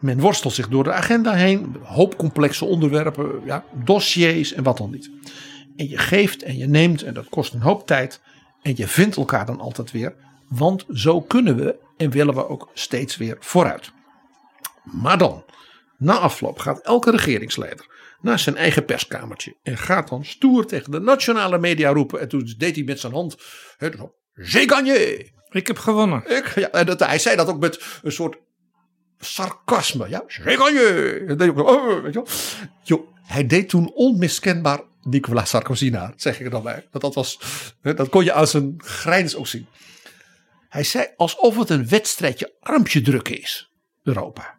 Men worstelt zich door de agenda heen, hoop complexe onderwerpen, dossiers en wat dan niet. En je geeft en je neemt en dat kost een hoop tijd en je vindt elkaar dan altijd weer, want zo kunnen we en willen we ook steeds weer vooruit. Maar dan, na afloop gaat elke regeringsleider naar zijn eigen perskamertje en gaat dan stoer tegen de nationale media roepen en toen deed hij met zijn hand, j'ai gagné. Ik heb gewonnen. Hij zei dat ook met een soort sarcasme. Ja, j'ai gagné. Hij deed toen onmiskenbaar Nicolas Sarkozy na, zeg ik er dan bij. Dat kon je aan zijn grijns ook zien. Hij zei alsof het een wedstrijdje armpje drukken is, Europa.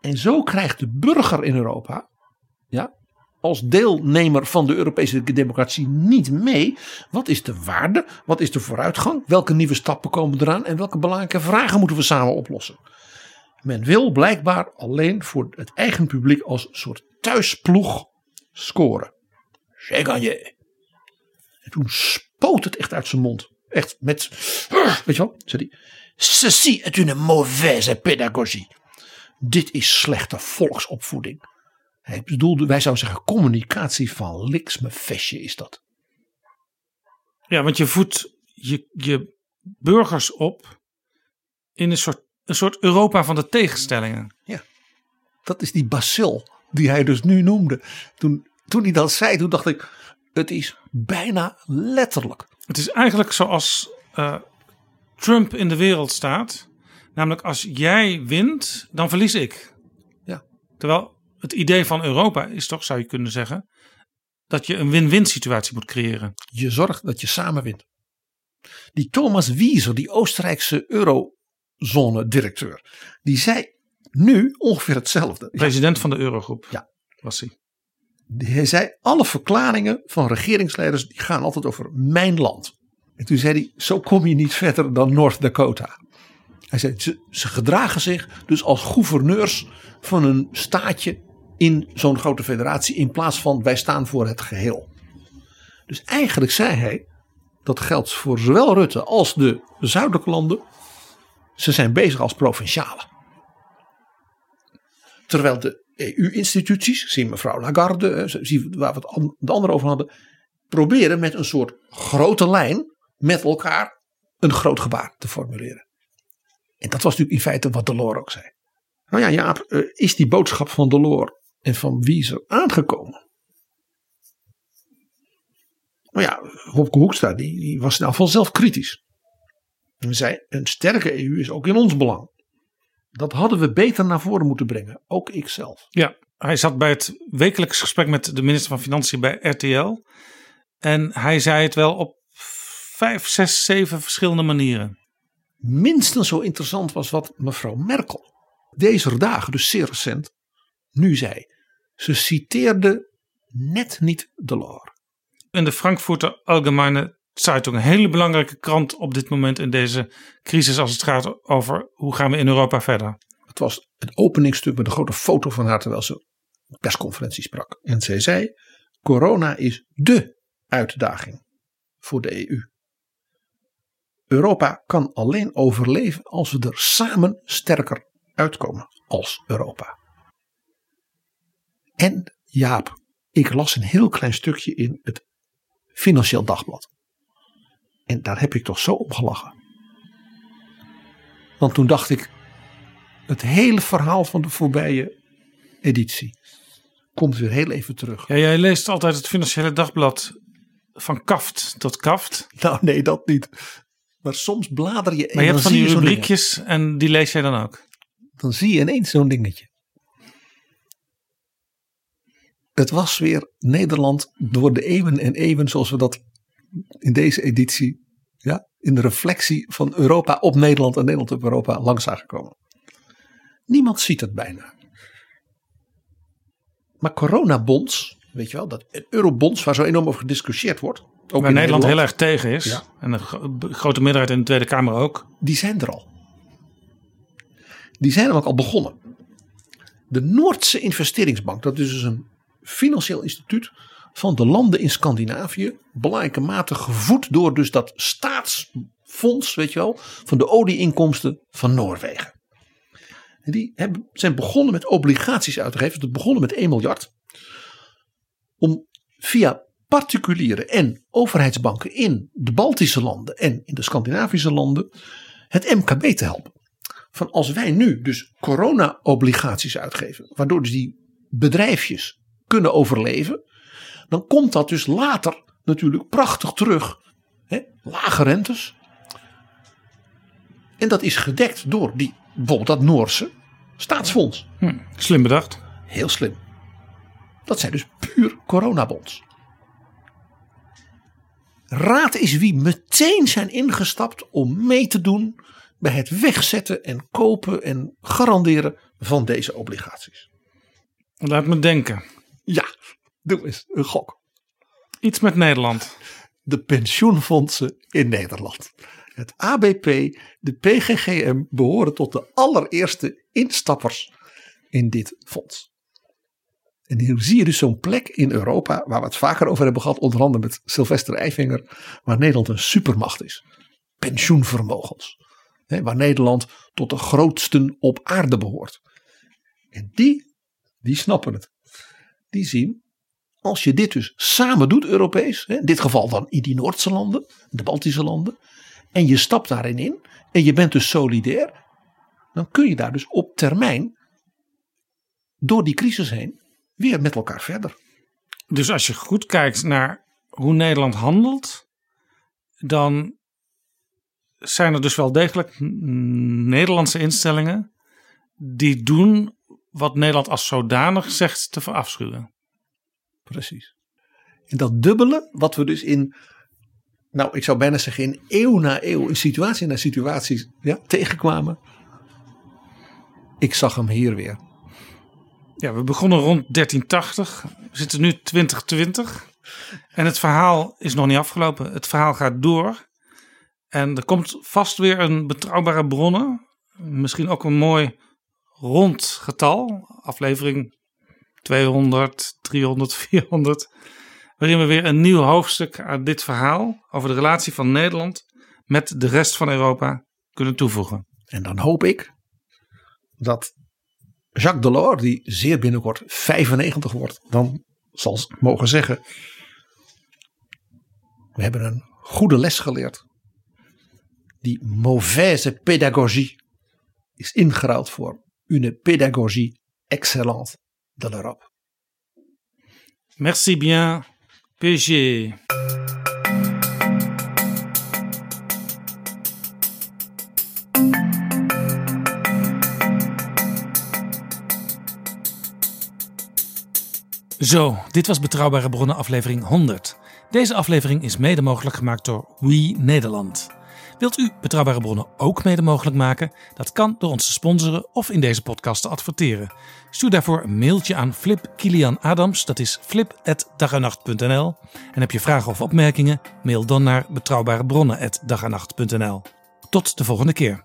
En zo krijgt de burger in Europa, als deelnemer van de Europese democratie niet mee. Wat is de waarde? Wat is de vooruitgang? Welke nieuwe stappen komen eraan? En welke belangrijke vragen moeten we samen oplossen? Men wil blijkbaar alleen voor het eigen publiek als soort thuisploeg scoren. J'ai gagné. En toen spoot het echt uit zijn mond. Echt met, weet je wel, zei hij. Ceci est une mauvaise pédagogie. Dit is slechte volksopvoeding. Hij bedoelde, wij zouden zeggen, communicatie van liksmefestje is dat. Ja, want je voedt je burgers op in een soort Europa van de tegenstellingen. Ja, dat is die bacil die hij dus nu noemde. Toen hij dat zei, toen dacht ik, het is bijna letterlijk. Het is eigenlijk zoals Trump in de wereld staat. Namelijk als jij wint, dan verlies ik. Ja. Terwijl het idee van Europa is toch, zou je kunnen zeggen, dat je een win-win situatie moet creëren. Je zorgt dat je samen wint. Die Thomas Wieser, die Oostenrijkse eurozone-directeur, die zei nu ongeveer hetzelfde. President van de eurogroep was hij. Hij zei, alle verklaringen van regeringsleiders die gaan altijd over mijn land. En toen zei hij, zo kom je niet verder dan North Dakota. Hij zei, ze gedragen zich dus als gouverneurs van een staatje in zo'n grote federatie in plaats van wij staan voor het geheel. Dus eigenlijk zei hij, dat geldt voor zowel Rutte als de zuidelijke landen, ze zijn bezig als provinciale. Terwijl de EU-instituties, zie mevrouw Lagarde, zie waar we het andere over hadden, proberen met een soort grote lijn met elkaar een groot gebaar te formuleren. En dat was natuurlijk in feite wat Delors ook zei. Nou ja, Jaap, is die boodschap van Delors en van Wieser aangekomen? Nou ja, Wopke Hoekstra die was nou vanzelf kritisch. Hij zei, een sterke EU is ook in ons belang. Dat hadden we beter naar voren moeten brengen, ook ikzelf. Ja, hij zat bij het wekelijks gesprek met de minister van Financiën bij RTL. En hij zei het wel op 5, 6, 7 verschillende manieren. Minstens zo interessant was wat mevrouw Merkel deze dagen, dus zeer recent, nu zei. Ze citeerde net niet Delors. In de Frankfurter Allgemeine Zeitung, een hele belangrijke krant op dit moment in deze crisis als het gaat over hoe gaan we in Europa verder. Het was het openingstuk met een grote foto van haar terwijl ze een persconferentie sprak. En zij zei, corona is dé uitdaging voor de EU. Europa kan alleen overleven als we er samen sterker uitkomen als Europa. En Jaap, ik las een heel klein stukje in het Financieel Dagblad. En daar heb ik toch zo om gelachen. Want toen dacht ik, het hele verhaal van de voorbije editie komt weer heel even terug. Ja, jij leest altijd het Financiële Dagblad van kaft tot kaft. Nou nee, dat niet. Maar soms blader je... Maar je hebt van die rubriekjes en die lees jij dan ook? Dan zie je ineens zo'n dingetje. Het was weer Nederland door de eeuwen en eeuwen zoals we dat in deze editie... in de reflectie van Europa op Nederland en Nederland op Europa langs zagen komen. Niemand ziet het bijna. Maar coronabonds, weet je wel, dat eurobonds waar zo enorm over gediscussieerd wordt... Ook waar Nederland heel erg tegen is. Ja. En een grote meerderheid in de Tweede Kamer ook. Die zijn er al. die zijn namelijk al begonnen. De Noordse investeringsbank, dat is dus een financieel instituut van de landen in Scandinavië, belangrijke mate gevoed door dus dat staatsfonds, weet je wel, van de olieinkomsten van Noorwegen. En die zijn begonnen met obligaties uit te geven. Dat begonnen met 1 miljard. Om via particulieren en overheidsbanken in de Baltische landen en in de Scandinavische landen het MKB te helpen. Van als wij nu dus corona-obligaties uitgeven, waardoor dus die bedrijfjes kunnen overleven, dan komt dat dus later natuurlijk prachtig terug. Hè? Lage rentes. En dat is gedekt door die, bijvoorbeeld dat Noorse staatsfonds. Slim bedacht. Heel slim. Dat zijn dus puur coronabonds. Raad is wie meteen zijn ingestapt om mee te doen bij het wegzetten en kopen en garanderen van deze obligaties. Laat me denken. Ja, doe eens een gok. Iets met Nederland. De pensioenfondsen in Nederland. Het ABP, de PGGM behoren tot de allereerste instappers in dit fonds. En hier zie je dus zo'n plek in Europa waar we het vaker over hebben gehad, onder andere met Sylvester Eyvinger, waar Nederland een supermacht is. Pensioenvermogens. Hè, waar Nederland tot de grootsten op aarde behoort. En die snappen het. Die zien, als je dit dus samen doet Europees, hè, in dit geval dan in die Noordse landen, de Baltische landen, en je stapt daarin in en je bent dus solidair, dan kun je daar dus op termijn door die crisis heen weer met elkaar verder. Dus als je goed kijkt naar hoe Nederland handelt, dan zijn er dus wel degelijk Nederlandse instellingen die doen wat Nederland als zodanig zegt te verafschuwen. Precies. En dat dubbele wat we dus in, nou ik zou bijna zeggen in eeuw na eeuw, in situatie na situatie tegenkwamen. Ik zag hem hier weer. Ja, we begonnen rond 1380. We zitten nu 2020. En het verhaal is nog niet afgelopen. Het verhaal gaat door. En er komt vast weer een betrouwbare bronnen. Misschien ook een mooi rond getal. Aflevering 200, 300, 400. Waarin we weer een nieuw hoofdstuk aan dit verhaal over de relatie van Nederland met de rest van Europa kunnen toevoegen. En dan hoop ik dat Jacques Delors, die zeer binnenkort 95 wordt, dan zal ze mogen zeggen: we hebben een goede les geleerd. Die mauvaise pédagogie is ingeruild voor une pédagogie excellente de l'Europe. Merci bien, PG. Zo, dit was Betrouwbare Bronnen aflevering 100. Deze aflevering is mede mogelijk gemaakt door We Nederland. Wilt u Betrouwbare Bronnen ook mede mogelijk maken? Dat kan door ons te sponsoren of in deze podcast te adverteren. Stuur daarvoor een mailtje aan Flip Kilian Adams, dat is flip@dagenacht.nl. En heb je vragen of opmerkingen? Mail dan naar betrouwbarebronnen@dagenacht.nl. Tot de volgende keer.